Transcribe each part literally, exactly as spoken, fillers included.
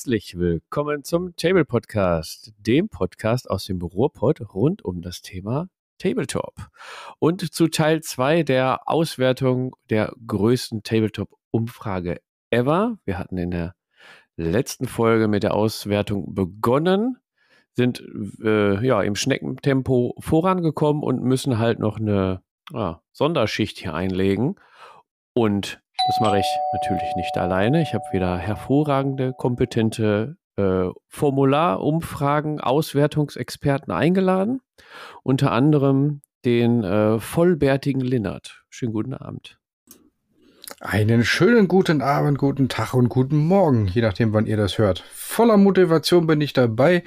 Herzlich willkommen zum Table-Podcast, dem Podcast aus dem Ruhrpott rund um das Thema Tabletop. Und zu Teil zwei der Auswertung der größten Tabletop-Umfrage ever. Wir hatten in der letzten Folge mit der Auswertung begonnen, sind äh, ja, im Schneckentempo vorangekommen und müssen halt noch eine ja, Sonderschicht hier einlegen. Und das mache ich natürlich nicht alleine. Ich habe wieder hervorragende, kompetente äh, Formularumfragen, Auswertungsexperten eingeladen. Unter anderem den äh, vollbärtigen Linnert. Schönen guten Abend. Einen schönen guten Abend, guten Tag und guten Morgen, je nachdem, wann ihr das hört. Voller Motivation bin ich dabei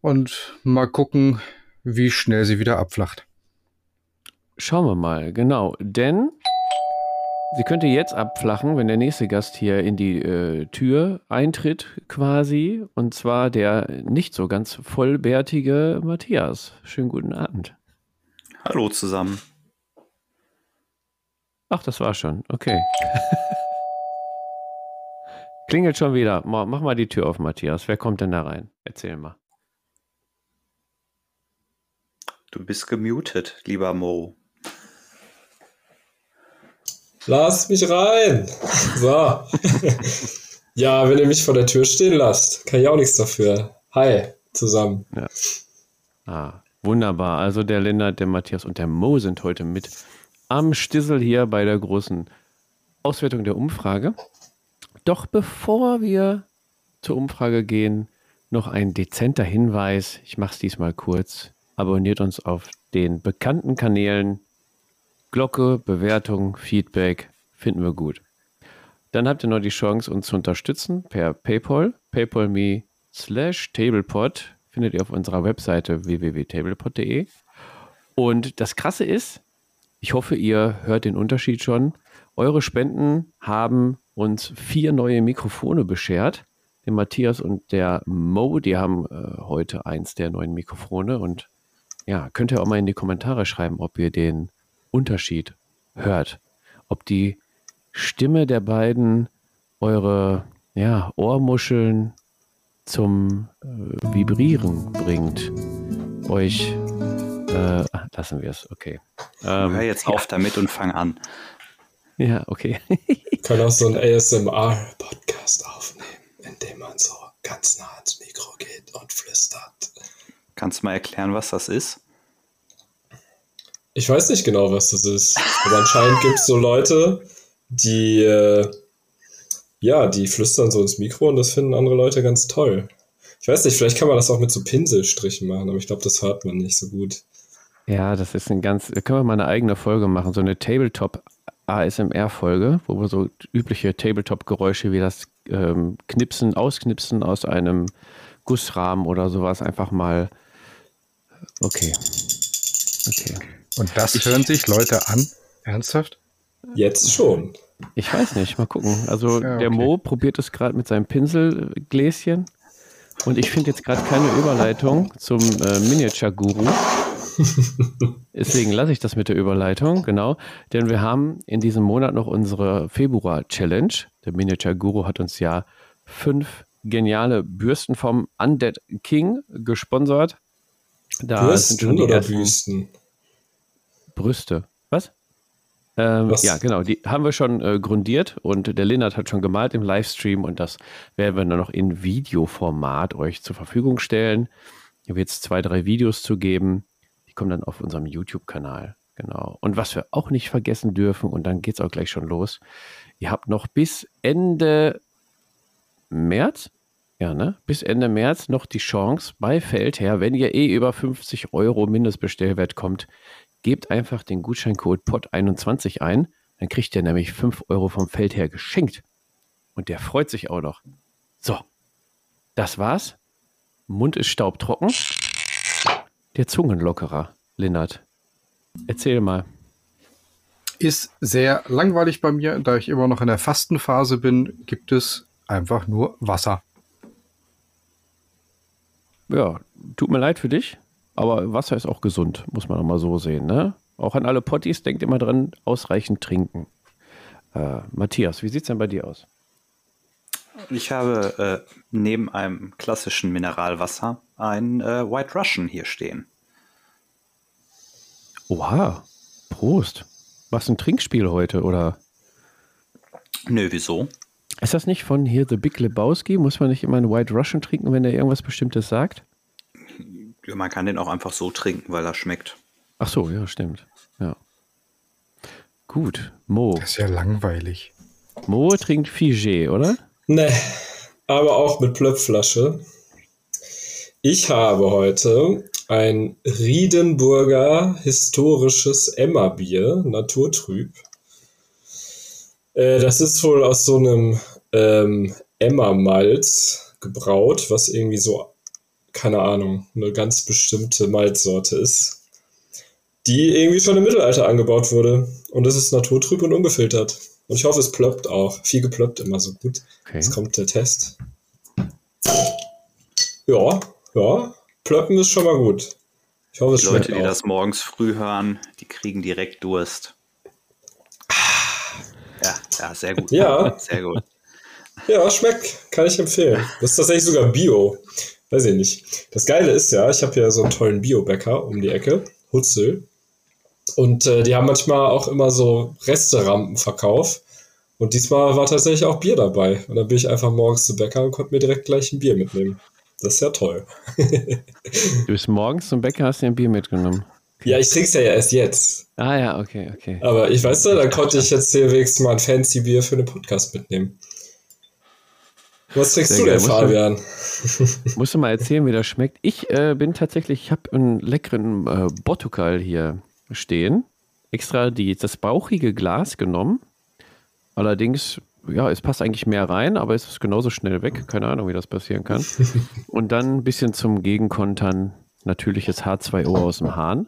und mal gucken, wie schnell sie wieder abflacht. Schauen wir mal, genau, denn sie könnte jetzt abflachen, wenn der nächste Gast hier in die äh, Tür eintritt quasi, und zwar der nicht so ganz vollbärtige Matthias. Schönen guten Abend. Hallo zusammen. Ach, das war schon, okay. Klingelt schon wieder. Mach mal die Tür auf, Matthias. Wer kommt denn da rein? Erzähl mal. Du bist gemutet, lieber Mo. Lasst mich rein! So. Ja, wenn ihr mich vor der Tür stehen lasst, kann ich auch nichts dafür. Hi, zusammen. Ja. Ah, wunderbar. Also der Lennart, der Matthias und der Mo sind heute mit am Stissel hier bei der großen Auswertung der Umfrage. Doch bevor wir zur Umfrage gehen, noch ein dezenter Hinweis. Ich mache es diesmal kurz. Abonniert uns auf den bekannten Kanälen. Glocke, Bewertung, Feedback, finden wir gut. Dann habt ihr noch die Chance, uns zu unterstützen per PayPal. PayPal.me slash Tablepod findet ihr auf unserer Webseite w w w punkt tablepod punkt d e. Und das Krasse ist, ich hoffe, ihr hört den Unterschied schon. Eure Spenden haben uns vier neue Mikrofone beschert. Der Matthias und der Mo, die haben äh, heute eins der neuen Mikrofone. Und ja, könnt ihr auch mal in die Kommentare schreiben, ob ihr den Unterschied hört, ob die Stimme der beiden eure ja, Ohrmuscheln zum äh, Vibrieren bringt. Euch äh, lassen wir es, okay. Ähm, Hör jetzt ja. auf damit und fang an. Ja, okay. Wir können auch so einen A S M R-Podcast aufnehmen, indem man so ganz nah ans Mikro geht und flüstert. Kannst du mal erklären, was das ist? Ich weiß nicht genau, was das ist. Aber anscheinend gibt es so Leute, die äh, ja, die flüstern so ins Mikro und das finden andere Leute ganz toll. Ich weiß nicht, vielleicht kann man das auch mit so Pinselstrichen machen, aber ich glaube, das hört man nicht so gut. Ja, das ist ein ganz, da können wir mal eine eigene Folge machen, so eine Tabletop-A S M R-Folge, wo wir so übliche Tabletop-Geräusche wie das ähm, Knipsen, Ausknipsen aus einem Gussrahmen oder sowas einfach mal. Okay. Okay. Und das ich, hören sich Leute an? Ernsthaft? Jetzt schon. Ich weiß nicht, mal gucken. Also ja, okay. Der Mo probiert es gerade mit seinem Pinselgläschen und ich finde jetzt gerade keine Überleitung zum äh, Miniature Guru. Deswegen lasse ich das mit der Überleitung, genau. Denn wir haben in diesem Monat noch unsere Februar-Challenge. Der Miniature Guru hat uns ja fünf geniale Bürsten vom Undead King gesponsert. Da Bürsten sind schon die oder Büsten? Brüste. Was? Ähm, Was? Ja, genau. Die haben wir schon äh, grundiert und der Linnert hat schon gemalt im Livestream und das werden wir dann noch in Videoformat euch zur Verfügung stellen. Hier wird es zwei, drei Videos zu geben. Die kommen dann auf unserem YouTube-Kanal. Genau. Und was wir auch nicht vergessen dürfen, und dann geht es auch gleich schon los, ihr habt noch bis Ende März, ja, ne? Bis Ende März noch die Chance bei Feldherr, wenn ihr eh über fünfzig Euro Mindestbestellwert kommt, gebt einfach den Gutscheincode P O D einundzwanzig ein, dann kriegt ihr nämlich fünf Euro vom Feldherr geschenkt. Und der freut sich auch noch. So, das war's. Mund ist staubtrocken. Der Zungenlockerer, Linnert. Erzähl mal. Ist sehr langweilig bei mir, da ich immer noch in der Fastenphase bin, gibt es einfach nur Wasser. Ja, tut mir leid für dich. Aber Wasser ist auch gesund, muss man auch mal so sehen. Ne? Auch an alle Potties, denkt immer dran, ausreichend trinken. Äh, Matthias, wie sieht es denn bei dir aus? Ich habe äh, neben einem klassischen Mineralwasser einen äh, White Russian hier stehen. Oha, Prost. Was ein Trinkspiel heute, oder? Nö, wieso? Ist das nicht von hier The Big Lebowski? Muss man nicht immer einen White Russian trinken, wenn er irgendwas Bestimmtes sagt? Ja, man kann den auch einfach so trinken, weil er schmeckt. Ach so, ja, stimmt. Ja. Gut, Mo. Das ist ja langweilig. Mo trinkt Figé, oder? Nee, aber auch mit Plöpflasche. Ich habe heute ein Riedenburger historisches Emmerbier, naturtrüb. Äh, das ist wohl aus so einem ähm, Emmermalz gebraut, was irgendwie so, keine Ahnung, eine ganz bestimmte Malzsorte ist, die irgendwie schon im Mittelalter angebaut wurde. Und es ist naturtrüb und ungefiltert. Und ich hoffe, es plöppt auch. Viel geplöppt immer so gut. Okay. Jetzt kommt der Test. Ja, ja. Plöppen ist schon mal gut. Ich hoffe, es schmeckt auch. Die Leute, die das morgens früh hören, die kriegen direkt Durst. Ja, ja, sehr gut. Ja, sehr gut. Ja, schmeckt. Kann ich empfehlen. Das ist tatsächlich sogar Bio. Weiß ich nicht. Das Geile ist ja, ich habe ja so einen tollen Bio-Bäcker um die Ecke. Hutzel. Und äh, die haben manchmal auch immer so Resterampenverkauf. Und diesmal war tatsächlich auch Bier dabei. Und dann bin ich einfach morgens zum Bäcker und konnte mir direkt gleich ein Bier mitnehmen. Das ist ja toll. Du bist morgens zum Bäcker, hast dir ein Bier mitgenommen. Okay. Ja, ich trinke es ja erst jetzt. Ah ja, okay, okay. Aber ich weiß ja, da konnte ich jetzt hier wenigstens mal ein fancy Bier für den Podcast mitnehmen. Was trinkst Sehr du denn, Fabian? Musst du, musst du mal erzählen, wie das schmeckt. Ich äh, bin tatsächlich, ich habe einen leckeren äh, Portugal hier stehen. Extra die, das bauchige Glas genommen. Allerdings, ja, es passt eigentlich mehr rein, aber es ist genauso schnell weg. Keine Ahnung, wie das passieren kann. Und dann ein bisschen zum Gegenkontern natürliches H zwei O aus dem Hahn.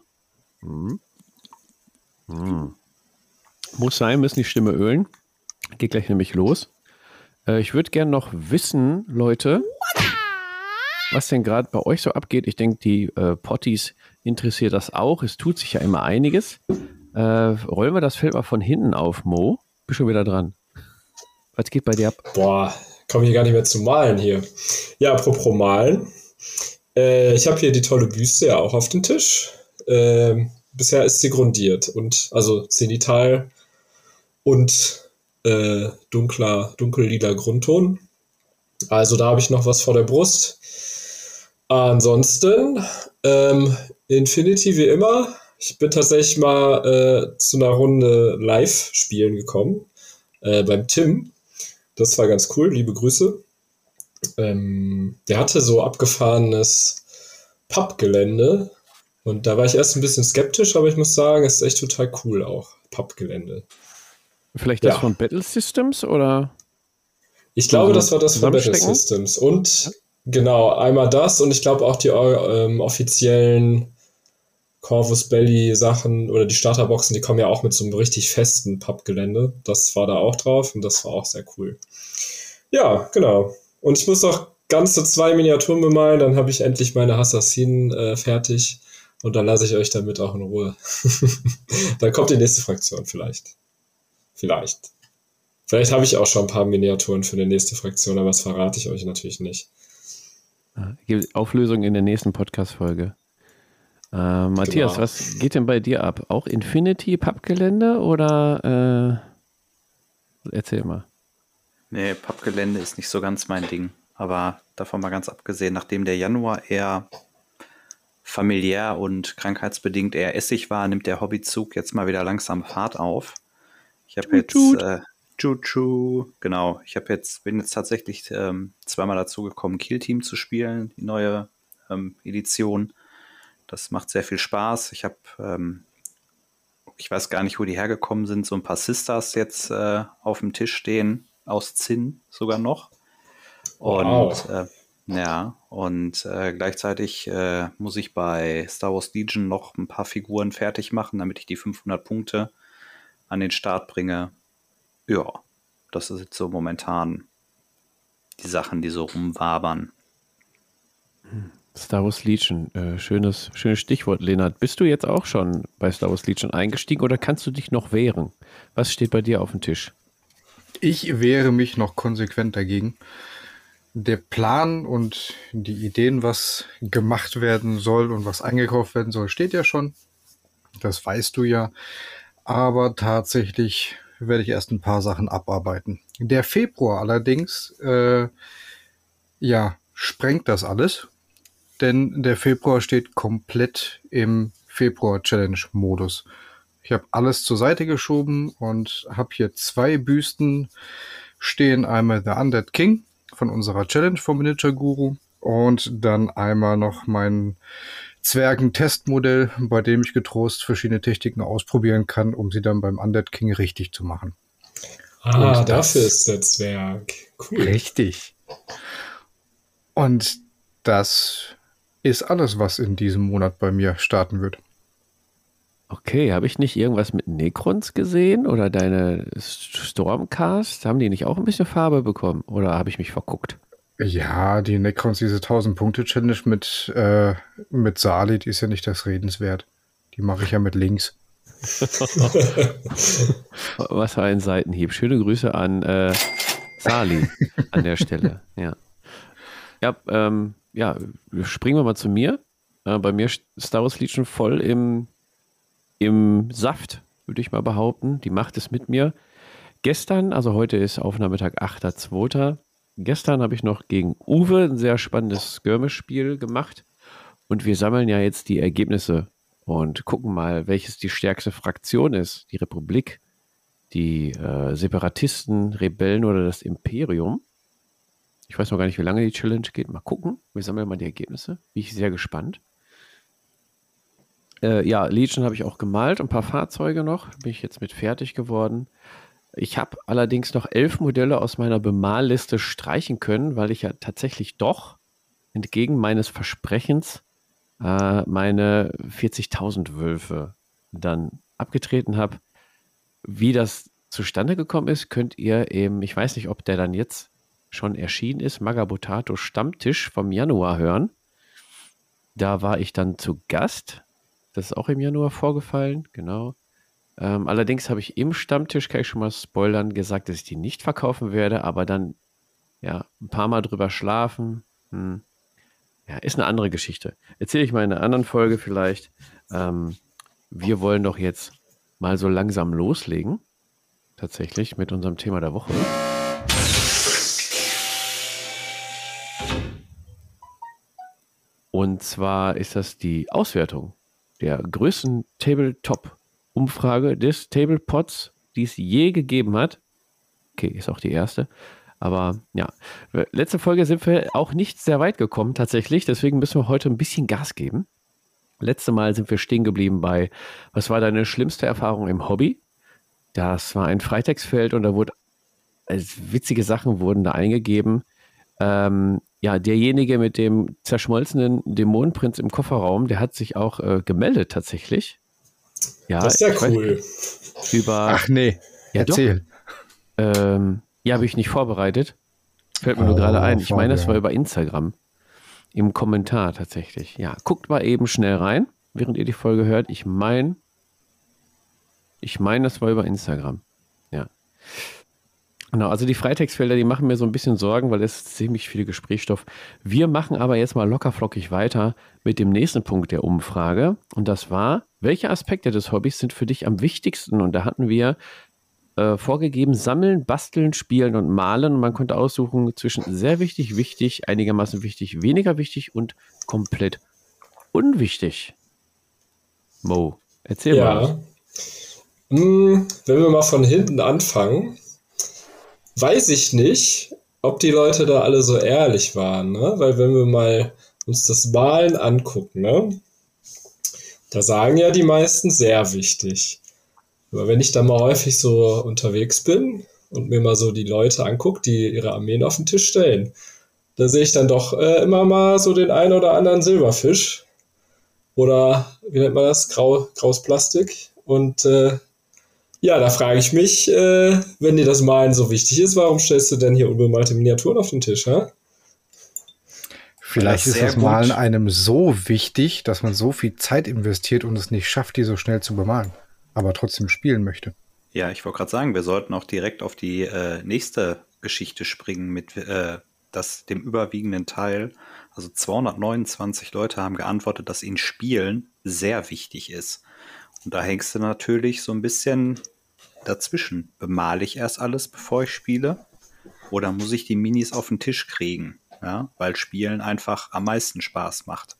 Hm. Hm. Muss sein, müssen die Stimme ölen. Geht gleich nämlich los. Äh, ich würde gerne noch wissen, Leute, was denn gerade bei euch so abgeht. Ich denke, die äh, Potties interessiert das auch. Es tut sich ja immer einiges. Äh, rollen wir das Feld mal von hinten auf, Mo. Bin schon wieder dran. Was geht bei dir ab? Boah, komme ich gar nicht mehr zum Malen hier. Ja, apropos Malen. Äh, ich habe hier die tolle Büste ja auch auf dem Tisch. Äh, bisher ist sie grundiert. Und, also zenital und äh, dunkler, dunkellila Grundton. Also da habe ich noch was vor der Brust. Ansonsten, ähm, Infinity wie immer. Ich bin tatsächlich mal äh, zu einer Runde Live-Spielen gekommen, äh, beim Tim. Das war ganz cool, liebe Grüße. Ähm, der hatte so abgefahrenes Pappgelände und da war ich erst ein bisschen skeptisch, aber ich muss sagen, es ist echt total cool auch, Pappgelände. Vielleicht das ja. Von Battle Systems, oder? Ich glaube, das war das von Battle Systems und genau, einmal das und ich glaube auch die ähm, offiziellen Corvus Belli Sachen oder die Starterboxen, die kommen ja auch mit so einem richtig festen Pappgelände. Das war da auch drauf und das war auch sehr cool. Ja, genau. Und ich muss noch ganze zwei Miniaturen bemalen, dann habe ich endlich meine Assassinen äh, fertig und dann lasse ich euch damit auch in Ruhe. Dann kommt die nächste Fraktion vielleicht. Vielleicht. Vielleicht habe ich auch schon ein paar Miniaturen für die nächste Fraktion, aber das verrate ich euch natürlich nicht. Auflösung in der nächsten Podcast-Folge. Äh, Matthias, genau. Was geht denn bei dir ab? Auch Infinity Pappgelände oder äh, erzähl mal. Nee, Pappgelände ist nicht so ganz mein Ding. Aber davon mal ganz abgesehen, nachdem der Januar eher familiär und krankheitsbedingt eher essig war, nimmt der Hobbyzug jetzt mal wieder langsam Fahrt auf. Ich habe jetzt äh, Tschu-Tschu. Genau, ich habe jetzt, bin jetzt tatsächlich ähm, zweimal dazu gekommen, Kill Team zu spielen, die neue ähm, Edition. Das macht sehr viel Spaß. Ich habe, ähm, ich weiß gar nicht, wo die hergekommen sind, so ein paar Sisters jetzt äh, auf dem Tisch stehen, aus Zinn sogar noch. Und wow. äh, ja, und äh, gleichzeitig äh, muss ich bei Star Wars Legion noch ein paar Figuren fertig machen, damit ich die fünfhundert Punkte an den Start bringe. Ja, das ist jetzt so momentan die Sachen, die so rumwabern. Star Wars Legion, äh, schönes, schönes Stichwort, Lennart. Bist du jetzt auch schon bei Star Wars Legion eingestiegen oder kannst du dich noch wehren? Was steht bei dir auf dem Tisch? Ich wehre mich noch konsequent dagegen. Der Plan und die Ideen, was gemacht werden soll und was eingekauft werden soll, steht ja schon. Das weißt du ja. Aber tatsächlich werde ich erst ein paar Sachen abarbeiten. Der Februar allerdings, äh, ja, sprengt das alles. Denn der Februar steht komplett im Februar-Challenge-Modus. Ich habe alles zur Seite geschoben und habe hier zwei Büsten stehen. Einmal The Undead King von unserer Challenge vom Miniature Guru und dann einmal noch mein Zwergen-Testmodell, bei dem ich getrost verschiedene Techniken ausprobieren kann, um sie dann beim Undead King richtig zu machen. Ah, das, das ist der Zwerg. Cool. Richtig. Und das ist alles, was in diesem Monat bei mir starten wird. Okay, habe ich nicht irgendwas mit Necrons gesehen oder deine Stormcast? Haben die nicht auch ein bisschen Farbe bekommen oder habe ich mich verguckt? Ja, die Necrons, diese tausend-Punkte-Challenge mit, äh, mit Sali, die ist ja nicht das Redenswert. Die mache ich ja mit links. Was für ein Seitenhieb. Schöne Grüße an äh, Sali an der Stelle. Ja, ja, ähm, ja, springen wir mal zu mir. Äh, bei mir ist Star Wars Legion voll im Im Saft, würde ich mal behaupten. Die macht es mit mir. Gestern, also heute ist Aufnahmetag achter zweiter Gestern habe ich noch gegen Uwe ein sehr spannendes Skirmish-Spiel gemacht. Und wir sammeln ja jetzt die Ergebnisse und gucken mal, welches die stärkste Fraktion ist. Die Republik, die äh, Separatisten, Rebellen oder das Imperium. Ich weiß noch gar nicht, wie lange die Challenge geht. Mal gucken. Wir sammeln mal die Ergebnisse. Bin ich sehr gespannt. Äh, ja, Legion habe ich auch gemalt, ein paar Fahrzeuge noch, bin ich jetzt mit fertig geworden. Ich habe allerdings noch elf Modelle aus meiner Bemalliste streichen können, weil ich ja tatsächlich doch entgegen meines Versprechens äh, meine vierzigtausend Wölfe dann abgetreten habe. Wie das zustande gekommen ist, könnt ihr eben, ich weiß nicht, ob der dann jetzt schon erschienen ist, Magabotato Stammtisch vom Januar hören. Da war ich dann zu Gast. Das ist auch im Januar vorgefallen, genau. Ähm, allerdings habe ich im Stammtisch, kann ich schon mal spoilern, gesagt, dass ich die nicht verkaufen werde, aber dann ja ein paar Mal drüber schlafen. Hm. Ja, ist eine andere Geschichte. Erzähle ich mal in einer anderen Folge vielleicht. Ähm, wir wollen doch jetzt mal so langsam loslegen, tatsächlich, mit unserem Thema der Woche. Und zwar ist das die Auswertung der größten Tabletop-Umfrage des Table-Pods, die es je gegeben hat. Okay, ist auch die erste. Aber ja, letzte Folge sind wir auch nicht sehr weit gekommen tatsächlich. Deswegen müssen wir heute ein bisschen Gas geben. Letztes Mal sind wir stehen geblieben bei, was war deine schlimmste Erfahrung im Hobby? Das war ein Freitextfeld und da wurden witzige Sachen wurden da eingegeben. Ähm, ja, derjenige mit dem zerschmolzenen Dämonenprinz im Kofferraum, der hat sich auch äh, gemeldet tatsächlich. Ja, das ist ja cool. Weiß, über, Ach nee, ja, erzähl. Ähm, ja, habe ich nicht vorbereitet. Fällt mir oh, nur gerade ein. Ich meine, das war über Instagram. Im Kommentar tatsächlich. Ja, guckt mal eben schnell rein, während ihr die Folge hört. Ich meine, ich meine, das war über Instagram. Ja. Genau, also die Freitextfelder, die machen mir so ein bisschen Sorgen, weil es ist ziemlich viel Gesprächsstoff. Wir machen aber jetzt mal lockerflockig weiter mit dem nächsten Punkt der Umfrage. Und das war, welche Aspekte des Hobbys sind für dich am wichtigsten? Und da hatten wir äh, vorgegeben, sammeln, basteln, spielen und malen. Und man konnte aussuchen zwischen sehr wichtig, wichtig, einigermaßen wichtig, weniger wichtig und komplett unwichtig. Mo, erzähl ja. mal. Hm, wenn wir mal von hinten anfangen. Weiß ich nicht, ob die Leute da alle so ehrlich waren, ne? Weil wenn wir mal uns das Malen angucken, ne? Da sagen ja die meisten sehr wichtig. Aber wenn ich da mal häufig so unterwegs bin und mir mal so die Leute angucke, die ihre Armeen auf den Tisch stellen, da sehe ich dann doch äh, immer mal so den einen oder anderen Silberfisch oder, wie nennt man das, Grau, graues Plastik und äh, ja, da frage ich mich, äh, wenn dir das Malen so wichtig ist, warum stellst du denn hier unbemalte Miniaturen auf den Tisch? Hä? Vielleicht das ist das gut. Malen einem so wichtig, dass man so viel Zeit investiert und es nicht schafft, die so schnell zu bemalen, aber trotzdem spielen möchte. Ja, ich wollte gerade sagen, wir sollten auch direkt auf die äh, nächste Geschichte springen mit äh, das, dem überwiegenden Teil. Also zweihundertneunundzwanzig Leute haben geantwortet, dass ihnen Spielen sehr wichtig ist. Und da hängst du natürlich so ein bisschen dazwischen. Bemale ich erst alles, bevor ich spiele? Oder muss ich die Minis auf den Tisch kriegen? Ja, weil Spielen einfach am meisten Spaß macht.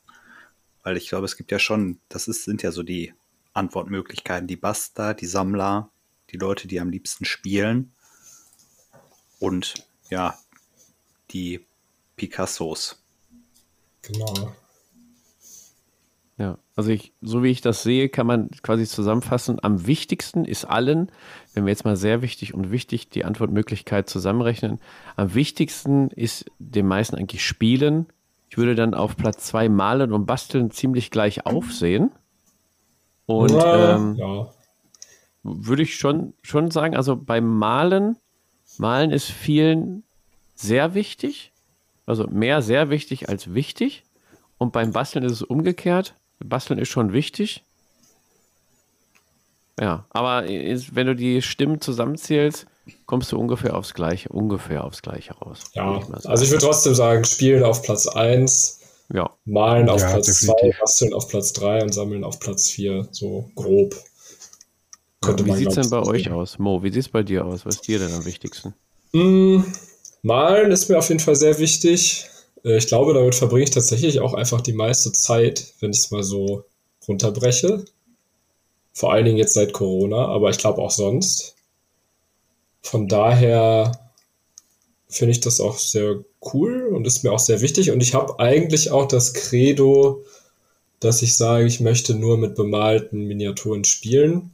Weil ich glaube, es gibt ja schon, das ist, sind ja so die Antwortmöglichkeiten, die Buster, die Sammler, die Leute, die am liebsten spielen und ja, die Picassos. Genau. Ja, also ich, so wie ich das sehe, kann man quasi zusammenfassen, am wichtigsten ist allen, wenn wir jetzt mal sehr wichtig und wichtig die Antwortmöglichkeit zusammenrechnen, am wichtigsten ist den meisten eigentlich Spielen. Ich würde dann auf Platz zwei Malen und Basteln ziemlich gleich aufsehen. Und ja, ähm, ja. würde ich schon, schon sagen, also beim Malen, Malen ist vielen sehr wichtig, also mehr sehr wichtig als wichtig. Und beim Basteln ist es umgekehrt. Basteln ist schon wichtig. Ja, aber ist, wenn du die Stimmen zusammenzählst, kommst du ungefähr aufs Gleiche, ungefähr aufs Gleiche raus. Ja, ich also ich würde trotzdem sagen, Spielen auf Platz eins, ja. Malen auf ja, Platz definitiv. zwei, Basteln auf Platz drei und Sammeln auf Platz vier, so grob. Könnte wie sieht es denn bei euch sehen. aus? Mo, wie sieht es bei dir aus? Was ist dir denn am wichtigsten? Mm, Malen ist mir auf jeden Fall sehr wichtig. Ich glaube, damit verbringe ich tatsächlich auch einfach die meiste Zeit, wenn ich es mal so runterbreche. Vor allen Dingen jetzt seit Corona, aber ich glaube auch sonst. Von daher finde ich das auch sehr cool und ist mir auch sehr wichtig. Und ich habe eigentlich auch das Credo, dass ich sage, ich möchte nur mit bemalten Miniaturen spielen.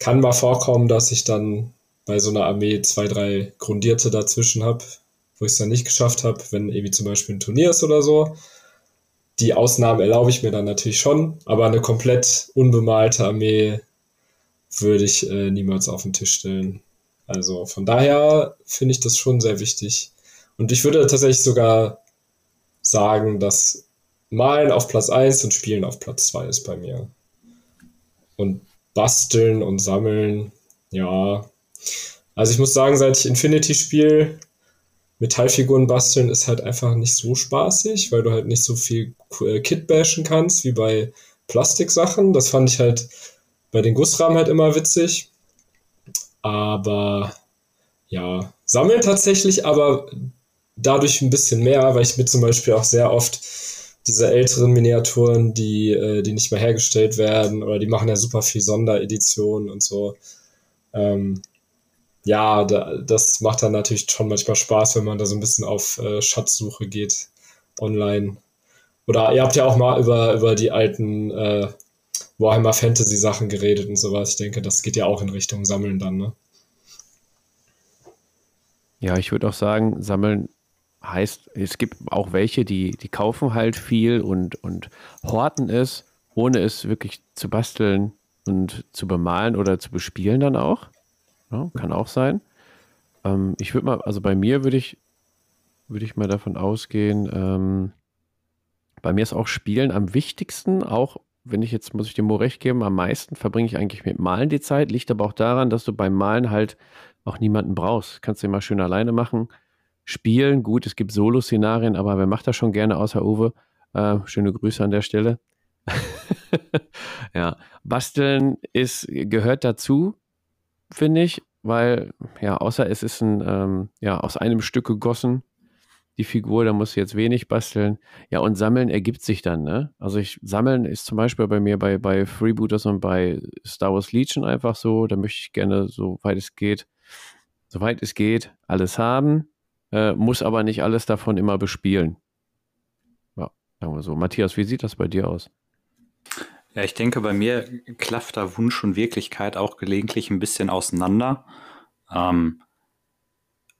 Kann mal vorkommen, dass ich dann bei so einer Armee zwei, drei Grundierte dazwischen habe, wo ich es dann nicht geschafft habe, wenn irgendwie zum Beispiel ein Turnier ist oder so. Die Ausnahmen erlaube ich mir dann natürlich schon, aber eine komplett unbemalte Armee würde ich äh, niemals auf den Tisch stellen. Also von daher finde ich das schon sehr wichtig. Und ich würde tatsächlich sogar sagen, dass Malen auf Platz eins und Spielen auf Platz zwei ist bei mir. Und Basteln und Sammeln, ja. Also ich muss sagen, seit ich Infinity spiele, Metallfiguren basteln ist halt einfach nicht so spaßig, weil du halt nicht so viel Kit bashen kannst wie bei Plastiksachen. Das fand ich halt bei den Gussrahmen halt immer witzig. Aber ja, sammeln tatsächlich aber dadurch ein bisschen mehr, weil ich mir zum Beispiel auch sehr oft diese älteren Miniaturen, die, die nicht mehr hergestellt werden oder die machen ja super viel Sondereditionen und so. Ähm, Ja, da, das macht dann natürlich schon manchmal Spaß, wenn man da so ein bisschen auf äh, Schatzsuche geht online. Oder ihr habt ja auch mal über, über die alten äh, Warhammer Fantasy Sachen geredet und sowas. Ich denke, das geht ja auch in Richtung Sammeln dann, ne? Ja, ich würde auch sagen, Sammeln heißt, es gibt auch welche, die, die kaufen halt viel und, und horten es, ohne es wirklich zu basteln und zu bemalen oder zu bespielen dann auch. Ja, kann auch sein. Ähm, ich würde mal, also bei mir würde ich, würde ich mal davon ausgehen, ähm, bei mir ist auch Spielen am wichtigsten, auch wenn ich jetzt, muss ich dem Mo recht geben, am meisten verbringe ich eigentlich mit Malen die Zeit, liegt aber auch daran, dass du beim Malen halt auch niemanden brauchst. Kannst du immer schön alleine machen. Spielen, gut, es gibt Solo-Szenarien, aber wer macht das schon gerne außer Uwe? Äh, schöne Grüße an der Stelle. Ja, Basteln ist, gehört dazu, finde ich, weil, ja, außer es ist ein, ähm, ja, aus einem Stück gegossen, die Figur, da musst du jetzt wenig basteln. Ja, und Sammeln ergibt sich dann, ne? Also ich, Sammeln ist zum Beispiel bei mir bei, bei Freebooters und bei Star Wars Legion einfach so, da möchte ich gerne, soweit es geht, soweit es geht, alles haben, äh, muss aber nicht alles davon immer bespielen. Ja, sagen wir so. Matthias, wie sieht das bei dir aus? Ja, ich denke, bei mir klafft da Wunsch und Wirklichkeit auch gelegentlich ein bisschen auseinander. Ähm,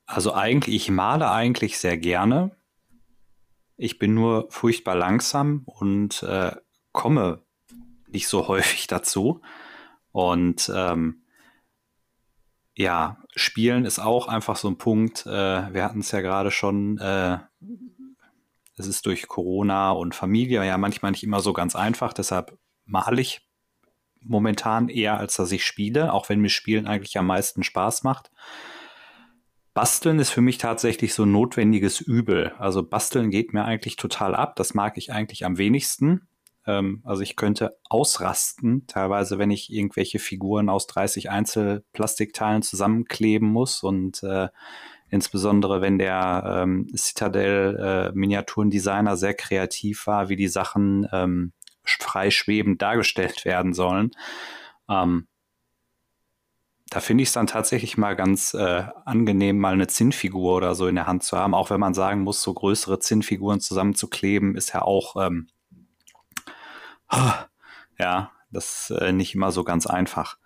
also eigentlich, ich male eigentlich sehr gerne. Ich bin nur furchtbar langsam und äh, komme nicht so häufig dazu. Und ähm, ja, Spielen ist auch einfach so ein Punkt. Äh, wir hatten es ja gerade schon. Äh, es ist durch Corona und Familie ja manchmal nicht immer so ganz einfach, deshalb male ich momentan eher, als dass ich spiele, auch wenn mir Spielen eigentlich am meisten Spaß macht. Basteln ist für mich tatsächlich so ein notwendiges Übel. Also Basteln geht mir eigentlich total ab. Das mag ich eigentlich am wenigsten. Ähm, also ich könnte ausrasten, teilweise, wenn ich irgendwelche Figuren aus dreißig Einzelplastikteilen zusammenkleben muss. Und äh, insbesondere, wenn der ähm, Citadel-Miniaturendesigner äh, sehr kreativ war, wie die Sachen ähm, frei schwebend dargestellt werden sollen. Ähm, Da finde ich es dann tatsächlich mal ganz äh, angenehm, mal eine Zinnfigur oder so in der Hand zu haben. Auch wenn man sagen muss, so größere Zinnfiguren zusammenzukleben, ist ja auch, ähm, ja, das äh, nicht immer so ganz einfach.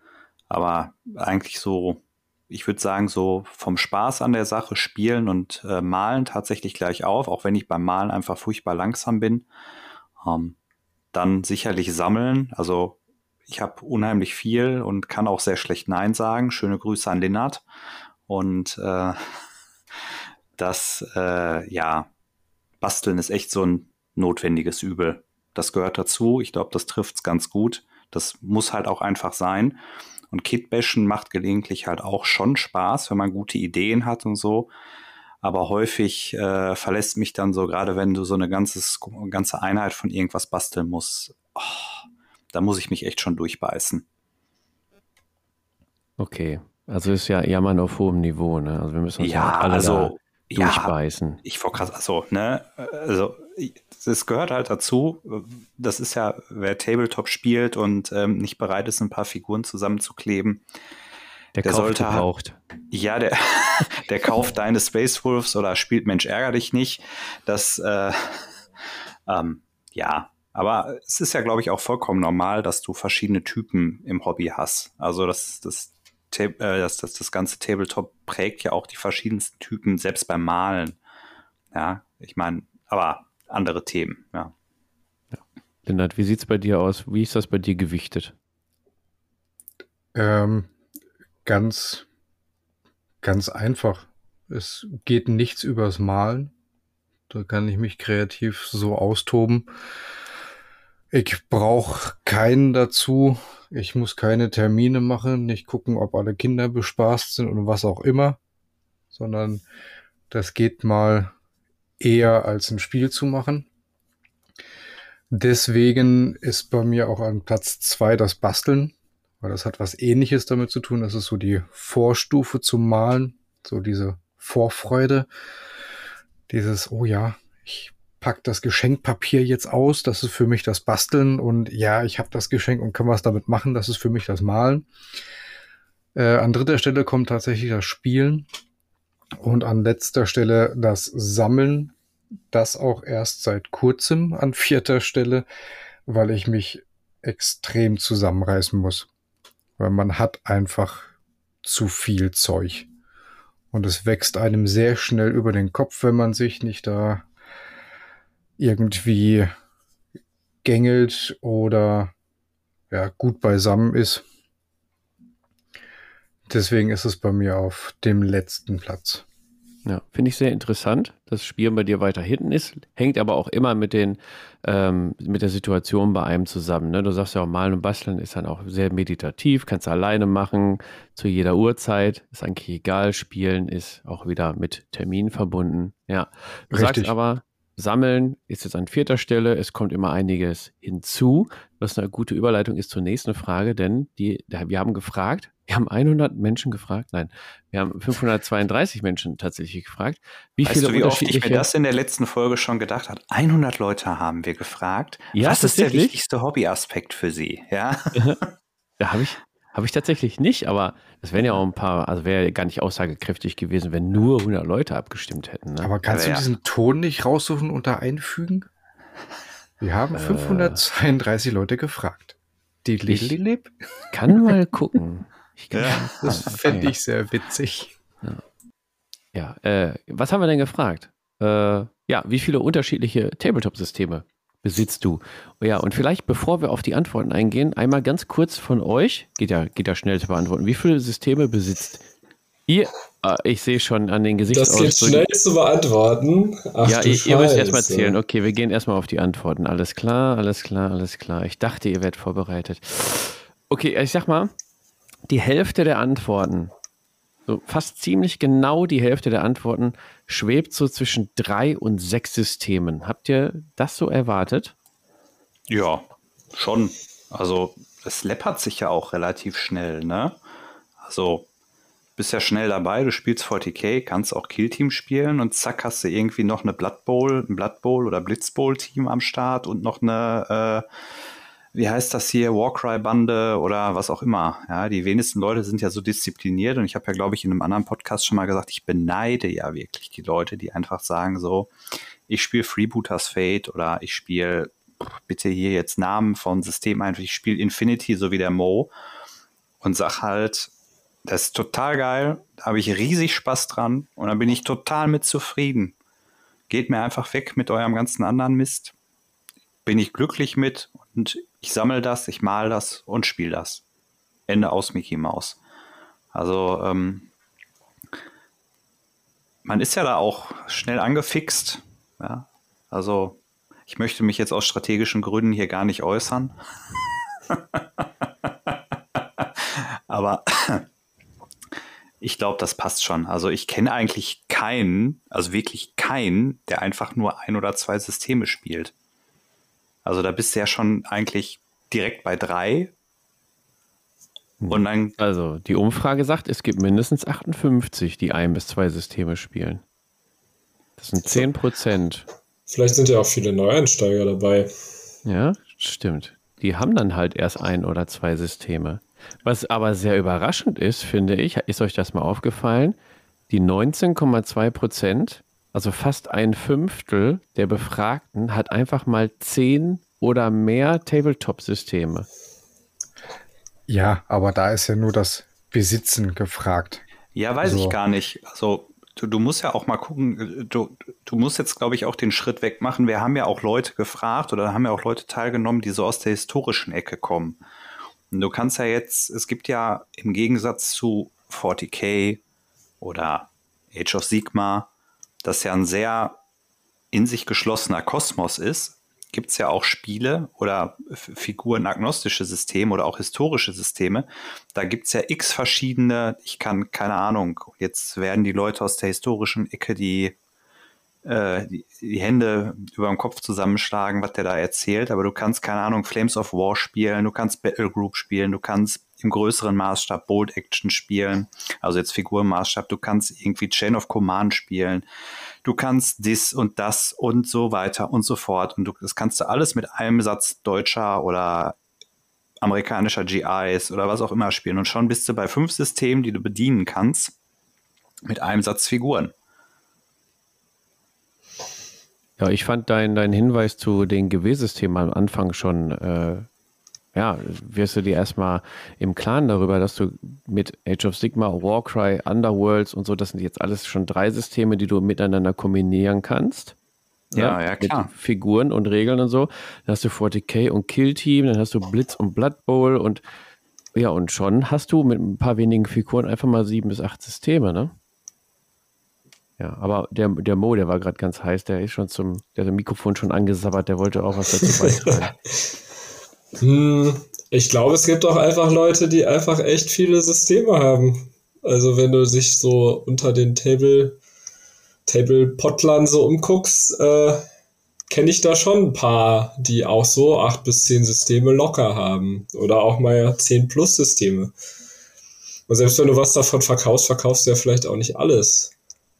Aber eigentlich so, ich würde sagen, so vom Spaß an der Sache, Spielen und äh, Malen tatsächlich gleich auf. Auch wenn ich beim Malen einfach furchtbar langsam bin. Ähm, dann sicherlich Sammeln, also ich habe unheimlich viel und kann auch sehr schlecht Nein sagen. Schöne Grüße an Lennart. Und äh, das, äh, ja, Basteln ist echt so ein notwendiges Übel. Das gehört dazu. Ich glaube, das trifft es ganz gut. Das muss halt auch einfach sein. Und Kitbashen macht gelegentlich halt auch schon Spaß, wenn man gute Ideen hat und so. Aber häufig äh, verlässt mich dann so, gerade wenn du so eine ganzes, ganze Einheit von irgendwas basteln musst, oh, da muss ich mich echt schon durchbeißen. Okay, also ist ja Jammern auf hohem Niveau, ne? Also wir müssen uns ja, ja alle also, durchbeißen. Ja, ich vorkrass, also, ne? Also, es gehört halt dazu, das ist ja, wer Tabletop spielt und ähm, nicht bereit ist, ein paar Figuren zusammenzukleben, der, der kauft sollte halt, ja, der, der kauft deine Space Wolves oder spielt Mensch ärgere dich nicht. Das, äh, ähm, ja, aber es ist ja, glaube ich, auch vollkommen normal, dass du verschiedene Typen im Hobby hast. Also das, das, äh, das, das, das ganze Tabletop prägt ja auch die verschiedensten Typen, selbst beim Malen. Ja, ich meine, aber andere Themen, ja. Ja. Lennart, wie sieht es bei dir aus? Wie ist das bei dir gewichtet? Ähm, ganz, ganz einfach. Es geht nichts übers Malen. Da kann ich mich kreativ so austoben. Ich brauche keinen dazu. Ich muss keine Termine machen, nicht gucken, ob alle Kinder bespaßt sind und was auch immer, sondern das geht mal eher als ein Spiel zu machen. Deswegen ist bei mir auch an Platz zwei das Basteln, weil das hat was Ähnliches damit zu tun. Das ist so die Vorstufe zum Malen, so diese Vorfreude, dieses, oh ja, ich pack das Geschenkpapier jetzt aus, das ist für mich das Basteln und ja, ich habe das Geschenk und kann was damit machen, das ist für mich das Malen. Äh, an dritter Stelle kommt tatsächlich das Spielen und an letzter Stelle das Sammeln, das auch erst seit kurzem an vierter Stelle, weil ich mich extrem zusammenreißen muss, weil man hat einfach zu viel Zeug und es wächst einem sehr schnell über den Kopf, wenn man sich nicht da irgendwie gängelt oder ja, gut beisammen ist. Deswegen ist es bei mir auf dem letzten Platz. Ja, finde ich sehr interessant, dass Spielen bei dir weiter hinten ist, hängt aber auch immer mit den ähm, mit der Situation bei einem zusammen. Ne? Du sagst ja auch, Malen und Basteln ist dann auch sehr meditativ, kannst du alleine machen, zu jeder Uhrzeit, ist eigentlich egal, Spielen ist auch wieder mit Termin verbunden. Ja, du Richtig. sagst aber, Sammeln ist jetzt an vierter Stelle. Es kommt immer einiges hinzu, was eine gute Überleitung ist zur nächsten Frage, denn die, wir haben gefragt, wir haben hundert Menschen gefragt, nein, wir haben fünfhundertzweiunddreißig Menschen tatsächlich gefragt. Wie weißt viele du, wie oft ich mir das in der letzten Folge schon gedacht habe? hundert Leute haben wir gefragt. Ja, was ist der wichtigste Hobbyaspekt für Sie? Ja, da habe ich... Habe ich tatsächlich nicht, aber es wären ja auch ein paar, also wäre ja gar nicht aussagekräftig gewesen, wenn nur hundert Leute abgestimmt hätten. Ne? Aber kannst aber du ja. diesen Ton nicht raussuchen und da einfügen? Wir haben äh, fünfhundertzweiunddreißig Leute gefragt. Die Lililip. Kann mal gucken. Ich kann ja, mal das fände ich sehr witzig. Ja, ja äh, was haben wir denn gefragt? Äh, ja, wie viele unterschiedliche Tabletop-Systeme besitzt du? Ja, und vielleicht, bevor wir auf die Antworten eingehen, einmal ganz kurz von euch, geht ja, geht ja schnell zu beantworten, wie viele Systeme besitzt ihr? Ah, ich sehe schon an den Gesichtsausdrücken. Das geht schnell zu beantworten. Ach, ja, ihr, ihr müsst erstmal zählen. Okay, wir gehen erstmal auf die Antworten. Alles klar, alles klar, alles klar. Ich dachte, ihr werdet vorbereitet. Okay, ich sag mal, die Hälfte der Antworten, so fast ziemlich genau die Hälfte der Antworten, schwebt so zwischen drei und sechs Systemen. Habt ihr das so erwartet? Ja, schon. Also es läppert sich ja auch relativ schnell, ne? Also bist ja schnell dabei, du spielst vierzig K, kannst auch Kill Team spielen und zack hast du irgendwie noch eine Blood Bowl, ein Blood Bowl oder Blitz Bowl Team am Start und noch eine, äh, wie heißt das hier, Warcry-Bande oder was auch immer. Ja, die wenigsten Leute sind ja so diszipliniert und ich habe ja, glaube ich, in einem anderen Podcast schon mal gesagt, ich beneide ja wirklich die Leute, die einfach sagen so, ich spiele Freebooters Fate oder ich spiele, bitte hier jetzt Namen von System einfach, ich spiele Infinity, so wie der Mo und sag halt, das ist total geil, da habe ich riesig Spaß dran und da bin ich total mit zufrieden. Geht mir einfach weg mit eurem ganzen anderen Mist. Bin ich glücklich mit und ich sammle das, ich male das und spiele das. Ende aus Mickey Mouse. Also ähm, man ist ja da auch schnell angefixt. Ja? Also ich möchte mich jetzt aus strategischen Gründen hier gar nicht äußern. Aber ich glaube, das passt schon. Also ich kenne eigentlich keinen, also wirklich keinen, der einfach nur ein oder zwei Systeme spielt. Also da bist du ja schon eigentlich direkt bei drei. Und dann also die Umfrage sagt, es gibt mindestens achtundfünfzig, die ein bis zwei Systeme spielen. Das sind zehn Prozent. Vielleicht sind ja auch viele Neueinsteiger dabei. Ja, stimmt. Die haben dann halt erst ein oder zwei Systeme. Was aber sehr überraschend ist, finde ich, ist euch das mal aufgefallen, die neunzehn Komma zwei Prozent, also fast ein Fünftel der Befragten, hat einfach mal zehn oder mehr Tabletop-Systeme. Ja, aber da ist ja nur das Besitzen gefragt. Ja, weiß also, ich gar nicht. Also du, du musst ja auch mal gucken, du, du musst jetzt, glaube ich, auch den Schritt weg machen. Wir haben ja auch Leute gefragt oder haben ja auch Leute teilgenommen, die so aus der historischen Ecke kommen. Du kannst ja jetzt, es gibt ja im Gegensatz zu vierzig K oder Age of Sigmar, das ja ein sehr in sich geschlossener Kosmos ist, gibt es ja auch Spiele oder figurenagnostische Systeme oder auch historische Systeme. Da gibt es ja x verschiedene, ich kann, keine Ahnung, jetzt werden die Leute aus der historischen Ecke die, äh, die, die Hände über dem Kopf zusammenschlagen, was der da erzählt, aber du kannst, keine Ahnung, Flames of War spielen, du kannst Battle Group spielen, du kannst im größeren Maßstab Bold Action spielen, also jetzt Figurenmaßstab, du kannst irgendwie Chain of Command spielen, du kannst dies und das und so weiter und so fort und du, das kannst du alles mit einem Satz deutscher oder amerikanischer G Is oder was auch immer spielen und schon bist du bei fünf Systemen, die du bedienen kannst, mit einem Satz Figuren. Ja, ich fand deinen dein Hinweis zu den G W-Systemen am Anfang schon, äh, ja, wirst du dir erstmal im Klaren darüber, dass du mit Age of Sigmar, Warcry, Underworlds und so, das sind jetzt alles schon drei Systeme, die du miteinander kombinieren kannst. Ja, ja, ja klar. Mit Figuren und Regeln und so. Dann hast du vierzig K und Kill Team, dann hast du Blitz und Blood Bowl und ja, und schon hast du mit ein paar wenigen Figuren einfach mal sieben bis acht Systeme, ne? Ja, aber der, der Mo, der war gerade ganz heiß, der ist schon zum, der hat das Mikrofon schon angesabbert, der wollte auch was dazu beitragen. hm, ich glaube, es gibt auch einfach Leute, die einfach echt viele Systeme haben. Also wenn du dich so unter den Table, Table-Pottlern so umguckst, äh, kenne ich da schon ein paar, die auch so acht bis zehn Systeme locker haben. Oder auch mal zehn plus Systeme. Und selbst wenn du was davon verkaufst, verkaufst du ja vielleicht auch nicht alles.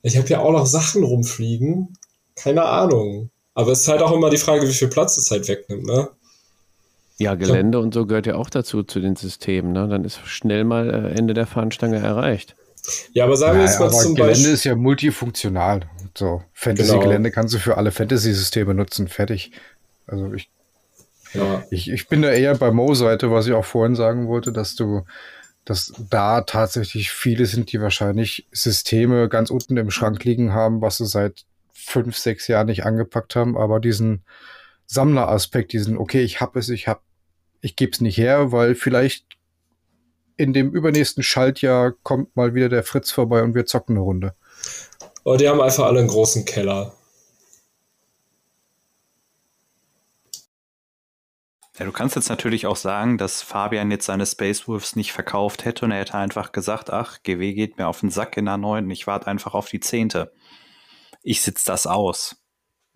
Ich habe ja auch noch Sachen rumfliegen. Keine Ahnung. Aber es ist halt auch immer die Frage, wie viel Platz es halt wegnimmt, ne? Ja, Gelände und so gehört ja auch dazu, zu den Systemen, ne? Dann ist schnell mal Ende der Fahnenstange erreicht. Ja, aber sagen wir jetzt mal zum Beispiel... Gelände ist ja multifunktional. So, Fantasy-Gelände kannst du für alle Fantasy-Systeme nutzen. Fertig. Also ich, ja. ich, ich bin da eher bei Mo-Seite, was ich auch vorhin sagen wollte, dass du... dass da tatsächlich viele sind, die wahrscheinlich Systeme ganz unten im Schrank liegen haben, was sie seit fünf, sechs Jahren nicht angepackt haben, aber diesen Sammleraspekt, diesen, okay, ich hab es, ich hab, ich geb's nicht her, weil vielleicht in dem übernächsten Schaltjahr kommt mal wieder der Fritz vorbei und wir zocken eine Runde. Oh, die haben einfach alle einen großen Keller. Ja, du kannst jetzt natürlich auch sagen, dass Fabian jetzt seine Space Wolves nicht verkauft hätte und er hätte einfach gesagt, ach, G W geht mir auf den Sack in der neunten, ich warte einfach auf die zehnte. Ich sitze das aus.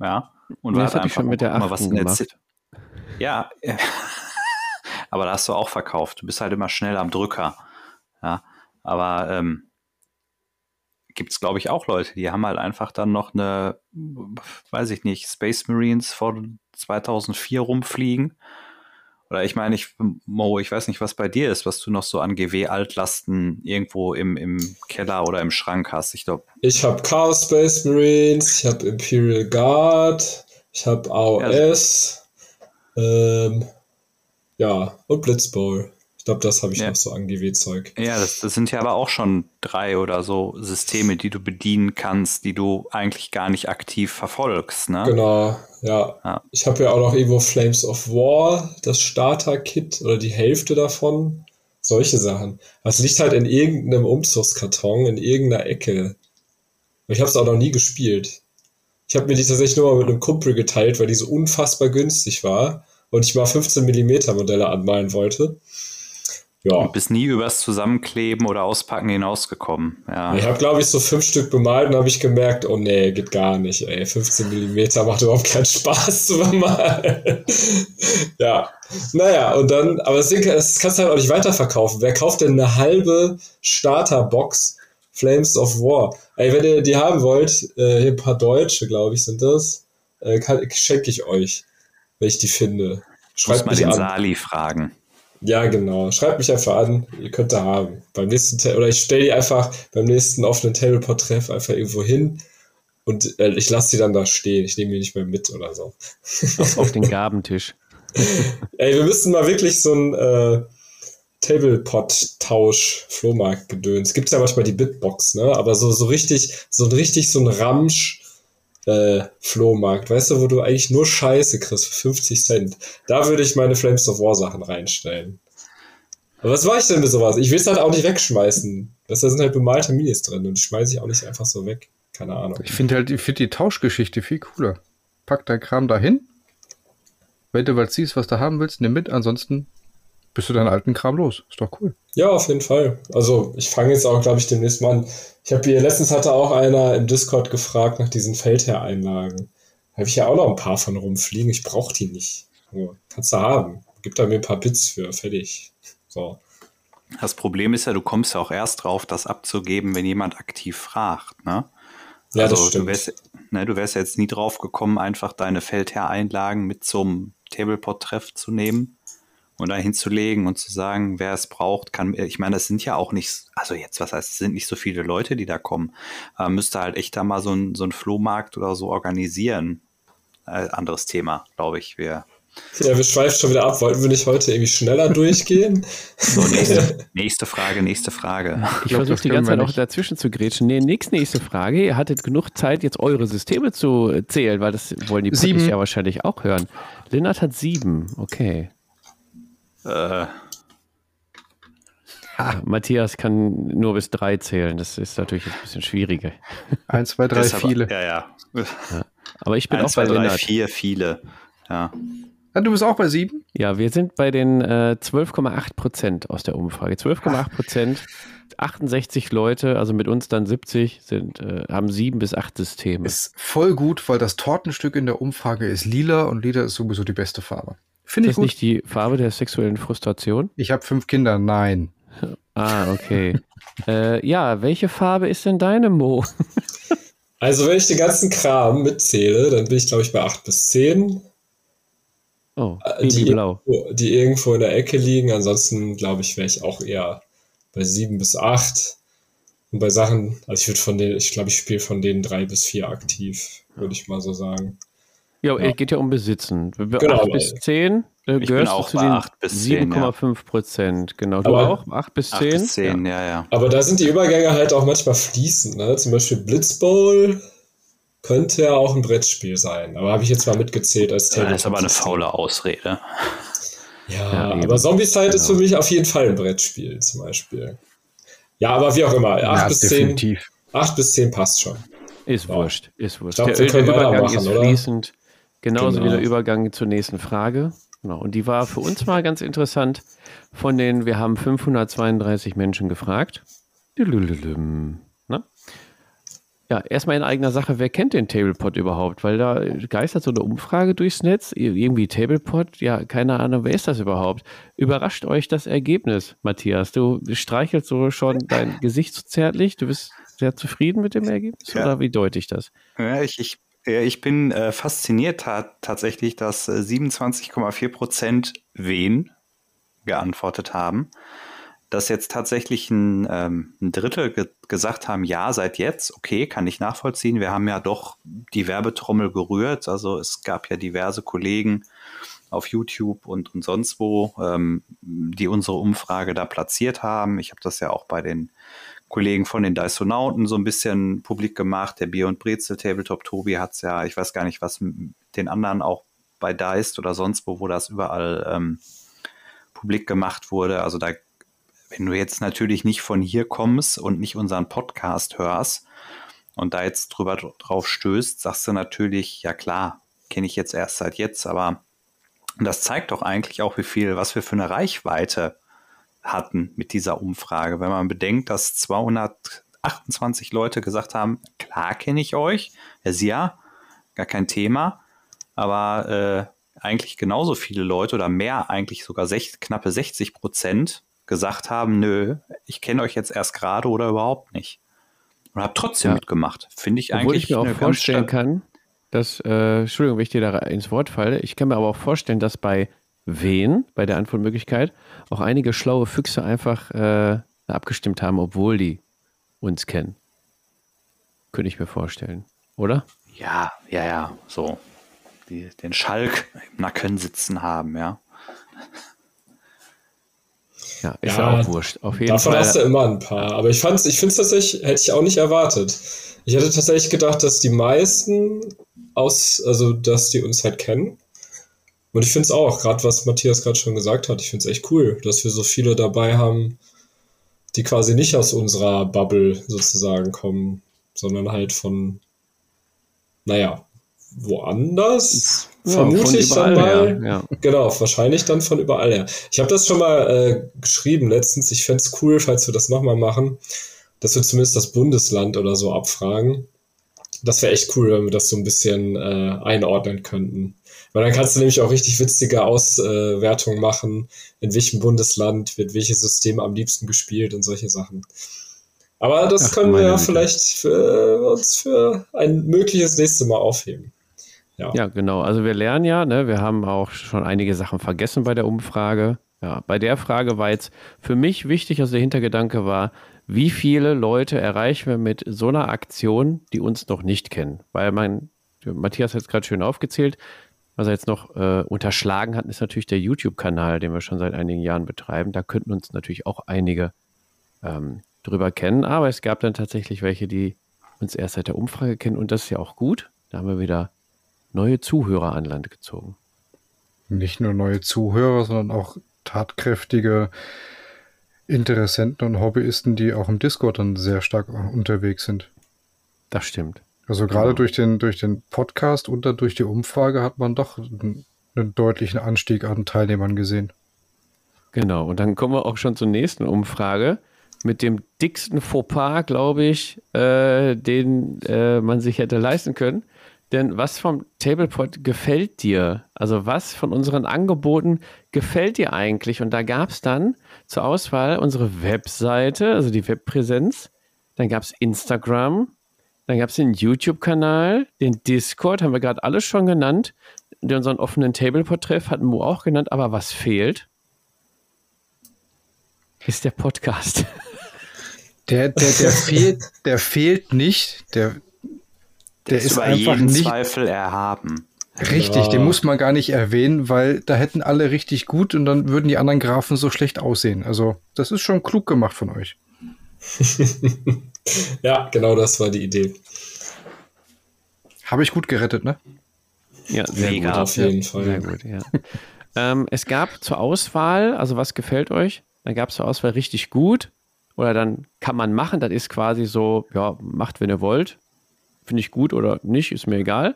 Ja, und das warte einfach mit der mal was in der Z- Ja, aber da hast du auch verkauft. Du bist halt immer schnell am Drücker. Ja, aber ähm, gibt es, glaube ich, auch Leute, die haben halt einfach dann noch eine, weiß ich nicht, Space Marines vor zweitausendvier rumfliegen. Oder ich meine, ich, Mo, ich weiß nicht, was bei dir ist, was du noch so an G W-Altlasten irgendwo im, im Keller oder im Schrank hast. Ich glaube, ich habe Chaos Space Marines, ich habe Imperial Guard, ich habe A O S, ja, ähm, ja, und Blitz Bowl. Ich glaube, das habe ich ja noch so an G W-Zeug. Ja, das, das sind ja aber auch schon drei oder so Systeme, die du bedienen kannst, die du eigentlich gar nicht aktiv verfolgst, ne? Genau. Ja, ah. Ich habe ja auch noch irgendwo Flames of War, das Starter-Kit oder die Hälfte davon, solche Sachen. Das liegt halt in irgendeinem Umzugskarton, in irgendeiner Ecke. Ich habe es auch noch nie gespielt. Ich habe mir die tatsächlich nur mal mit einem Kumpel geteilt, weil die so unfassbar günstig war und ich mal fünfzehn Millimeter Modelle anmalen wollte. Ja. Und bist nie übers Zusammenkleben oder Auspacken hinausgekommen. Ja. Ich habe, glaube ich, so fünf Stück bemalt und habe ich gemerkt, oh nee, geht gar nicht, ey. fünfzehn Millimeter macht überhaupt keinen Spaß zu bemalen. Ja, naja, und dann, aber das Ding, das kannst du halt auch nicht weiterverkaufen. Wer kauft denn eine halbe Starterbox Flames of War? Ey, wenn ihr die haben wollt, äh, hier ein paar Deutsche, glaube ich, sind das, äh, schenke ich euch, wenn ich die finde. Schreibt mich an. Muss mal den Sali fragen. Ja, genau. Schreibt mich einfach an, ihr könnt da haben. Beim nächsten, oder ich stelle die einfach beim nächsten offenen Tabletop-Treff einfach irgendwo hin und äh, ich lasse die dann da stehen. Ich nehme die nicht mehr mit oder so. Auf den Gabentisch. Ey, wir müssten mal wirklich so ein äh, Tablepot-Tausch-Flohmarkt-Gedöns. Gibt es ja manchmal die Bitbox, ne? Aber so, so richtig, so richtig so ein Ramsch. Äh, Flohmarkt, weißt du, wo du eigentlich nur Scheiße kriegst für fünfzig Cent. Da würde ich meine Flames of War Sachen reinstellen. Aber was mache ich denn mit sowas? Ich will es halt auch nicht wegschmeißen. Das, da sind halt bemalte Minis drin und die schmeiße ich auch nicht einfach so weg. Keine Ahnung. Ich finde halt ich find die Tauschgeschichte viel cooler. Pack dein Kram dahin. Wenn du was siehst, was du haben willst, nimm mit. Ansonsten bist du deinen alten Kram los. Ist doch cool. Ja, auf jeden Fall. Also ich fange jetzt auch, glaube ich, demnächst mal an. Ich habe hier, letztens hatte auch einer im Discord gefragt nach diesen Feldherr-Einlagen. Da habe ich ja auch noch ein paar von rumfliegen. Ich brauche die nicht. So, kannst du haben. Gib da mir ein paar Bits für. Fertig. So. Das Problem ist ja, du kommst ja auch erst drauf, das abzugeben, wenn jemand aktiv fragt, ne? Ja, also, das stimmt. Du wärst, ne, du wärst ja jetzt nie drauf gekommen, einfach deine Feldherr-Einlagen mit zum Tablepot-Treff zu nehmen. Und da hinzulegen und zu sagen, wer es braucht, kann, ich meine, das sind ja auch nicht, also jetzt, was heißt, es sind nicht so viele Leute, die da kommen. Man müsste halt echt da mal so ein, so ein Flohmarkt oder so organisieren. Äh, anderes Thema, glaube ich. Wir. Ja, wir schweifen schon wieder ab. Wollten wir nicht heute irgendwie schneller durchgehen? So, nächste, nächste Frage, nächste Frage. Ich versuche die ganze Zeit noch dazwischen zu grätschen. Nee, nächste, nächste Frage. Ihr hattet genug Zeit, jetzt eure Systeme zu zählen, weil das wollen die Puttis ja wahrscheinlich auch hören. Lennart hat sieben, okay. Äh. Ah, Matthias kann nur bis drei zählen. Das ist natürlich ein bisschen schwieriger. Eins, zwei, drei, Deshalb, viele. Ja, ja, ja. Aber ich bin Eins, auch bei zwei, drei, Lennart. vier, viele. Ja. Ja, du bist auch bei sieben? Ja, wir sind bei den äh, zwölf Komma acht Prozent aus der Umfrage. zwölf Komma acht Prozent, achtundsechzig Leute, also mit uns dann siebzig, sind, äh, haben sieben bis acht Systeme. Ist voll gut, weil das Tortenstück in der Umfrage ist lila und lila ist sowieso die beste Farbe. Find ist das nicht die Farbe der sexuellen Frustration? Ich habe fünf Kinder, nein. Ah, okay. äh, ja, welche Farbe ist denn deine, Mo? Also wenn ich den ganzen Kram mitzähle, dann bin ich, glaube ich, bei acht bis zehn. Oh, die blau. Irgendwo, die irgendwo in der Ecke liegen. Ansonsten, glaube ich, wäre ich auch eher bei sieben bis acht. Und bei Sachen, also ich würde von denen, ich glaube, ich spiele von denen drei bis vier aktiv, würde ich mal so sagen. Ja, es ja. geht ja um Besitzen. Bei genau, acht bis zehn äh, ich gehörst bin auch du zu bei den acht bis sieben Komma fünf Prozent. Ja. Genau, du aber auch? acht bis zehn? acht bis zehn, ja. Ja, ja. Aber da sind die Übergänge halt auch manchmal fließend. Ne? Zum Beispiel Blitz Bowl könnte ja auch ein Brettspiel sein. Aber habe ich jetzt mal mitgezählt als Tabletop. Ja, das ist aber eine faule Ausrede. Ja, ja, aber Zombieside genau. ist für mich auf jeden Fall ein Brettspiel zum Beispiel. Ja, aber wie auch immer. acht, ja, bis, zehn, acht bis zehn passt schon. Ist ja. wurscht. Ist wurscht. Ich glaub, der Übergang machen, ist fließend. Oder? Genauso genau. wie der Übergang zur nächsten Frage. Genau, und die war für uns mal ganz interessant. Von denen, wir haben fünfhundertzweiunddreißig Menschen gefragt. Na? Ja, erstmal in eigener Sache, wer kennt den Tablepod überhaupt? Weil da geistert so eine Umfrage durchs Netz, irgendwie Tablepod, ja, keine Ahnung, wer ist das überhaupt? Überrascht euch das Ergebnis, Matthias? Du streichelst so schon dein Gesicht so zärtlich, du bist sehr zufrieden mit dem Ergebnis, ja. Oder wie deute ich das? Ja, ich... ich Ja, ich bin äh, fasziniert ta- tatsächlich, dass äh, siebenundzwanzig Komma vier Prozent wen geantwortet haben. Dass jetzt tatsächlich ein, ähm, ein Drittel ge- gesagt haben, ja, seit jetzt, okay, kann ich nachvollziehen. Wir haben ja doch die Werbetrommel gerührt. Also es gab ja diverse Kollegen auf YouTube und, und sonst wo, ähm, die unsere Umfrage da platziert haben. Ich habe das ja auch bei den Kollegen von den Dysonauten so ein bisschen publik gemacht. Der Bier- und Brezel-Tabletop-Tobi hat es ja, ich weiß gar nicht, was den anderen auch bei Deist oder sonst wo, wo das überall ähm, publik gemacht wurde. Also da, wenn du jetzt natürlich nicht von hier kommst und nicht unseren Podcast hörst und da jetzt drüber drauf stößt, sagst du natürlich, ja klar, kenne ich jetzt erst seit jetzt, aber das zeigt doch eigentlich auch, wie viel, was wir für eine Reichweite hatten mit dieser Umfrage. Wenn man bedenkt, dass zweihundertachtundzwanzig Leute gesagt haben, klar kenne ich euch, ja, gar kein Thema, aber äh, eigentlich genauso viele Leute oder mehr, eigentlich sogar sech, knappe sechzig Prozent gesagt haben, nö, ich kenne euch jetzt erst gerade oder überhaupt nicht. Und habe trotzdem ja. mitgemacht. Finde ich Obwohl eigentlich ich mir auch vorstellen ganz kann, dass, äh, Entschuldigung, wenn ich dir da ins Wort falle, ich kann mir aber auch vorstellen, dass bei Wen bei der Antwortmöglichkeit auch einige schlaue Füchse einfach äh, abgestimmt haben, obwohl die uns kennen. Könnte ich mir vorstellen, oder? Ja, ja, ja, so. Die, den Schalk im Nacken sitzen haben, ja. Ja, ist ja auch wurscht. Auf jeden davon Fall. Hast du immer ein paar. Aber ich fand's, ich finde es tatsächlich, hätte ich auch nicht erwartet. Ich hätte tatsächlich gedacht, dass die meisten aus, also dass die uns halt kennen. Und ich finde es auch, gerade was Matthias gerade schon gesagt hat, ich finde es echt cool, dass wir so viele dabei haben, die quasi nicht aus unserer Bubble sozusagen kommen, sondern halt von, naja, woanders, ja, vermute ich dann mal. Ja. Genau, wahrscheinlich dann von überall her. Ich habe das schon mal äh, geschrieben letztens, ich fände es cool, falls wir das nochmal machen, dass wir zumindest das Bundesland oder so abfragen. Das wäre echt cool, wenn wir das so ein bisschen äh, einordnen könnten. Weil dann kannst du nämlich auch richtig witzige Auswertungen äh, machen, in welchem Bundesland wird welches System am liebsten gespielt und solche Sachen. Aber das Ach, können wir ja vielleicht für, uns für ein mögliches nächstes Mal aufheben. Ja. Ja, genau. Also wir lernen ja, ne? Wir haben auch schon einige Sachen vergessen bei der Umfrage. Ja, bei der Frage war jetzt für mich wichtig, also der Hintergedanke war, wie viele Leute erreichen wir mit so einer Aktion, die uns noch nicht kennen? Weil mein, Matthias hat es gerade schön aufgezählt, was er jetzt noch äh, unterschlagen hat, ist natürlich der YouTube-Kanal, den wir schon seit einigen Jahren betreiben. Da könnten uns natürlich auch einige ähm, drüber kennen. Aber es gab dann tatsächlich welche, die uns erst seit der Umfrage kennen. Und das ist ja auch gut. Da haben wir wieder neue Zuhörer an Land gezogen. Nicht nur neue Zuhörer, sondern auch tatkräftige Interessenten und Hobbyisten, die auch im Discord dann sehr stark unterwegs sind. Das stimmt. Also gerade genau. durch den durch den Podcast und dann durch die Umfrage hat man doch einen, einen deutlichen Anstieg an Teilnehmern gesehen. Genau, und dann kommen wir auch schon zur nächsten Umfrage mit dem dicksten Fauxpas, glaube ich, äh, den äh, man sich hätte leisten können. Denn was vom Tablepod gefällt dir? Also was von unseren Angeboten gefällt dir eigentlich? Und da gab es dann zur Auswahl unsere Webseite, also die Webpräsenz. Dann gab es Instagram. Dann gab es den YouTube-Kanal, den Discord, haben wir gerade alles schon genannt. Unseren offenen Tablepod-Treff hat Mo auch genannt. Aber was fehlt, ist der Podcast. Der, der, der, fehlt, der fehlt nicht. Der, der ist, ist einfach jeden nicht Zweifel erhaben. Richtig, ja. Den muss man gar nicht erwähnen, weil da hätten alle richtig gut und dann würden die anderen Grafen so schlecht aussehen. Also das ist schon klug gemacht von euch. Ja, genau das war die Idee. Habe ich gut gerettet, ne? Ja, sehr Mega. Gut. Auf jeden Fall. Sehr gut, ja. ähm, es gab zur Auswahl, also was gefällt euch? Dann gab es zur Auswahl richtig gut oder dann kann man machen. Das ist quasi so, ja, macht, wenn ihr wollt. Finde ich gut oder nicht, ist mir egal.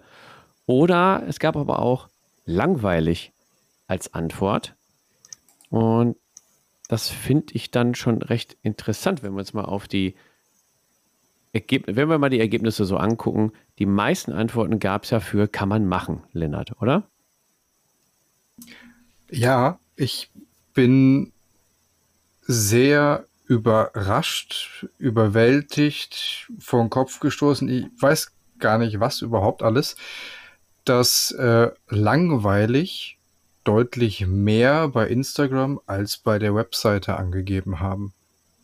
Oder es gab aber auch langweilig. als Antwort. Und das finde ich dann schon recht interessant, wenn wir uns mal auf die Ergeb- wenn wir mal die Ergebnisse so angucken. Die meisten Antworten gab es ja für kann man machen, Lennart, oder? Ja, ich bin sehr überrascht, überwältigt, vor den Kopf gestoßen. Ich weiß gar nicht, was überhaupt alles, dass äh, langweilig deutlich mehr bei Instagram als bei der Webseite angegeben haben.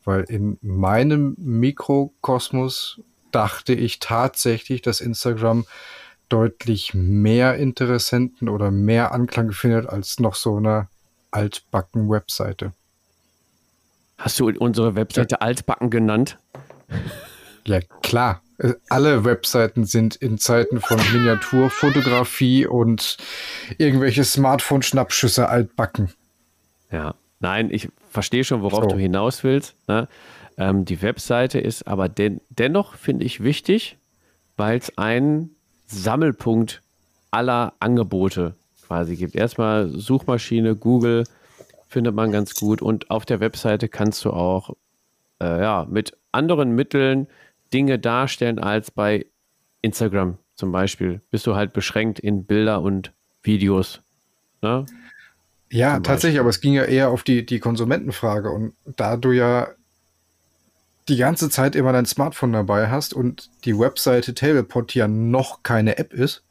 Weil in meinem Mikrokosmos dachte ich tatsächlich, dass Instagram deutlich mehr Interessenten oder mehr Anklang findet als noch so eine altbacken Webseite. Hast du unsere Webseite ja. altbacken genannt? Ja, klar. Alle Webseiten sind in Zeiten von Miniaturfotografie und irgendwelche Smartphone-Schnappschüsse altbacken. Ja, nein, ich verstehe schon, worauf so. du hinaus willst. Ne? Ähm, die Webseite ist aber den, dennoch, finde ich, wichtig, weil es einen Sammelpunkt aller Angebote quasi gibt. Erstmal Suchmaschine, Google findet man ganz gut und auf der Webseite kannst du auch äh, ja, mit anderen Mitteln Dinge darstellen als bei Instagram zum Beispiel. Bist du halt beschränkt in Bilder und Videos. Ne? Ja, tatsächlich, aber es ging ja eher auf die, die Konsumentenfrage und da du ja die ganze Zeit immer dein Smartphone dabei hast und die Webseite Tablepot ja noch keine App ist,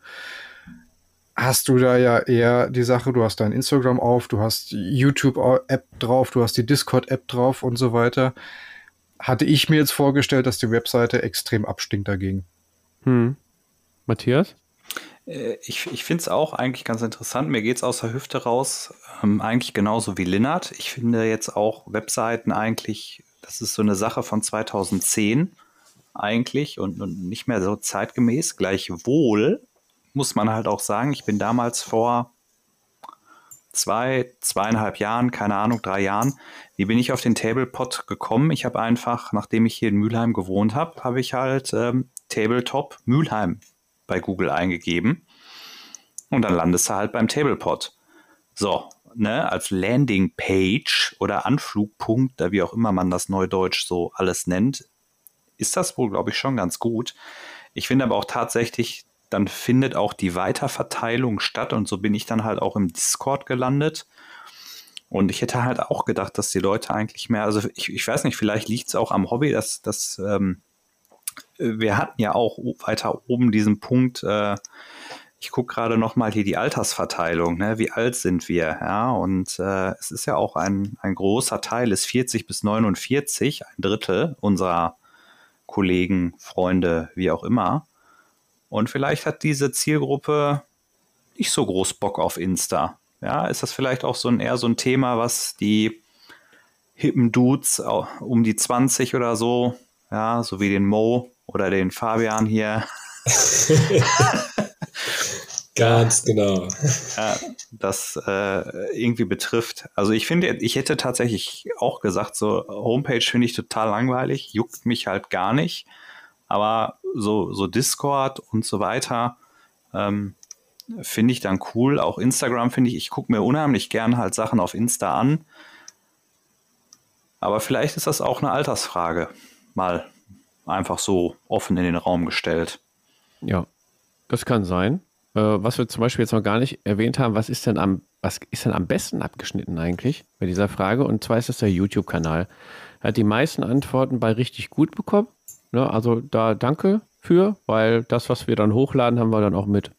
hast du da ja eher die Sache, du hast dein Instagram auf, du hast die YouTube-App drauf, du hast die Discord-App drauf und so weiter. Hatte ich mir jetzt vorgestellt, dass die Webseite extrem abstinkt dagegen. Hm. Matthias? Ich, ich finde es auch eigentlich ganz interessant. Mir geht es aus der Hüfte raus ähm, eigentlich genauso wie Lennart. Ich finde jetzt auch Webseiten eigentlich, das ist so eine Sache von zweitausendzehn eigentlich und, und nicht mehr so zeitgemäß. Gleichwohl muss man halt auch sagen, ich bin damals vor zwei, zweieinhalb Jahren, keine Ahnung, drei Jahren, wie bin ich auf den Tablepot gekommen? Ich habe einfach, nachdem ich hier in Mülheim gewohnt habe, habe ich halt ähm, Tabletop Mülheim bei Google eingegeben und dann landest du halt beim Tablepot. So, ne, als Landingpage oder Anflugpunkt, da wie auch immer man das Neudeutsch so alles nennt, ist das wohl, glaube ich, schon ganz gut. Ich finde aber auch tatsächlich, dann findet auch die Weiterverteilung statt und so bin ich dann halt auch im Discord gelandet und ich hätte halt auch gedacht, dass die Leute eigentlich mehr, also ich, ich weiß nicht, vielleicht liegt es auch am Hobby, dass das, ähm, wir hatten ja auch weiter oben diesen Punkt, äh, ich gucke gerade nochmal hier die Altersverteilung, ne? Wie alt sind wir? Ja, und äh, es ist ja auch ein, ein großer Teil, ist vierzig bis neunundvierzig, ein Drittel unserer Kollegen, Freunde, wie auch immer. Und vielleicht hat diese Zielgruppe nicht so groß Bock auf Insta. Ja, ist das vielleicht auch so ein, eher so ein Thema, was die hippen Dudes um die zwanzig oder so, ja, so wie den Mo oder den Fabian hier. Ganz genau. Ja, das äh, irgendwie betrifft. Also ich finde, ich hätte tatsächlich auch gesagt, so Homepage finde ich total langweilig, juckt mich halt gar nicht. Aber so, so Discord und so weiter ähm, finde ich dann cool. Auch Instagram finde ich, ich gucke mir unheimlich gern halt Sachen auf Insta an. Aber vielleicht ist das auch eine Altersfrage. Mal einfach so offen in den Raum gestellt. Ja, das kann sein. Äh, was wir zum Beispiel jetzt noch gar nicht erwähnt haben, was ist denn am, was ist denn am besten abgeschnitten eigentlich bei dieser Frage? Und zwar ist das der YouTube-Kanal. Hat die meisten Antworten bei richtig gut bekommen. Ne, also da danke für, weil das, was wir dann hochladen, haben wir dann auch mit,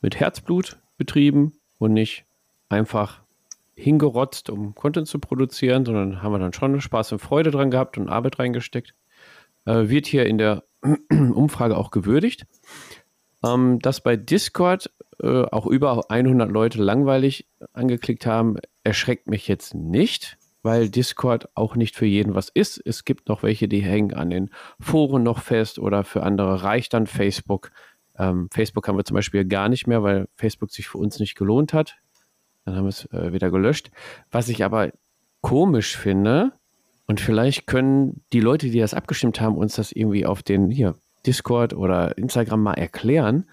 mit Herzblut betrieben und nicht einfach hingerotzt, um Content zu produzieren, sondern haben wir dann schon Spaß und Freude dran gehabt und Arbeit reingesteckt. Äh, wird hier in der Umfrage auch gewürdigt. Ähm, dass bei Discord äh, auch über hundert Leute langweilig angeklickt haben, erschreckt mich jetzt nicht, weil Discord auch nicht für jeden was ist. Es gibt noch welche, die hängen an den Foren noch fest oder für andere reicht dann Facebook. Ähm, Facebook haben wir zum Beispiel gar nicht mehr, weil Facebook sich für uns nicht gelohnt hat. Dann haben wir es äh, wieder gelöscht. Was ich aber komisch finde und vielleicht können die Leute, die das abgestimmt haben, uns das irgendwie auf den hier Discord oder Instagram mal erklären.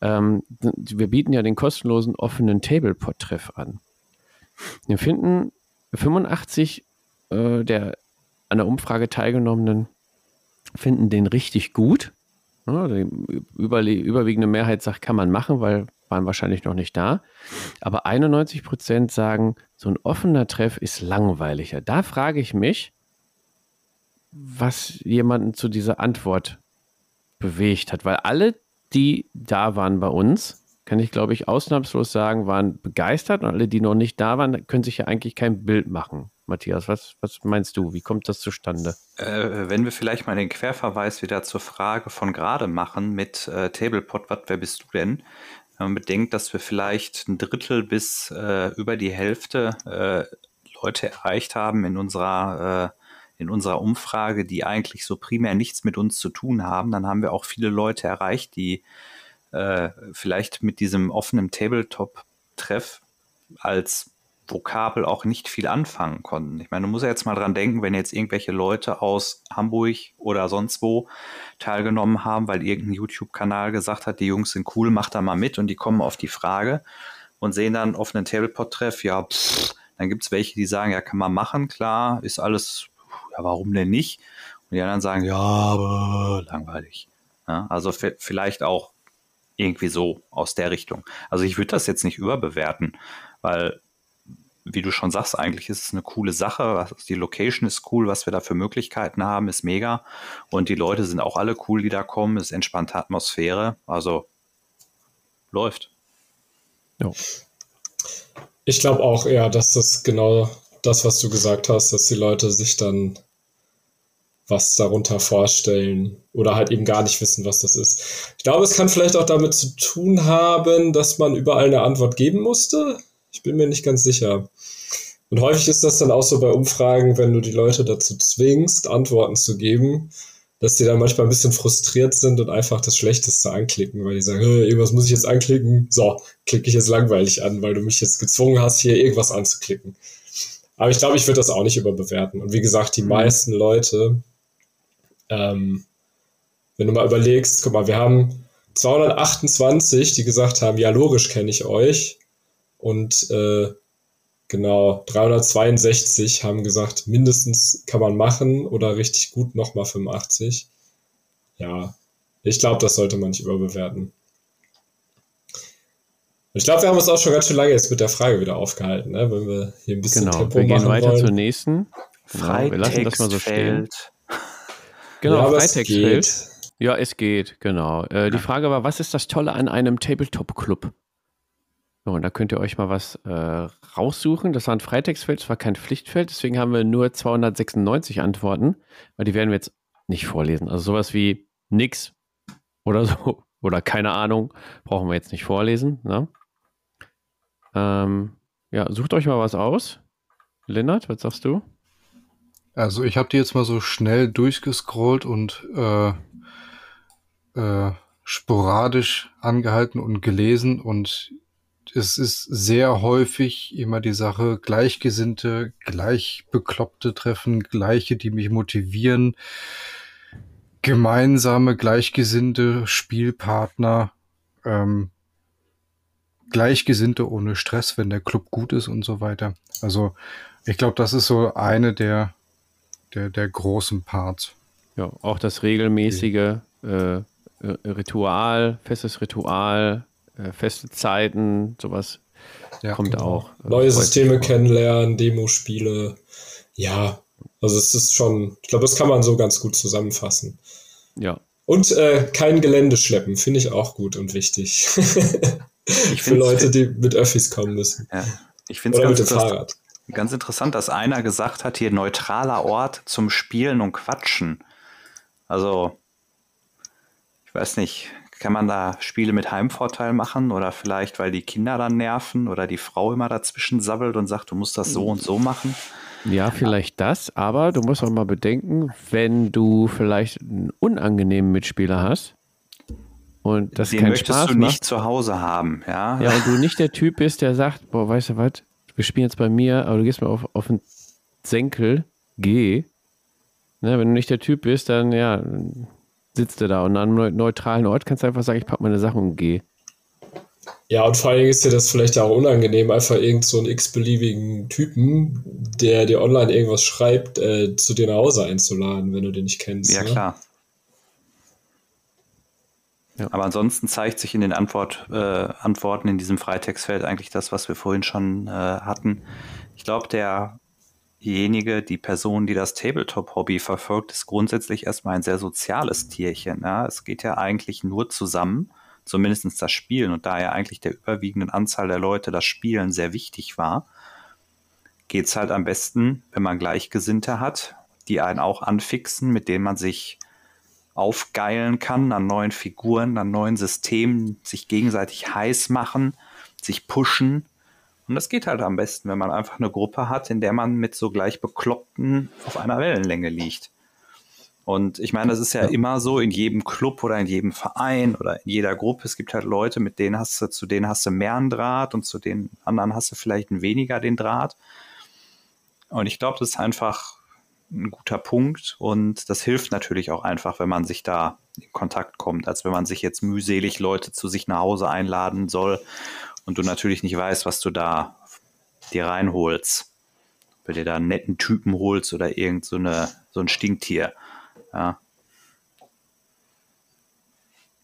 Ähm, wir bieten ja den kostenlosen offenen Tablepot-Treff an. Wir finden fünfundachtzig äh, der an der Umfrage teilgenommenen finden den richtig gut. Ja, die überle- überwiegende Mehrheit sagt, kann man machen, weil waren wahrscheinlich noch nicht da. Aber einundneunzig Prozent sagen, so ein offener Treff ist langweiliger. Da frage ich mich, was jemanden zu dieser Antwort bewegt hat. Weil alle, die da waren bei uns, kann ich, glaube ich, ausnahmslos sagen, waren begeistert. Und alle, die noch nicht da waren, können sich ja eigentlich kein Bild machen. Matthias, was, was meinst du? Wie kommt das zustande? Äh, wenn wir vielleicht mal den Querverweis wieder zur Frage von gerade machen mit äh, Tablepot, was, wer bist du denn? Wenn man bedenkt, dass wir vielleicht ein Drittel bis äh, über die Hälfte äh, Leute erreicht haben in unserer, äh, in unserer Umfrage, die eigentlich so primär nichts mit uns zu tun haben, dann haben wir auch viele Leute erreicht, die äh, vielleicht mit diesem offenen Tabletop-Treff als Vokabel auch nicht viel anfangen konnten. Ich meine, du musst ja jetzt mal dran denken, wenn jetzt irgendwelche Leute aus Hamburg oder sonst wo teilgenommen haben, weil irgendein YouTube-Kanal gesagt hat, die Jungs sind cool, macht da mal mit, und die kommen auf die Frage und sehen dann auf einen Tablepot-Treff, ja, pff, dann gibt es welche, die sagen, ja, kann man machen, klar, ist alles, ja, warum denn nicht? Und die anderen sagen, ja, aber langweilig. Ja, also f- vielleicht auch irgendwie so aus der Richtung. Also ich würde das jetzt nicht überbewerten, weil wie du schon sagst, eigentlich ist es eine coole Sache. Die Location ist cool, was wir da für Möglichkeiten haben, ist mega. Und die Leute sind auch alle cool, die da kommen. Es ist entspannte Atmosphäre. Also läuft. Ja. Ich glaube auch eher, dass das genau das, was du gesagt hast, dass die Leute sich dann was darunter vorstellen oder halt eben gar nicht wissen, was das ist. Ich glaube, es kann vielleicht auch damit zu tun haben, dass man überall eine Antwort geben musste. Ich bin mir nicht ganz sicher. Und häufig ist das dann auch so bei Umfragen, wenn du die Leute dazu zwingst, Antworten zu geben, dass die dann manchmal ein bisschen frustriert sind und einfach das Schlechteste anklicken, weil die sagen, irgendwas muss ich jetzt anklicken, so, klicke ich jetzt langweilig an, weil du mich jetzt gezwungen hast, hier irgendwas anzuklicken. Aber ich glaube, ich würde das auch nicht überbewerten. Und wie gesagt, die mhm. meisten Leute, ähm, wenn du mal überlegst, guck mal, wir haben zweihundertachtundzwanzig, die gesagt haben, ja, logisch kenne ich euch. Und äh, genau, dreihundertzweiundsechzig haben gesagt, mindestens kann man machen oder richtig gut nochmal fünfundachtzig. Ja, ich glaube, das sollte man nicht überbewerten. Ich glaube, wir haben uns auch schon ganz schön lange jetzt mit der Frage wieder aufgehalten, ne? Wenn wir hier ein bisschen genau, Tempo machen wollen. Genau, wir gehen weiter zur nächsten. Genau, wir lassen das mal so stehen. Genau, ja, Freitextfeld. Ja, es geht, genau. Äh, die Frage war, was ist das Tolle an einem Tabletop-Club? So, und da könnt ihr euch mal was äh, raussuchen. Das war ein Freitextfeld, das war kein Pflichtfeld. Deswegen haben wir nur zweihundertsechsundneunzig Antworten, weil die werden wir jetzt nicht vorlesen. Also sowas wie nix oder so oder keine Ahnung brauchen wir jetzt nicht vorlesen. Ne? Ähm, ja, sucht euch mal was aus. Lennart, was sagst du? Also ich habe die jetzt mal so schnell durchgescrollt und äh, äh, sporadisch angehalten und gelesen, und es ist sehr häufig immer die Sache, Gleichgesinnte, gleich Bekloppte treffen, Gleiche, die mich motivieren, gemeinsame, gleichgesinnte Spielpartner, ähm, Gleichgesinnte ohne Stress, wenn der Club gut ist und so weiter. Also ich glaube, das ist so eine der, der, der großen Parts. Ja, auch das regelmäßige äh, Ritual, festes Ritual, feste Zeiten, sowas ja, kommt genau. auch. Neue Systeme kennenlernen, Demospiele. Ja, also es ist schon, ich glaube, das kann man so ganz gut zusammenfassen. Ja. Und äh, kein Gelände schleppen, finde ich auch gut und wichtig. Ich Für Leute, die mit Öffis kommen müssen. Ja. Ich find's Oder ganz mit dem Fahrrad. Ganz interessant, dass einer gesagt hat, hier neutraler Ort zum Spielen und Quatschen. Also, ich weiß nicht, kann man da Spiele mit Heimvorteil machen oder vielleicht, weil die Kinder dann nerven oder die Frau immer dazwischen sabbelt und sagt, du musst das so und so machen? Ja, vielleicht das, aber du musst auch mal bedenken, wenn du vielleicht einen unangenehmen Mitspieler hast und das keinen Spaß macht. Den möchtest du nicht zu Hause haben, ja? Ja, und du nicht der Typ bist, der sagt, boah, weißt du was, wir spielen jetzt bei mir, aber du gehst mir auf, auf den Senkel, geh. Ne, wenn du nicht der Typ bist, dann ja... sitzt du da, und an einem neutralen Ort kannst du einfach sagen, ich packe meine Sachen und gehe. Ja, und vor allen Dingen ist dir das vielleicht auch unangenehm, einfach irgend so einen x-beliebigen Typen, der dir online irgendwas schreibt, äh, zu dir nach Hause einzuladen, wenn du den nicht kennst. Ja, ne? Klar. Ja. Aber ansonsten zeigt sich in den Antwort, äh, Antworten in diesem Freitextfeld eigentlich das, was wir vorhin schon äh, hatten. Ich glaube, derjenige, die Person, die das Tabletop-Hobby verfolgt, ist grundsätzlich erstmal ein sehr soziales Tierchen. Ja? Es geht ja eigentlich nur zusammen, zumindest das Spielen, und da ja eigentlich der überwiegenden Anzahl der Leute das Spielen sehr wichtig war, geht es halt am besten, wenn man Gleichgesinnte hat, die einen auch anfixen, mit denen man sich aufgeilen kann an neuen Figuren, an neuen Systemen, sich gegenseitig heiß machen, sich pushen. Und das geht halt am besten, wenn man einfach eine Gruppe hat, in der man mit so gleich Bekloppten auf einer Wellenlänge liegt. Und ich meine, das ist ja, ja immer so in jedem Club oder in jedem Verein oder in jeder Gruppe. Es gibt halt Leute, mit denen hast du, zu denen hast du mehr einen Draht und zu den anderen hast du vielleicht weniger den Draht. Und ich glaube, das ist einfach ein guter Punkt. Und das hilft natürlich auch einfach, wenn man sich da in Kontakt kommt, als wenn man sich jetzt mühselig Leute zu sich nach Hause einladen soll und du natürlich nicht weißt, was du da dir reinholst. Wenn du da einen netten Typen holst oder irgend so, eine, so ein Stinktier. Ja.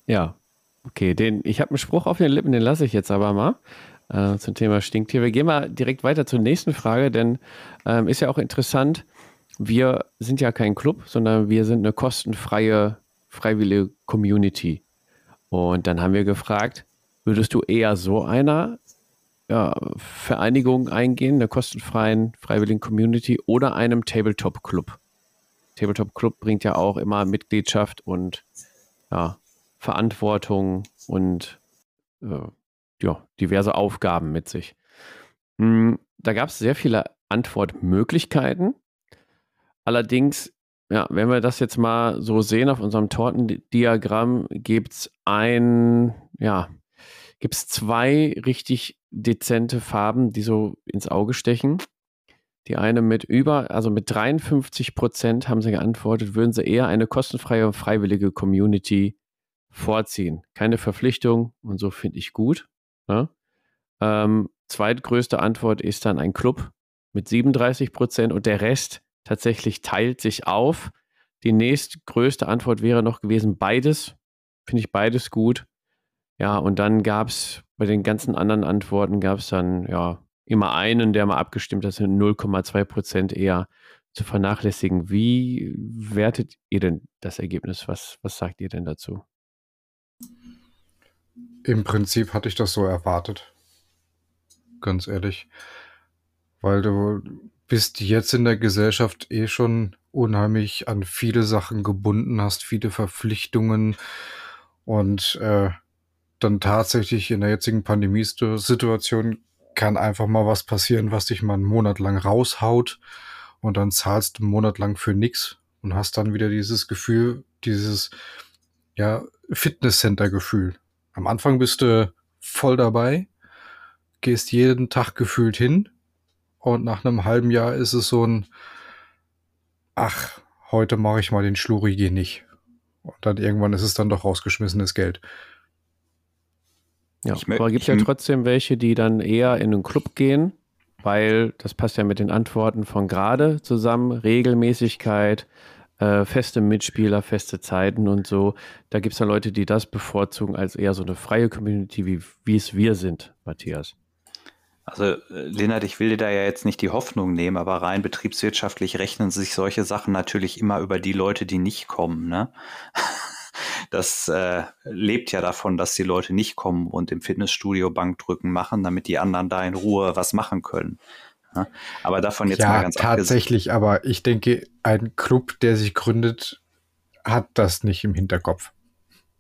Ja, okay. Den, ich habe einen Spruch auf den Lippen, den lasse ich jetzt aber mal äh, zum Thema Stinktier. Wir gehen mal direkt weiter zur nächsten Frage, denn ähm, ist ja auch interessant, wir sind ja kein Club, sondern wir sind eine kostenfreie, freiwillige Community. Und dann haben wir gefragt, würdest du eher so einer ja, Vereinigung eingehen, einer kostenfreien, freiwilligen Community oder einem Tabletop-Club? Tabletop Club bringt ja auch immer Mitgliedschaft und ja, Verantwortung und äh, ja, diverse Aufgaben mit sich. Hm, da gab es sehr viele Antwortmöglichkeiten. Allerdings, ja, wenn wir das jetzt mal so sehen auf unserem Tortendiagramm, gibt es ein, ja, gibt es zwei richtig dezente Farben, die so ins Auge stechen. Die eine mit über, also mit dreiundfünfzig Prozent haben sie geantwortet, würden sie eher eine kostenfreie und freiwillige Community vorziehen. Keine Verpflichtung und so finde ich gut. Ne? Ähm, zweitgrößte Antwort ist dann ein Club mit siebenunddreißig Prozent und der Rest tatsächlich teilt sich auf. Die nächstgrößte Antwort wäre noch gewesen, beides. Finde ich beides gut. Ja, und dann gab es bei den ganzen anderen Antworten gab es dann, ja, immer einen, der mal abgestimmt hat, sind null Komma zwei Prozent eher zu vernachlässigen. Wie wertet ihr denn das Ergebnis? Was, was sagt ihr denn dazu? Im Prinzip hatte ich das so erwartet. Ganz ehrlich. Weil du bist jetzt in der Gesellschaft eh schon unheimlich an viele Sachen gebunden, hast viele Verpflichtungen und äh, dann tatsächlich in der jetzigen Pandemiesituation kann einfach mal was passieren, was dich mal einen Monat lang raushaut und dann zahlst du einen Monat lang für nichts und hast dann wieder dieses Gefühl, dieses ja, Fitnesscenter-Gefühl. Am Anfang bist du voll dabei, gehst jeden Tag gefühlt hin und nach einem halben Jahr ist es so ein ach, heute mache ich mal den Schluri, geh nicht. Und dann irgendwann ist es dann doch rausgeschmissenes Geld. Ja, aber es gibt ja trotzdem welche, die dann eher in den Club gehen, weil das passt ja mit den Antworten von gerade zusammen, Regelmäßigkeit, äh, feste Mitspieler, feste Zeiten und so. Da gibt es ja Leute, die das bevorzugen als eher so eine freie Community, wie, wie es wir sind, Matthias. Also Lennart, ich will dir da ja jetzt nicht die Hoffnung nehmen, aber rein betriebswirtschaftlich rechnen sich solche Sachen natürlich immer über die Leute, die nicht kommen, ne? Das äh, lebt ja davon, dass die Leute nicht kommen und im Fitnessstudio Bankdrücken machen, damit die anderen da in Ruhe was machen können. Ja? Aber davon jetzt ja, mal ganz abgesehen. Ja, tatsächlich, aber ich denke, ein Club, der sich gründet, hat das nicht im Hinterkopf.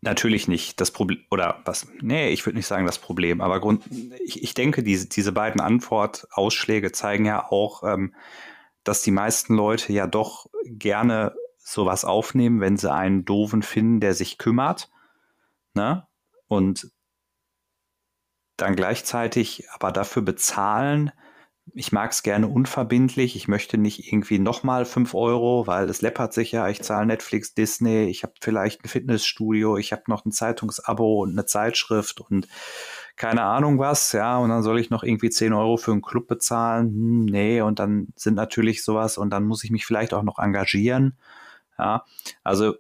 Natürlich nicht. Das Problem, oder was? Nee, ich würde nicht sagen das Problem, aber Grund, ich, ich denke, diese, diese beiden Antwortausschläge zeigen ja auch, ähm, dass die meisten Leute ja doch gerne sowas aufnehmen, wenn sie einen Doofen finden, der sich kümmert, ne? Und dann gleichzeitig aber dafür bezahlen, ich mag es gerne unverbindlich, ich möchte nicht irgendwie nochmal fünf Euro, weil es läppert sich ja, ich zahle Netflix, Disney, ich habe vielleicht ein Fitnessstudio, ich habe noch ein Zeitungsabo und eine Zeitschrift und keine Ahnung was, ja, und dann soll ich noch irgendwie zehn Euro für einen Club bezahlen, hm, nee, und dann sind natürlich sowas und dann muss ich mich vielleicht auch noch engagieren, ja, also,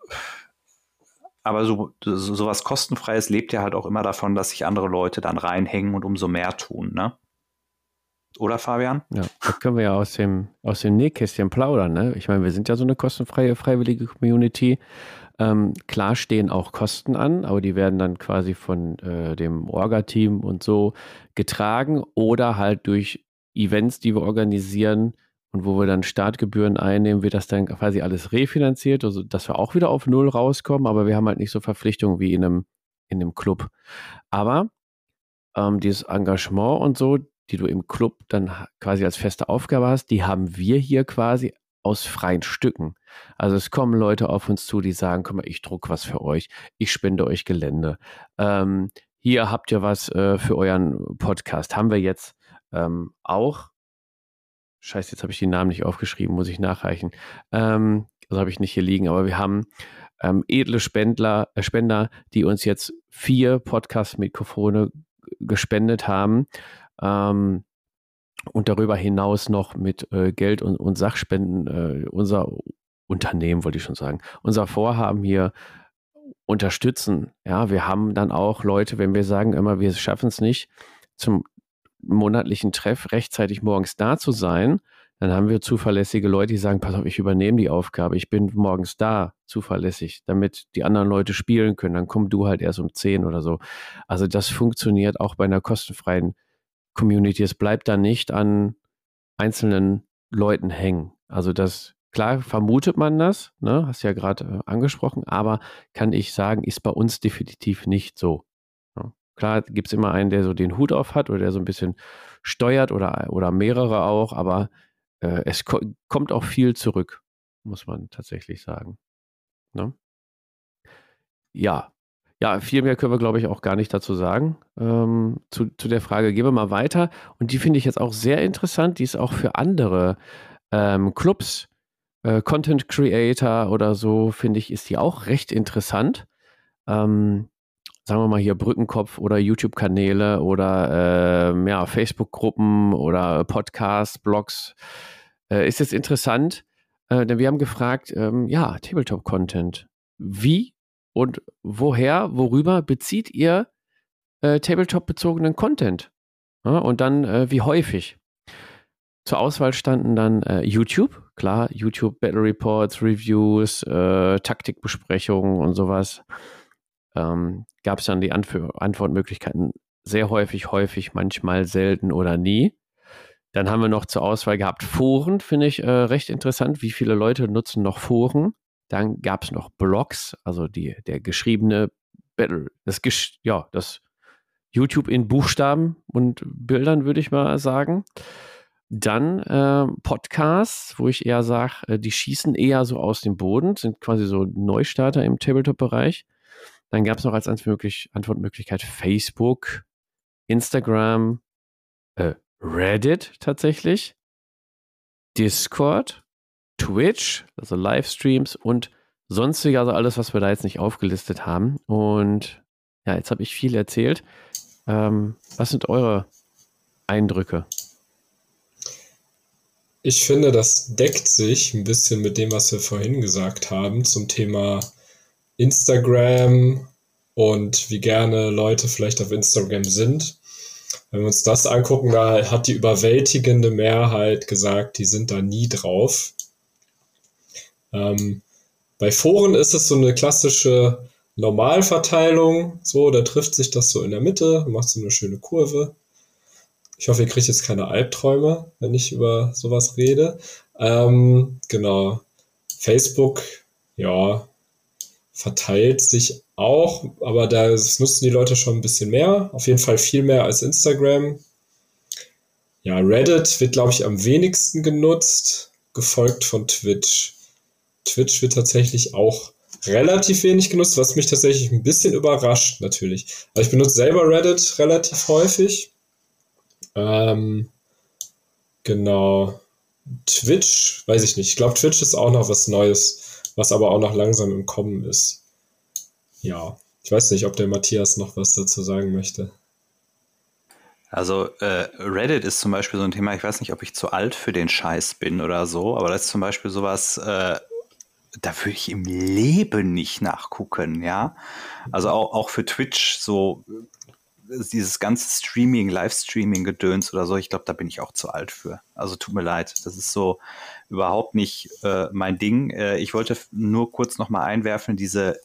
aber so, so sowas Kostenfreies lebt ja halt auch immer davon, dass sich andere Leute dann reinhängen und umso mehr tun, ne? Oder, Fabian? Ja, da können wir ja aus dem, aus dem Nähkästchen plaudern, ne? Ich meine, wir sind ja so eine kostenfreie, freiwillige Community. Ähm, klar stehen auch Kosten an, aber die werden dann quasi von äh, dem Orga-Team und so getragen oder halt durch Events, die wir organisieren und wo wir dann Startgebühren einnehmen, wird das dann quasi alles refinanziert, also dass wir auch wieder auf Null rauskommen, aber wir haben halt nicht so Verpflichtungen wie in einem, in einem Club. Aber ähm, dieses Engagement und so, die du im Club dann quasi als feste Aufgabe hast, die haben wir hier quasi aus freien Stücken. Also es kommen Leute auf uns zu, die sagen, guck mal, ich druck was für euch, ich spende euch Gelände. Ähm, hier habt ihr was äh, für euren Podcast. Haben wir jetzt ähm, auch, scheiße, jetzt habe ich die Namen nicht aufgeschrieben, muss ich nachreichen. Ähm, also habe ich nicht hier liegen, aber wir haben ähm, edle Spendler, äh, Spender, die uns jetzt vier Podcast-Mikrofone gespendet haben. Ähm, und darüber hinaus noch mit äh, Geld und, und Sachspenden äh, unser Unternehmen, wollte ich schon sagen, unser Vorhaben hier unterstützen. Ja, wir haben dann auch Leute, wenn wir sagen immer, wir schaffen es nicht, zum monatlichen Treff rechtzeitig morgens da zu sein, dann haben wir zuverlässige Leute, die sagen, pass auf, ich übernehme die Aufgabe, ich bin morgens da, zuverlässig, damit die anderen Leute spielen können, dann komm du halt erst um zehn oder so. Also das funktioniert auch bei einer kostenfreien Community, es bleibt da nicht an einzelnen Leuten hängen. Also das, klar vermutet man das, ne, hast ja gerade äh, angesprochen, aber kann ich sagen, ist bei uns definitiv nicht so. Ja. Klar gibt es immer einen, der so den Hut auf hat oder der so ein bisschen steuert oder, oder mehrere auch, aber äh, es ko- kommt auch viel zurück, muss man tatsächlich sagen. Ne? Ja. Ja, viel mehr können wir, glaube ich, auch gar nicht dazu sagen. Ähm, zu, zu der Frage gehen wir mal weiter. Und die finde ich jetzt auch sehr interessant. Die ist auch für andere ähm, Clubs, äh, Content Creator oder so, finde ich, ist die auch recht interessant. Ähm, sagen wir mal hier Brückenkopf oder YouTube-Kanäle oder äh, ja, Facebook-Gruppen oder Podcasts, Blogs. Äh, ist jetzt interessant, äh, denn wir haben gefragt, ähm, ja, Tabletop-Content. Wie und woher, worüber bezieht ihr äh, Tabletop-bezogenen Content? Ja, und dann, äh, wie häufig? Zur Auswahl standen dann äh, YouTube, klar, YouTube, Battle Reports, Reviews, äh, Taktikbesprechungen und sowas. Ähm, gab es dann die Anf- Antwortmöglichkeiten sehr häufig, häufig, manchmal selten oder nie. Dann haben wir noch zur Auswahl gehabt Foren, finde ich äh, recht interessant. Wie viele Leute nutzen noch Foren? Dann gab es noch Blogs, also die, der geschriebene Battle, das, gesch- ja, das YouTube in Buchstaben und Bildern, würde ich mal sagen. Dann äh, Podcasts, wo ich eher sage, die schießen eher so aus dem Boden, sind quasi so Neustarter im Tabletop-Bereich. Dann gab es noch als Antwortmöglich- Antwortmöglichkeit Facebook, Instagram, äh, Reddit tatsächlich, Discord, Twitch, also Livestreams und sonstige, also alles, was wir da jetzt nicht aufgelistet haben. Und ja, jetzt habe ich viel erzählt. Ähm, was sind eure Eindrücke? Ich finde, das deckt sich ein bisschen mit dem, was wir vorhin gesagt haben zum Thema Instagram und wie gerne Leute vielleicht auf Instagram sind. Wenn wir uns das angucken, da hat die überwältigende Mehrheit gesagt, die sind da nie drauf. Ähm, bei Foren ist es so eine klassische Normalverteilung, so, da trifft sich das so in der Mitte, macht so eine schöne Kurve. Ich hoffe, ihr kriegt jetzt keine Albträume, wenn ich über sowas rede. Ähm, genau. Facebook, ja, verteilt sich auch, aber da nutzen die Leute schon ein bisschen mehr, auf jeden Fall viel mehr als Instagram. Ja, Reddit wird, glaube ich, am wenigsten genutzt, gefolgt von Twitch. Twitch wird tatsächlich auch relativ wenig genutzt, was mich tatsächlich ein bisschen überrascht, natürlich. Also ich benutze selber Reddit relativ häufig. Ähm, genau. Twitch, weiß ich nicht. Ich glaube, Twitch ist auch noch was Neues, was aber auch noch langsam im Kommen ist. Ja, ich weiß nicht, ob der Matthias noch was dazu sagen möchte. Also äh, Reddit ist zum Beispiel so ein Thema, ich weiß nicht, ob ich zu alt für den Scheiß bin oder so, aber das ist zum Beispiel sowas, äh, da würde ich im Leben nicht nachgucken, ja. Also auch, auch für Twitch so dieses ganze Streaming, Livestreaming-Gedöns oder so, ich glaube, da bin ich auch zu alt für. Also tut mir leid, das ist so überhaupt nicht äh, mein Ding. Äh, ich wollte nur kurz nochmal einwerfen, diese,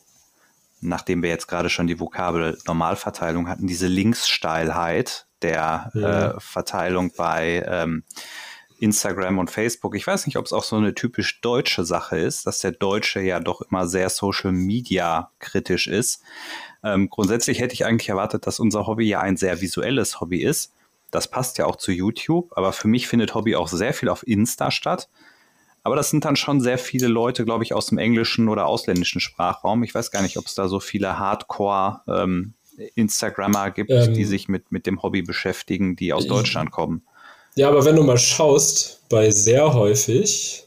nachdem wir jetzt gerade schon die Vokabel Normalverteilung hatten, diese Linkssteilheit der ja. äh, Verteilung bei ähm, Instagram und Facebook. Ich weiß nicht, ob es auch so eine typisch deutsche Sache ist, dass der Deutsche ja doch immer sehr Social Media kritisch ist. Ähm, grundsätzlich hätte ich eigentlich erwartet, dass unser Hobby ja ein sehr visuelles Hobby ist. Das passt ja auch zu YouTube, aber für mich findet Hobby auch sehr viel auf Insta statt. Aber das sind dann schon sehr viele Leute, glaube ich, aus dem englischen oder ausländischen Sprachraum. Ich weiß gar nicht, ob es da so viele Hardcore ähm, Instagrammer gibt, ähm, die sich mit, mit dem Hobby beschäftigen, die aus Deutschland kommen. Ja, aber wenn du mal schaust, bei sehr häufig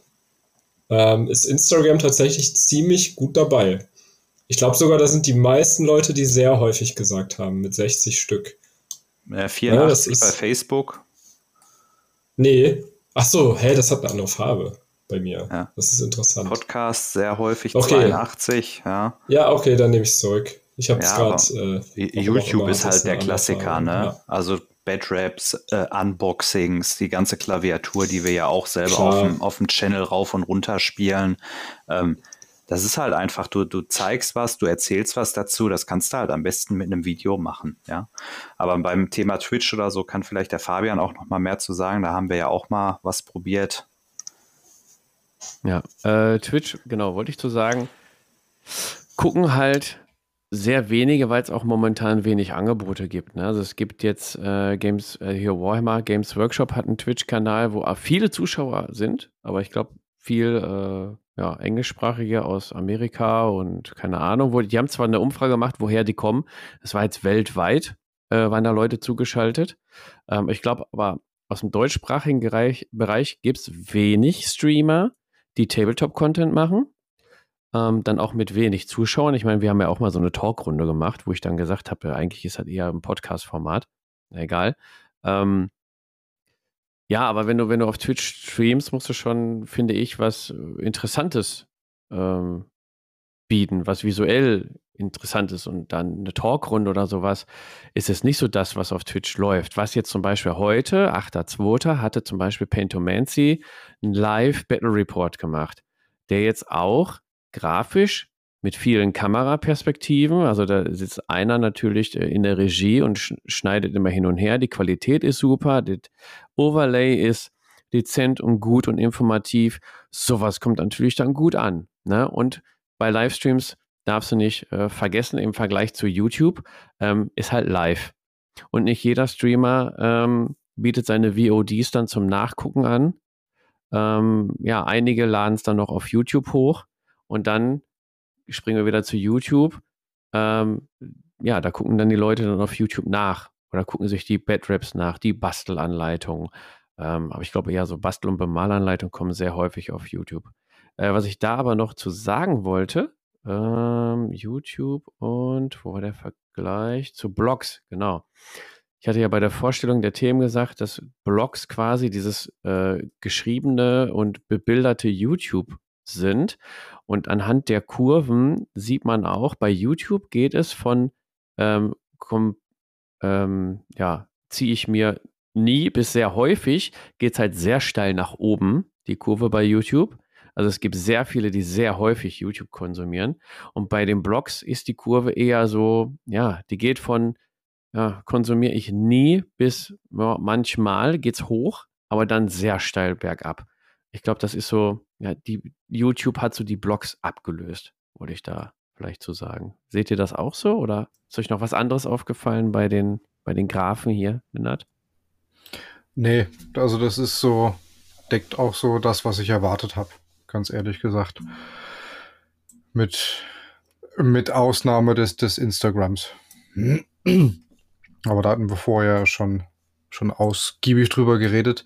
ähm, ist Instagram tatsächlich ziemlich gut dabei. Ich glaube sogar, da sind die meisten Leute, die sehr häufig gesagt haben, mit sechzig Stück. Ja, vierundachtzig ja, das ist bei Facebook. Nee. Ach so, hä, das hat eine andere Farbe bei mir. Ja. Das ist interessant. Podcast sehr häufig, okay. zweiundachtzig ja. Ja, okay, dann nehme ich es zurück. Ich habe es gerade. YouTube ist halt der Klassiker, ne? Ja. Also Bad-Raps, äh, Unboxings, die ganze Klaviatur, die wir ja auch selber auf dem, auf dem Channel rauf und runter spielen. Ähm, das ist halt einfach, du, du zeigst was, du erzählst was dazu, das kannst du halt am besten mit einem Video machen, ja. Aber beim Thema Twitch oder so kann vielleicht der Fabian auch noch mal mehr zu sagen, da haben wir ja auch mal was probiert. Ja, äh, Twitch, genau, wollte ich zu sagen, gucken halt sehr wenige, weil es auch momentan wenig Angebote gibt, ne? Also es gibt jetzt äh, Games, äh, hier Warhammer, Games Workshop hat einen Twitch-Kanal, wo viele Zuschauer sind, aber ich glaube viel äh, ja, Englischsprachige aus Amerika und keine Ahnung, wo, die haben zwar eine Umfrage gemacht, woher die kommen, das war jetzt weltweit, äh, waren da Leute zugeschaltet, ähm, ich glaube aber aus dem deutschsprachigen Bereich, Bereich gibt es wenig Streamer, die Tabletop-Content machen. Ähm, dann auch mit wenig Zuschauern. Ich meine, wir haben ja auch mal so eine Talkrunde gemacht, wo ich dann gesagt habe, ja, eigentlich ist halt eher ein Podcast-Format. Egal. Ähm, ja, aber wenn du, wenn du auf Twitch streamst, musst du schon, finde ich, was Interessantes ähm, bieten, was visuell interessant ist. Und dann eine Talkrunde oder sowas ist es nicht so das, was auf Twitch läuft. Was jetzt zum Beispiel heute, achter zweiter hatte zum Beispiel Paintomancy einen Live-Battle-Report gemacht, der jetzt auch grafisch mit vielen Kameraperspektiven, also da sitzt einer natürlich in der Regie und schneidet immer hin und her, die Qualität ist super, das Overlay ist dezent und gut und informativ, sowas kommt natürlich dann gut an, ne? Und bei Livestreams darfst du nicht äh, vergessen, im Vergleich zu YouTube ähm, ist halt live und nicht jeder Streamer ähm, bietet seine V O Ds dann zum Nachgucken an, ähm, ja, einige laden es dann noch auf YouTube hoch. Und dann springen wir wieder zu YouTube. Ähm, ja, da gucken dann die Leute dann auf YouTube nach. Oder gucken sich die Bad-Raps nach, die Bastelanleitungen. Ähm, aber ich glaube ja, so Bastel- und Bemalanleitungen kommen sehr häufig auf YouTube. Äh, was ich da aber noch zu sagen wollte, ähm, YouTube und, wo war der Vergleich? Zu Blogs, genau. Ich hatte ja bei der Vorstellung der Themen gesagt, dass Blogs quasi dieses äh, geschriebene und bebilderte YouTube sind. Und anhand der Kurven sieht man auch, bei YouTube geht es von, ähm, komm, ähm, ja, ziehe ich mir nie bis sehr häufig, geht es halt sehr steil nach oben, die Kurve bei YouTube. Also es gibt sehr viele, die sehr häufig YouTube konsumieren. Und bei den Blogs ist die Kurve eher so, ja, die geht von, ja, konsumiere ich nie bis, ja, manchmal geht es hoch, aber dann sehr steil bergab. Ich glaube, das ist so, ja, die, YouTube hat so die Blogs abgelöst, wollte ich da vielleicht so sagen. Seht ihr das auch so oder ist euch noch was anderes aufgefallen bei den, bei den Graphen hier, Lennart? Nee, also das ist so, deckt auch so das, was ich erwartet habe, ganz ehrlich gesagt. Mit, mit Ausnahme des, des Instagrams. Aber da hatten wir vorher schon, schon ausgiebig drüber geredet.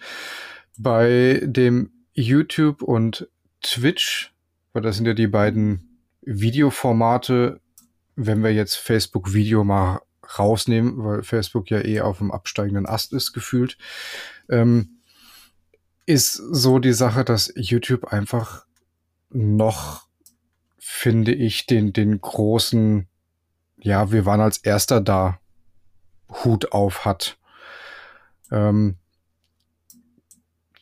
Bei dem YouTube und Twitch, weil das sind ja die beiden Videoformate, wenn wir jetzt Facebook-Video mal rausnehmen, weil Facebook ja eh auf dem absteigenden Ast ist, gefühlt, ähm, ist so die Sache, dass YouTube einfach noch, finde ich, den, den großen, ja, wir waren als Erster da, Hut auf hat. Ähm,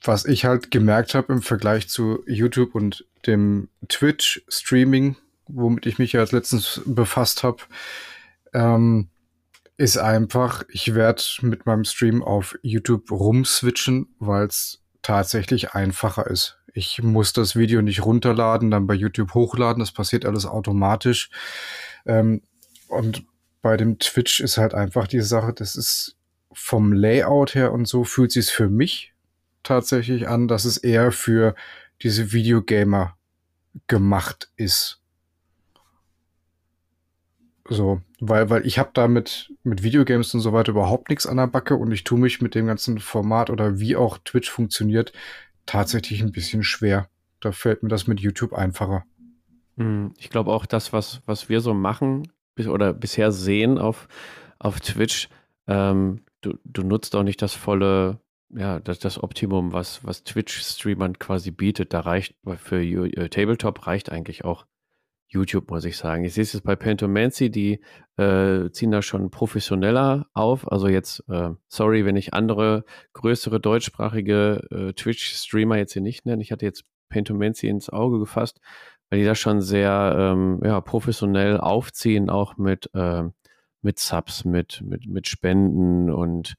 was ich halt gemerkt habe im Vergleich zu YouTube und dem Twitch-Streaming, womit ich mich ja als letztens befasst habe, ähm, ist einfach, ich werde mit meinem Stream auf YouTube rumswitchen, weil es tatsächlich einfacher ist. Ich muss das Video nicht runterladen, dann bei YouTube hochladen, das passiert alles automatisch. Ähm, und bei dem Twitch ist halt einfach die Sache, das ist vom Layout her und so fühlt sich's für mich tatsächlich an, dass es eher für diese Videogamer gemacht ist. So, weil, weil ich habe damit mit Videogames und so weiter überhaupt nichts an der Backe und ich tue mich mit dem ganzen Format oder wie auch Twitch funktioniert, tatsächlich ein bisschen schwer. Da fällt mir das mit YouTube einfacher. Ich glaube auch, das, was, was wir so machen oder bisher sehen auf, auf Twitch, ähm, du, du nutzt auch nicht das volle, ja, das, das Optimum, was, was Twitch-Streamern quasi bietet. Da reicht für äh, Tabletop reicht eigentlich auch YouTube, muss ich sagen. Ich sehe es jetzt bei Paintomancy, die äh, ziehen da schon professioneller auf. Also jetzt, äh, sorry, wenn ich andere größere deutschsprachige äh, Twitch-Streamer jetzt hier nicht nenne. Ich hatte jetzt Paintomancy ins Auge gefasst, weil die da schon sehr ähm, ja, professionell aufziehen, auch mit, äh, mit Subs, mit, mit, mit Spenden und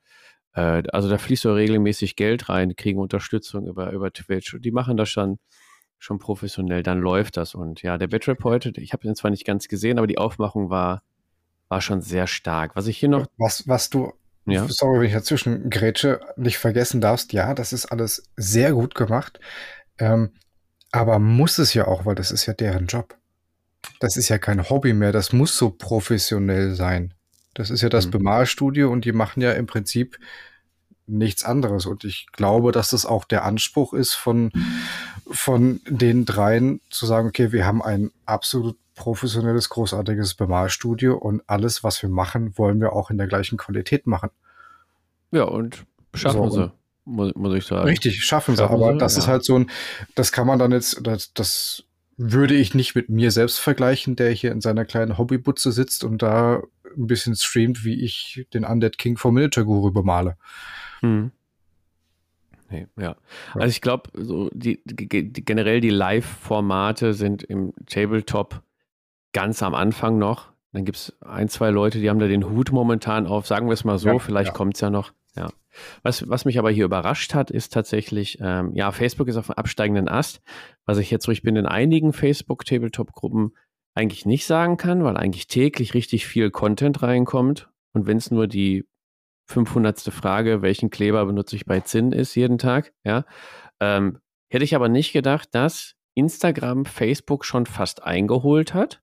äh, also da fließt so regelmäßig Geld rein, kriegen Unterstützung über, über Twitch. Und die machen das schon schon professionell, dann läuft das. Und ja, der Batrap heute, ich habe ihn zwar nicht ganz gesehen, aber die Aufmachung war, war schon sehr stark. Was ich hier noch... Was, was du, ja? Sorry, wenn ich dazwischen grätsche, nicht vergessen darfst, ja, das ist alles sehr gut gemacht, ähm, aber muss es ja auch, weil das ist ja deren Job. Das ist ja kein Hobby mehr, das muss so professionell sein. Das ist ja das mhm. Bemalstudio und die machen ja im Prinzip nichts anderes. Und ich glaube, dass das auch der Anspruch ist von, von den dreien, zu sagen, okay, wir haben ein absolut professionelles, großartiges Bemalstudio und alles, was wir machen, wollen wir auch in der gleichen Qualität machen. Ja, und schaffen so, sie, muss, muss ich sagen. Richtig, schaffen, schaffen sie, aber sie, das ja. ist halt so ein, das kann man dann jetzt, das, das würde ich nicht mit mir selbst vergleichen, der hier in seiner kleinen Hobbybutze sitzt und da ein bisschen streamt, wie ich den Undead King vom Miniature Guru bemale. Hm. Nee, ja. Also ich glaube, so die, die, generell die Live-Formate sind im Tabletop ganz am Anfang noch. Dann gibt es ein, zwei Leute, die haben da den Hut momentan auf. Sagen wir es mal so, ja, vielleicht ja. kommt es ja noch. Ja. Was, was mich aber hier überrascht hat, ist tatsächlich, ähm, ja, Facebook ist auf dem absteigenden Ast. Was ich jetzt so, ich bin in einigen Facebook-Tabletop-Gruppen eigentlich nicht sagen kann, weil eigentlich täglich richtig viel Content reinkommt. Und wenn es nur die fünfhundertste Frage, welchen Kleber benutze ich bei Zinn ist jeden Tag, ja. Ähm, hätte ich aber nicht gedacht, dass Instagram Facebook schon fast eingeholt hat,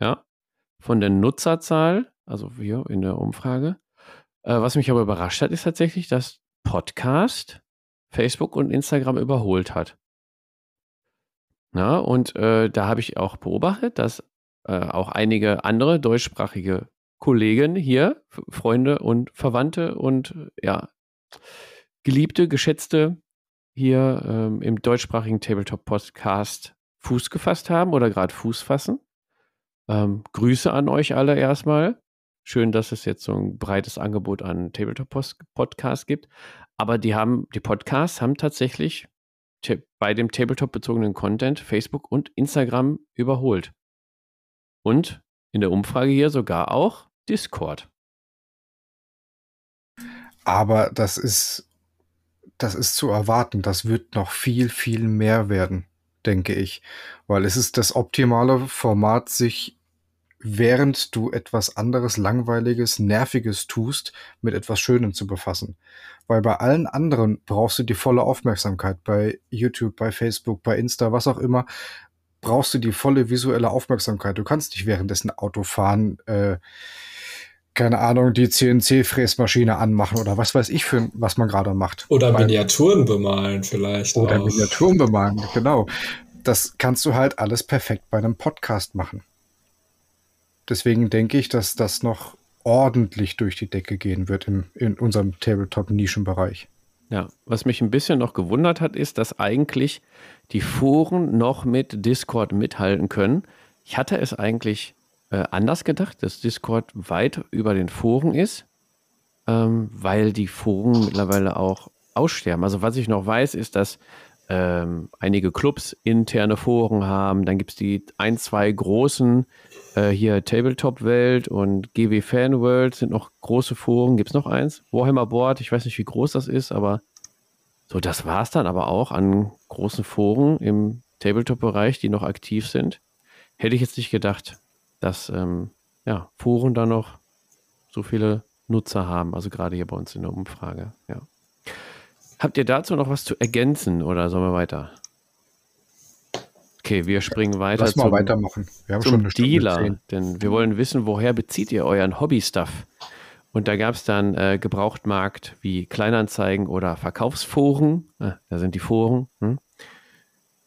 ja, von der Nutzerzahl, also hier in der Umfrage. Äh, was mich aber überrascht hat, ist tatsächlich, dass Podcast Facebook und Instagram überholt hat. Na, und äh, da habe ich auch beobachtet, dass äh, auch einige andere deutschsprachige Kollegen hier, F- Freunde und Verwandte und ja, Geliebte, Geschätzte hier ähm, im deutschsprachigen Tabletop-Podcast Fuß gefasst haben oder gerade Fuß fassen. Ähm, Grüße an euch alle erstmal. Schön, dass es jetzt so ein breites Angebot an Tabletop-Podcasts gibt. Aber die haben, die Podcasts haben tatsächlich bei dem Tabletop-bezogenen Content Facebook und Instagram überholt. Und in der Umfrage hier sogar auch Discord. Aber das ist, das ist zu erwarten. Das wird noch viel, viel mehr werden, denke ich. Weil es ist das optimale Format, sich während du etwas anderes, Langweiliges, Nerviges tust, mit etwas Schönem zu befassen. Weil bei allen anderen brauchst du die volle Aufmerksamkeit. Bei YouTube, bei Facebook, bei Insta, was auch immer, brauchst du die volle visuelle Aufmerksamkeit. Du kannst nicht währenddessen Auto fahren, äh, keine Ahnung, die C N C-Fräsmaschine anmachen oder was weiß ich, für was man gerade macht. Oder Weil, Miniaturen bemalen vielleicht. Oder auch. Miniaturen bemalen, genau. Das kannst du halt alles perfekt bei einem Podcast machen. Deswegen denke ich, dass das noch ordentlich durch die Decke gehen wird im, in unserem Tabletop-Nischenbereich. Ja, was mich ein bisschen noch gewundert hat, ist, dass eigentlich die Foren noch mit Discord mithalten können. Ich hatte es eigentlich äh, anders gedacht, dass Discord weit über den Foren ist, ähm, weil die Foren mittlerweile auch aussterben. Also was ich noch weiß, ist, dass ähm, einige Clubs interne Foren haben. Dann gibt es die ein, zwei großen, äh, hier Tabletop-Welt und G W Fan-World sind noch große Foren. Gibt es noch eins? Warhammer Board, ich weiß nicht, wie groß das ist, aber so, das war es dann aber auch an großen Foren im Tabletop-Bereich, die noch aktiv sind. Hätte ich jetzt nicht gedacht, dass ähm, ja, Foren da noch so viele Nutzer haben, also gerade hier bei uns in der Umfrage, ja. Habt ihr dazu noch was zu ergänzen oder sollen wir weiter? Okay, wir springen weiter. Lass mal weitermachen. Wir haben schon eine Stunde Dealer, denn wir wollen wissen, woher bezieht ihr euren Hobby-Stuff? Und da gab es dann äh, Gebrauchtmarkt wie Kleinanzeigen oder Verkaufsforen. Ah, da sind die Foren. Hm.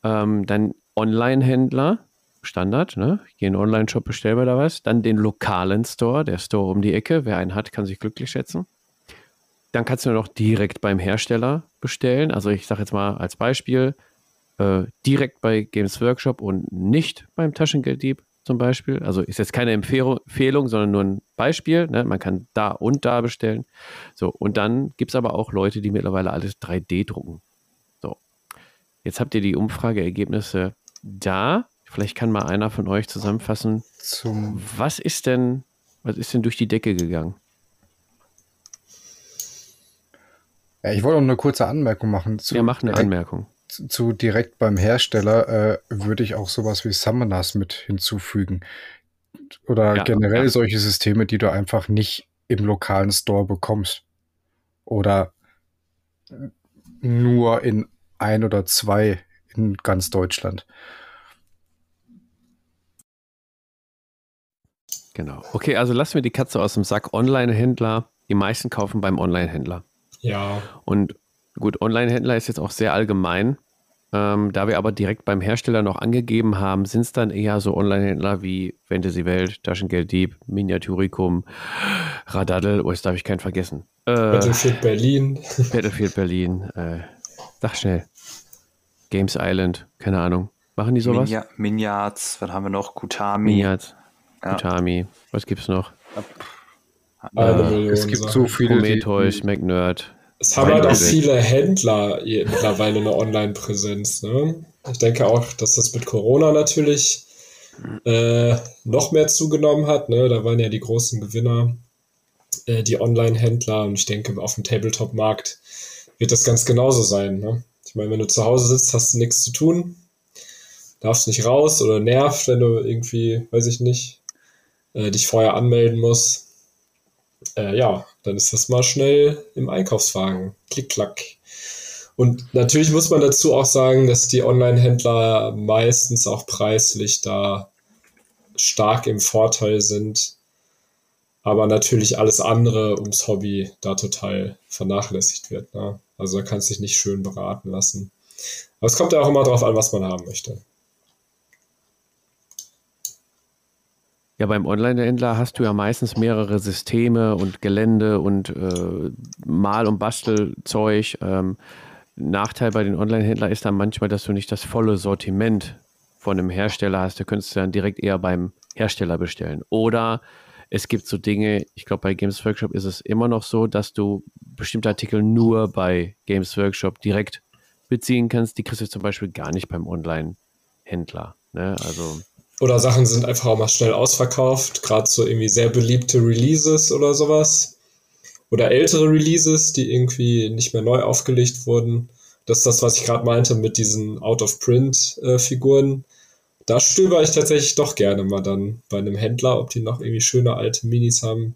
Ähm, dann Online-Händler, Standard, ne? Ich gehe in einen Online-Shop, bestelle mir da was. Dann den lokalen Store, der Store um die Ecke. Wer einen hat, kann sich glücklich schätzen. Dann kannst du noch direkt beim Hersteller bestellen. Also ich sage jetzt mal als Beispiel, äh, direkt bei Games Workshop und nicht beim Taschengelddieb zum Beispiel. Also ist jetzt keine Empfehlung, sondern nur ein Beispiel. Ne? Man kann da und da bestellen. So, und dann gibt es aber auch Leute, die mittlerweile alles drei D drucken. So, jetzt habt ihr die Umfrageergebnisse da. Vielleicht kann mal einer von euch zusammenfassen, zum was ist denn, was ist denn durch die Decke gegangen? Ja, ich wollte auch eine kurze Anmerkung machen. Zu, ja, macht eine Anmerkung. Zu, zu direkt beim Hersteller äh, würde ich auch sowas wie Summoners mit hinzufügen. Oder ja, generell ja. solche Systeme, die du einfach nicht im lokalen Store bekommst. Oder nur in ein oder zwei in ganz Deutschland. Genau. Okay, also lassen wir die Katze aus dem Sack. Online-Händler, die meisten kaufen beim Online-Händler. Ja. Und gut, Online-Händler ist jetzt auch sehr allgemein. Ähm, da wir aber direkt beim Hersteller noch angegeben haben, sind es dann eher so Online-Händler wie Fantasy-Welt, Taschengelddieb, Miniaturicum, Radadel, oh, jetzt darf ich keinen vergessen. Äh, Battlefield Berlin. Battlefield Berlin. Äh, sag schnell. Games Island, keine Ahnung. Machen die sowas? Minia- Mignards, was haben wir noch? Kutami. Mignards, ja. Kutami. Was gibt's noch? Ja. Äh, es gibt Sachen. So viele Prometheus, McNerd. Es haben halt auch viele Händler mittlerweile eine Online-Präsenz. Ne? Ich denke auch, dass das mit Corona natürlich äh, noch mehr zugenommen hat. Ne? Da waren ja die großen Gewinner, äh, die Online-Händler. Und ich denke, auf dem Tabletop-Markt wird das ganz genauso sein. Ne? Ich meine, wenn du zu Hause sitzt, hast du nichts zu tun, darfst nicht raus oder nervt, wenn du irgendwie, weiß ich nicht, äh, dich vorher anmelden musst. Äh, ja, dann ist das mal schnell im Einkaufswagen. Klick, klack. Und natürlich muss man dazu auch sagen, dass die Online-Händler meistens auch preislich da stark im Vorteil sind, aber natürlich alles andere ums Hobby da total vernachlässigt wird. Ne? Also da kannst du dich nicht schön beraten lassen. Aber es kommt ja auch immer drauf an, was man haben möchte. Ja, beim Online-Händler hast du ja meistens mehrere Systeme und Gelände und äh, Mal- und Bastelzeug. Ähm, Nachteil bei den Online-Händlern ist dann manchmal, dass du nicht das volle Sortiment von einem Hersteller hast. Du könntest dann direkt eher beim Hersteller bestellen. Oder es gibt so Dinge, ich glaube bei Games Workshop ist es immer noch so, dass du bestimmte Artikel nur bei Games Workshop direkt beziehen kannst. Die kriegst du zum Beispiel gar nicht beim Online-Händler. Ne? Also... Oder Sachen sind einfach auch mal schnell ausverkauft, gerade so irgendwie sehr beliebte Releases oder sowas. Oder ältere Releases, die irgendwie nicht mehr neu aufgelegt wurden. Das ist das, was ich gerade meinte mit diesen Out-of-Print-Figuren. Da stöber ich tatsächlich doch gerne mal dann bei einem Händler, ob die noch irgendwie schöne alte Minis haben,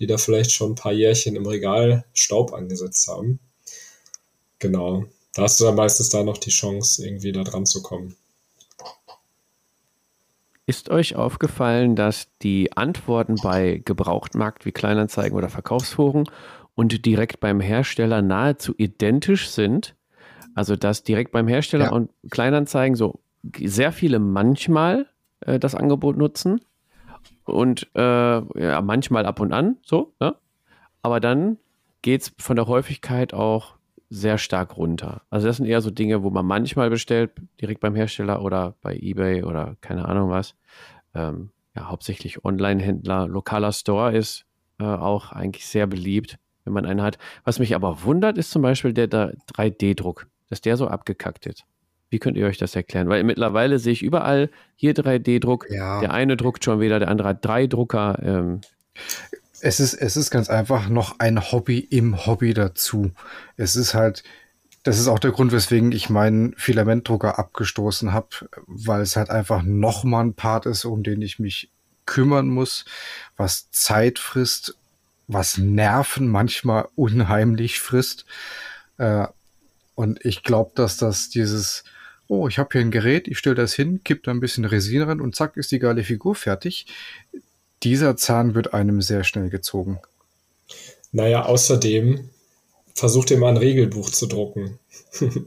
die da vielleicht schon ein paar Jährchen im Regal Staub angesetzt haben. Genau, da hast du dann meistens da noch die Chance, irgendwie da dran zu kommen. Ist euch aufgefallen, dass die Antworten bei Gebrauchtmarkt wie Kleinanzeigen oder Verkaufsforen und direkt beim Hersteller nahezu identisch sind? Also dass direkt beim Hersteller ja. und Kleinanzeigen so sehr viele manchmal äh, das Angebot nutzen und äh, ja, manchmal ab und an so, ne? Aber dann geht es von der Häufigkeit auch sehr stark runter. Also das sind eher so Dinge, wo man manchmal bestellt, direkt beim Hersteller oder bei eBay oder keine Ahnung was. Ähm, ja, hauptsächlich Online-Händler, lokaler Store ist äh, auch eigentlich sehr beliebt, wenn man einen hat. Was mich aber wundert, ist zum Beispiel der, der drei D-Druck, dass der so abgekackt ist. Wie könnt ihr euch das erklären? Weil mittlerweile sehe ich überall hier drei D-Druck. Ja. Der eine druckt schon wieder, der andere hat drei Drucker. Ähm, Es ist, es ist ganz einfach noch ein Hobby im Hobby dazu. Es ist halt, das ist auch der Grund, weswegen ich meinen Filamentdrucker abgestoßen habe, weil es halt einfach nochmal ein Part ist, um den ich mich kümmern muss, was Zeit frisst, was Nerven manchmal unheimlich frisst. Und ich glaube, dass das dieses, oh, ich habe hier ein Gerät, ich stelle das hin, kipp da ein bisschen Resin rein und zack, ist die geile Figur fertig. Dieser Zahn wird einem sehr schnell gezogen. Naja, außerdem versucht ihr mal ein Regelbuch zu drucken. Mit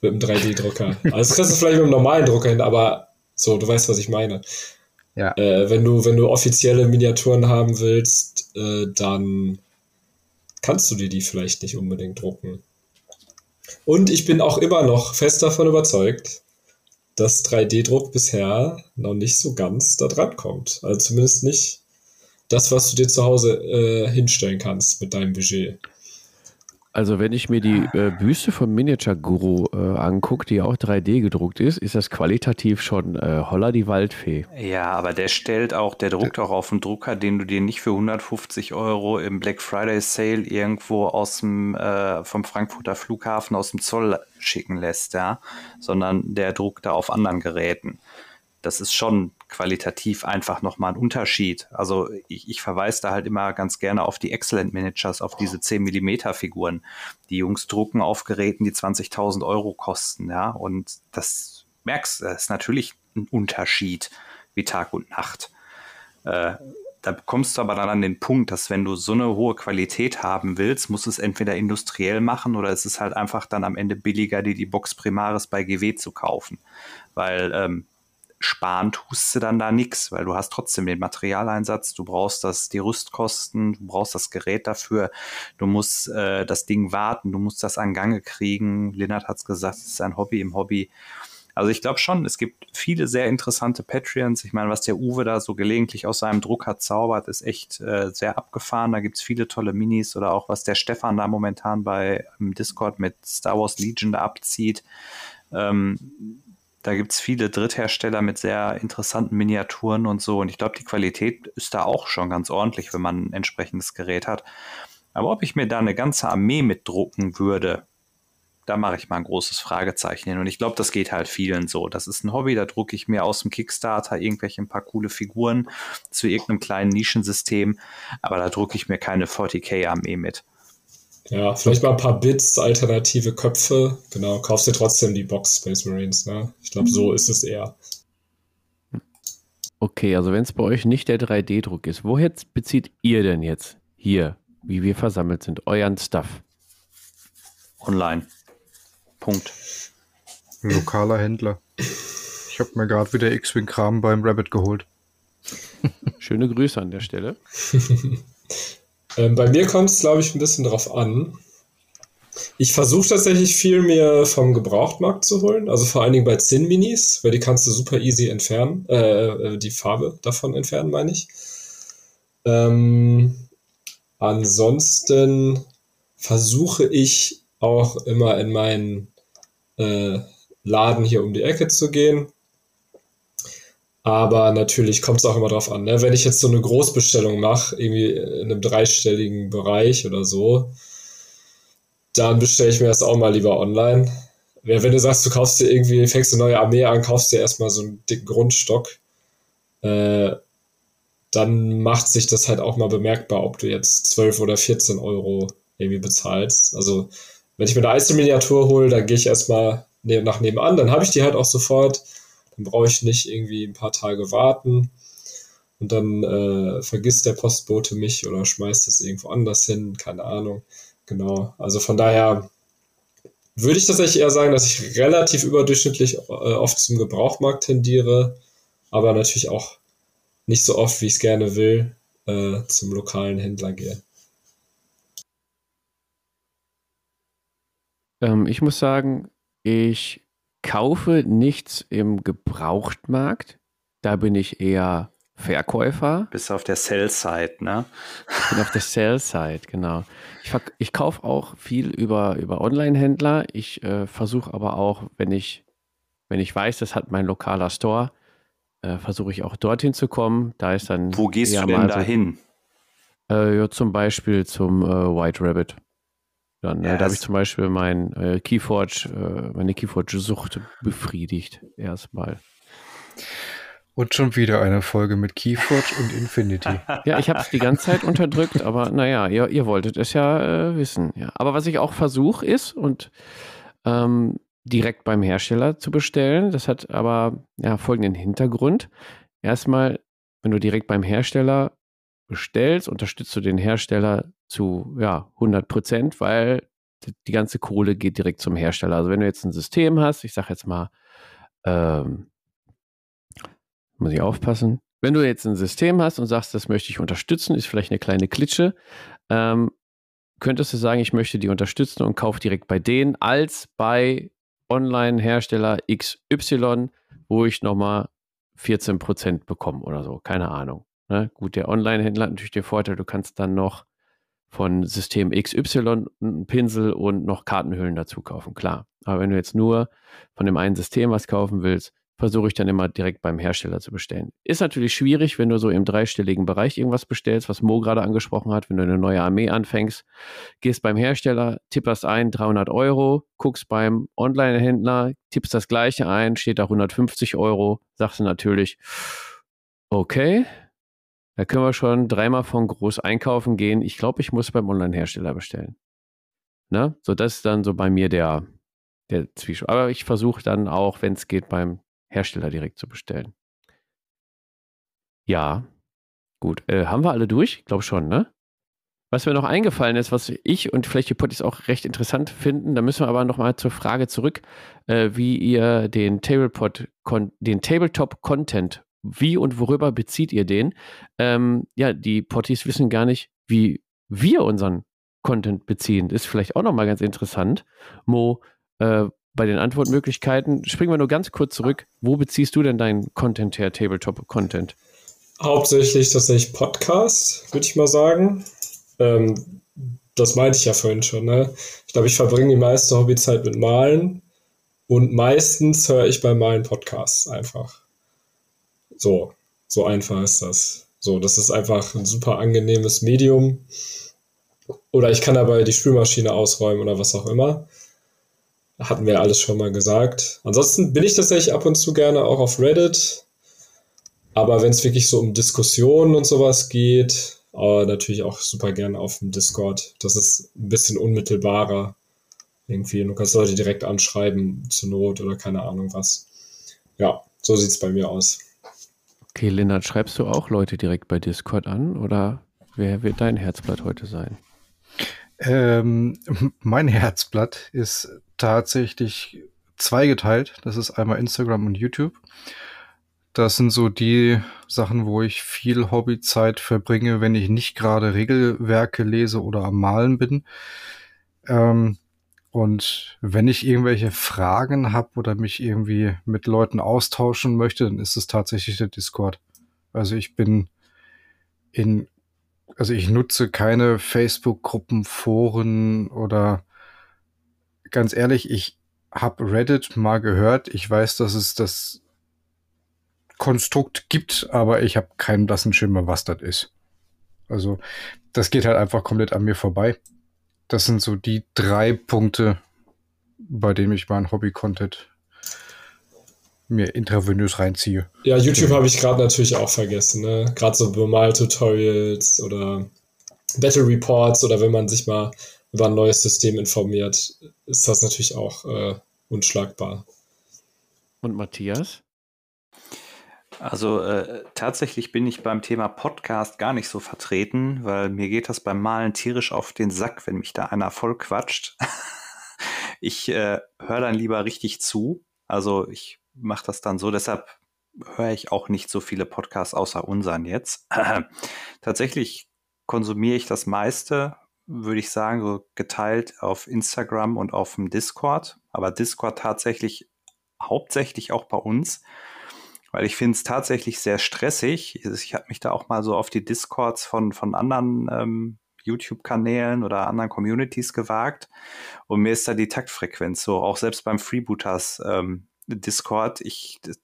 einem drei D-Drucker. Also das kriegst du vielleicht mit einem normalen Drucker hin, aber so, du weißt, was ich meine. Ja. Äh, wenn du, wenn du offizielle Miniaturen haben willst, äh, dann kannst du dir die vielleicht nicht unbedingt drucken. Und ich bin auch immer noch fest davon überzeugt, dass drei D-Druck bisher noch nicht so ganz da dran kommt. Also zumindest nicht das, was du dir zu Hause äh, hinstellen kannst mit deinem Budget. Also wenn ich mir die äh, Büste von Miniature Guru äh, angucke, die auch drei D gedruckt ist, ist das qualitativ schon äh, holla die Waldfee. Ja, aber der stellt auch, der druckt auch auf einen Drucker, den du dir nicht für hundertfünfzig Euro im Black Friday Sale irgendwo aus dem äh, vom Frankfurter Flughafen aus dem Zoll schicken lässt, ja, sondern der druckt da auf anderen Geräten. Das ist schon qualitativ einfach nochmal ein Unterschied. Also ich, ich verweise da halt immer ganz gerne auf die Excellent Miniatures, auf diese zehn Millimeter Figuren. Die Jungs drucken auf Geräten, die zwanzigtausend Euro kosten, ja. Und das merkst du, das ist natürlich ein Unterschied wie Tag und Nacht. Äh, da kommst du aber dann an den Punkt, dass wenn du so eine hohe Qualität haben willst, musst du es entweder industriell machen oder es ist halt einfach dann am Ende billiger, dir die Box Primaris bei G W zu kaufen. Weil, ähm, sparen tust du dann da nichts, weil du hast trotzdem den Materialeinsatz, du brauchst das, die Rüstkosten, du brauchst das Gerät dafür, du musst äh, das Ding warten, du musst das an Gange kriegen. Lennart hat es gesagt, es ist ein Hobby im Hobby. Also ich glaube schon, es gibt viele sehr interessante Patreons. Ich meine, was der Uwe da so gelegentlich aus seinem Drucker zaubert, ist echt äh, sehr abgefahren. Da gibt es viele tolle Minis oder auch was der Stefan da momentan bei im Discord mit Star Wars Legion da abzieht. Ähm, Da gibt es viele Dritthersteller mit sehr interessanten Miniaturen und so. Und ich glaube, die Qualität ist da auch schon ganz ordentlich, wenn man ein entsprechendes Gerät hat. Aber ob ich mir da eine ganze Armee mitdrucken würde, da mache ich mal ein großes Fragezeichen hin. Und ich glaube, das geht halt vielen so. Das ist ein Hobby, da drucke ich mir aus dem Kickstarter irgendwelche ein paar coole Figuren zu irgendeinem kleinen Nischensystem. Aber da drucke ich mir keine vierzig K Armee mit. Ja, vielleicht mal ein paar Bits, alternative Köpfe. Genau, kaufst dir trotzdem die Box Space Marines, ne? Ich glaube, so ist es eher. Okay, also wenn es bei euch nicht der drei D-Druck ist, woher bezieht ihr denn jetzt hier, wie wir versammelt sind, euren Stuff? Online. Punkt. Ein lokaler Händler. Ich habe mir gerade wieder X-Wing-Kram beim Rabbit geholt. Schöne Grüße an der Stelle. Bei mir kommt es, glaube ich, ein bisschen drauf an. Ich versuche tatsächlich viel mehr vom Gebrauchtmarkt zu holen, also vor allen Dingen bei Zinn-Minis, weil die kannst du super easy entfernen, äh, die Farbe davon entfernen, meine ich. Ähm, ansonsten versuche ich auch immer in meinen äh, Laden hier um die Ecke zu gehen. Aber natürlich kommt es auch immer drauf an, ne? Wenn ich jetzt so eine Großbestellung mache, irgendwie in einem dreistelligen Bereich oder so, dann bestelle ich mir das auch mal lieber online. Ja, wenn du sagst, du kaufst dir irgendwie, fängst eine neue Armee an, kaufst dir erstmal so einen dicken Grundstock, äh, dann macht sich das halt auch mal bemerkbar, ob du jetzt zwölf oder vierzehn Euro irgendwie bezahlst. Also wenn ich mir eine Einzelminiatur hole, dann gehe ich erstmal nach nebenan, dann habe ich die halt auch sofort. Dann brauche ich nicht irgendwie ein paar Tage warten und dann äh, vergisst der Postbote mich oder schmeißt das irgendwo anders hin, keine Ahnung. Genau, also von daher würde ich tatsächlich eher sagen, dass ich relativ überdurchschnittlich äh, oft zum Gebrauchmarkt tendiere, aber natürlich auch nicht so oft, wie ich es gerne will, äh, zum lokalen Händler gehe. Ähm, ich muss sagen, ich kaufe nichts im Gebrauchtmarkt. Da bin ich eher Verkäufer. Bis auf der Sell-Side, ne? Ich bin auf der Sell-Side, genau. Ich, verk- ich kaufe auch viel über, über Online-Händler. Ich äh, versuche aber auch, wenn ich, wenn ich weiß, das hat mein lokaler Store, äh, versuche ich auch dorthin zu kommen. Da ist dann. Wo gehst du denn da hin? So, äh, ja, zum Beispiel zum äh, White Rabbit. Dann, ja, ne, da habe ich zum Beispiel mein, äh, Keyforge, äh, meine Keyforge-Sucht befriedigt. Erstmal. Und schon wieder eine Folge mit Keyforge und Infinity. Ja, ich habe es die ganze Zeit unterdrückt, aber naja, ihr, ihr wolltet es ja äh, wissen. Ja. Aber was ich auch versuche ist, und ähm, direkt beim Hersteller zu bestellen, das hat aber ja, folgenden Hintergrund. Erstmal, wenn du direkt beim Hersteller bestellst, unterstützt du den Hersteller zu ja, hundert Prozent, weil die ganze Kohle geht direkt zum Hersteller. Also wenn du jetzt ein System hast, ich sage jetzt mal, ähm, muss ich aufpassen. Wenn du jetzt ein System hast und sagst, das möchte ich unterstützen, ist vielleicht eine kleine Klitsche, ähm, könntest du sagen, ich möchte die unterstützen und kauf direkt bei denen, als bei Online-Hersteller X Y, wo ich nochmal vierzehn Prozent bekomme oder so. Keine Ahnung. Ne? Gut, der Online-Händler hat natürlich den Vorteil, du kannst dann noch von System X Y einen Pinsel und noch Kartenhüllen dazu kaufen, klar. Aber wenn du jetzt nur von dem einen System was kaufen willst, versuche ich dann immer direkt beim Hersteller zu bestellen. Ist natürlich schwierig, wenn du so im dreistelligen Bereich irgendwas bestellst, was Mo gerade angesprochen hat, wenn du eine neue Armee anfängst, gehst beim Hersteller, tipperst ein, dreihundert Euro, guckst beim Online-Händler, tippst das Gleiche ein, steht da hundertfünfzig Euro, sagst du natürlich, okay, da können wir schon dreimal von groß einkaufen gehen. Ich glaube, ich muss beim Online-Hersteller bestellen. Na? So, das ist dann so bei mir der, der Zwiespalt. Aber ich versuche dann auch, wenn es geht, beim Hersteller direkt zu bestellen. Ja, gut. Äh, haben wir alle durch? Ich glaube schon, ne? Was mir noch eingefallen ist, was ich und vielleicht die Potties auch recht interessant finden, da müssen wir aber nochmal zur Frage zurück, äh, wie ihr den Tablepot, kon- den Tabletop-Content, wie und worüber bezieht ihr den? Ähm, ja, die Potties wissen gar nicht, wie wir unseren Content beziehen. Ist vielleicht auch nochmal ganz interessant. Mo, äh, bei den Antwortmöglichkeiten springen wir nur ganz kurz zurück. Wo beziehst du denn deinen Content her, Tabletop-Content? Hauptsächlich tatsächlich Podcast, würde ich mal sagen. Ähm, das meinte ich ja vorhin schon. Ne? Ich glaube, ich verbringe die meiste Hobbyzeit mit Malen und meistens höre ich beim Malen Podcasts einfach. So, so einfach ist das. So, das ist einfach ein super angenehmes Medium. Oder ich kann dabei die Spülmaschine ausräumen oder was auch immer. Hatten wir alles schon mal gesagt. Ansonsten bin ich tatsächlich ab und zu gerne auch auf Reddit. Aber wenn es wirklich so um Diskussionen und sowas geht, aber natürlich auch super gerne auf dem Discord. Das ist ein bisschen unmittelbarer. Irgendwie. Du kannst Leute direkt anschreiben, zur Not oder keine Ahnung was. Ja, so sieht es bei mir aus. Okay, Lennart, schreibst du auch Leute direkt bei Discord an? Oder wer wird dein Herzblatt heute sein? Ähm, mein Herzblatt ist tatsächlich zweigeteilt. Das ist einmal Instagram und YouTube. Das sind so die Sachen, wo ich viel Hobbyzeit verbringe, wenn ich nicht gerade Regelwerke lese oder am Malen bin. Ähm, und wenn ich irgendwelche Fragen habe oder mich irgendwie mit Leuten austauschen möchte, dann ist es tatsächlich der Discord. Also ich bin in Also ich nutze keine Facebook-Gruppen, Foren oder ganz ehrlich, ich habe Reddit mal gehört. Ich weiß, dass es das Konstrukt gibt, aber ich habe keinen blassen Schimmer, was das ist. Also das geht halt einfach komplett an mir vorbei. Das sind so die drei Punkte, bei denen ich mein Hobby-Content mir intravenös reinziehe. Ja, YouTube habe ich gerade natürlich auch vergessen. Ne? Gerade so Bemal-Tutorials oder Battle Reports oder wenn man sich mal über ein neues System informiert, ist das natürlich auch äh, unschlagbar. Und Matthias? Also äh, tatsächlich bin ich beim Thema Podcast gar nicht so vertreten, weil mir geht das beim Malen tierisch auf den Sack, wenn mich da einer voll quatscht. Ich äh, höre dann lieber richtig zu. Also ich mache das dann so, deshalb höre ich auch nicht so viele Podcasts außer unseren jetzt. Tatsächlich konsumiere ich das meiste, würde ich sagen, so geteilt auf Instagram und auf dem Discord. Aber Discord tatsächlich hauptsächlich auch bei uns, weil ich finde es tatsächlich sehr stressig. Ich habe mich da auch mal so auf die Discords von, von anderen ähm, YouTube-Kanälen oder anderen Communities gewagt. Und mir ist da die Taktfrequenz so, auch selbst beim Freebooters ähm, Discord. Ich, das,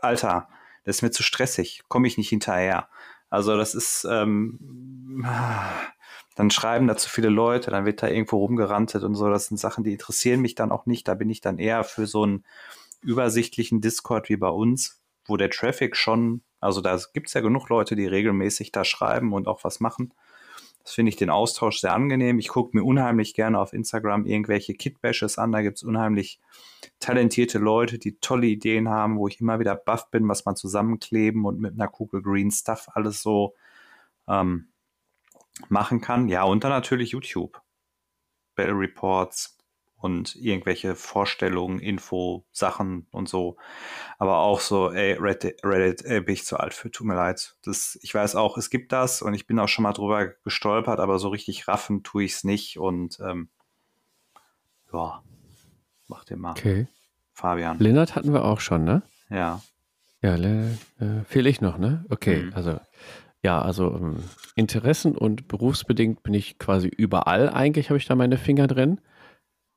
Alter, das ist mir zu stressig, komme ich nicht hinterher. Also das ist, ähm, dann schreiben da zu viele Leute, dann wird da irgendwo rumgerantet und so. Das sind Sachen, die interessieren mich dann auch nicht. Da bin ich dann eher für so einen übersichtlichen Discord wie bei uns, wo der Traffic schon, also da gibt es ja genug Leute, die regelmäßig da schreiben und auch was machen. Das finde ich den Austausch sehr angenehm. Ich gucke mir unheimlich gerne auf Instagram irgendwelche Kitbashes an. Da gibt es unheimlich talentierte Leute, die tolle Ideen haben, wo ich immer wieder baff bin, was man zusammenkleben und mit einer Kugel Green Stuff alles so ähm, machen kann. Ja, und dann natürlich YouTube. Battle Reports und irgendwelche Vorstellungen, Info, Sachen und so. Aber auch so, ey, Reddit, Reddit ey, bin ich zu alt für, tut mir leid. Das, ich weiß auch, es gibt das und ich bin auch schon mal drüber gestolpert, aber so richtig raffen tue ich es nicht. Und ähm, ja, mach dir mal. Okay. Fabian. Lennart hatten wir auch schon, ne? Ja. Ja, le- äh, fehl ich noch, ne? Okay, mhm. also... Ja, also ähm, interessen- und berufsbedingt bin ich quasi überall. Eigentlich habe ich da meine Finger drin.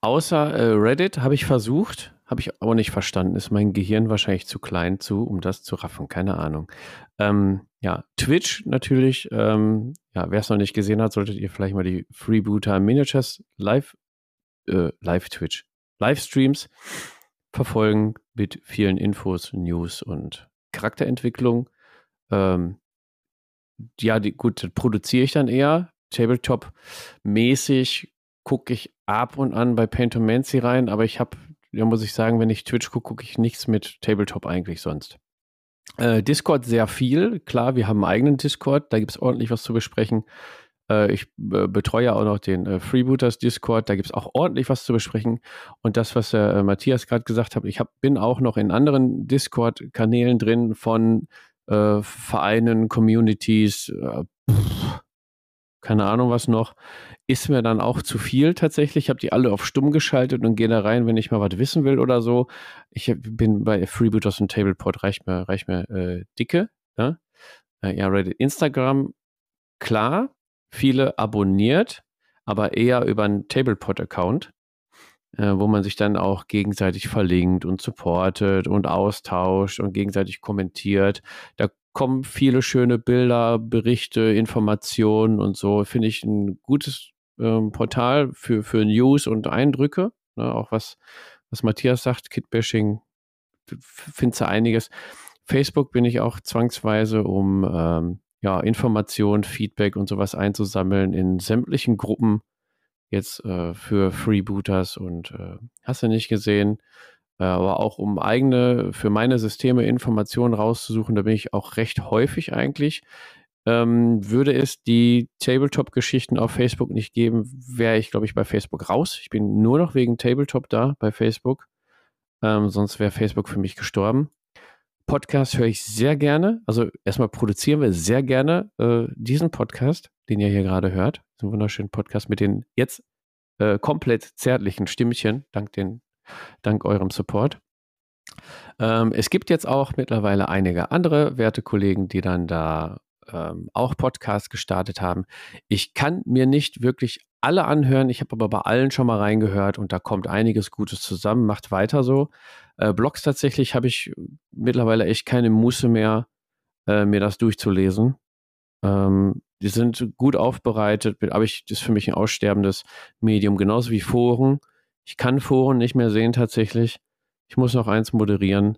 Außer äh, Reddit habe ich versucht, habe ich aber nicht verstanden. Ist mein Gehirn wahrscheinlich zu klein zu, um das zu raffen. Keine Ahnung. Ähm, ja, Twitch natürlich. Ähm, ja, wer es noch nicht gesehen hat, solltet ihr vielleicht mal die Freebooter Miniatures live, äh, live Twitch, Livestreams verfolgen mit vielen Infos, News und Charakterentwicklung. Ähm, Ja, die, gut, produziere ich dann eher. Tabletop-mäßig gucke ich ab und an bei Paintomancy rein, aber ich habe, ja, muss ich sagen, wenn ich Twitch gucke, gucke ich nichts mit Tabletop eigentlich sonst. Äh, Discord sehr viel. Klar, wir haben einen eigenen Discord, da gibt es ordentlich was zu besprechen. Äh, ich äh, betreue auch noch den äh, Freebooters Discord, da gibt es auch ordentlich was zu besprechen. Und das, was äh, Matthias gerade gesagt hat, ich hab, bin auch noch in anderen Discord-Kanälen drin von Äh, Vereinen, Communities, äh, pff, keine Ahnung was noch, ist mir dann auch zu viel tatsächlich. Ich habe die alle auf stumm geschaltet und gehe da rein, wenn ich mal was wissen will oder so. Ich bin bei Freebooters und Tablepod, reicht mir, reicht mir äh, dicke. Ne? Äh, ja, Reddit, Instagram, klar, viele abonniert, aber eher über einen Tablepod-Account, äh, wo man sich dann auch gegenseitig verlinkt und supportet und austauscht und gegenseitig kommentiert. Da kommen viele schöne Bilder, Berichte, Informationen und so. Finde ich ein gutes ähm, Portal für, für News und Eindrücke. Ne, auch was, was Matthias sagt, Kitbashing, findest du einiges. Facebook bin ich auch zwangsweise, um ähm, ja, Informationen, Feedback und sowas einzusammeln in sämtlichen Gruppen. Jetzt äh, für Freebooters und äh, hast du nicht gesehen, äh, aber auch um eigene, für meine Systeme Informationen rauszusuchen, da bin ich auch recht häufig eigentlich. Ähm, würde es die Tabletop-Geschichten auf Facebook nicht geben, wäre ich, glaube ich, bei Facebook raus. Ich bin nur noch wegen Tabletop da bei Facebook, ähm, sonst wäre Facebook für mich gestorben. Podcast höre ich sehr gerne, also erstmal produzieren wir sehr gerne äh, diesen Podcast, den ihr hier gerade hört. Das ist ein wunderschöner Podcast mit den jetzt äh, komplett zärtlichen Stimmchen, dank, den, dank eurem Support. Ähm, es gibt jetzt auch mittlerweile einige andere werte Kollegen, die dann da ähm, auch Podcasts gestartet haben. Ich kann mir nicht wirklich alle anhören, ich habe aber bei allen schon mal reingehört und da kommt einiges Gutes zusammen, macht weiter so. Äh, Blogs tatsächlich habe ich mittlerweile echt keine Muße mehr, äh, mir das durchzulesen. Ähm, die sind gut aufbereitet, aber ich, das ist für mich ein aussterbendes Medium, genauso wie Foren. Ich kann Foren nicht mehr sehen tatsächlich. Ich muss noch eins moderieren.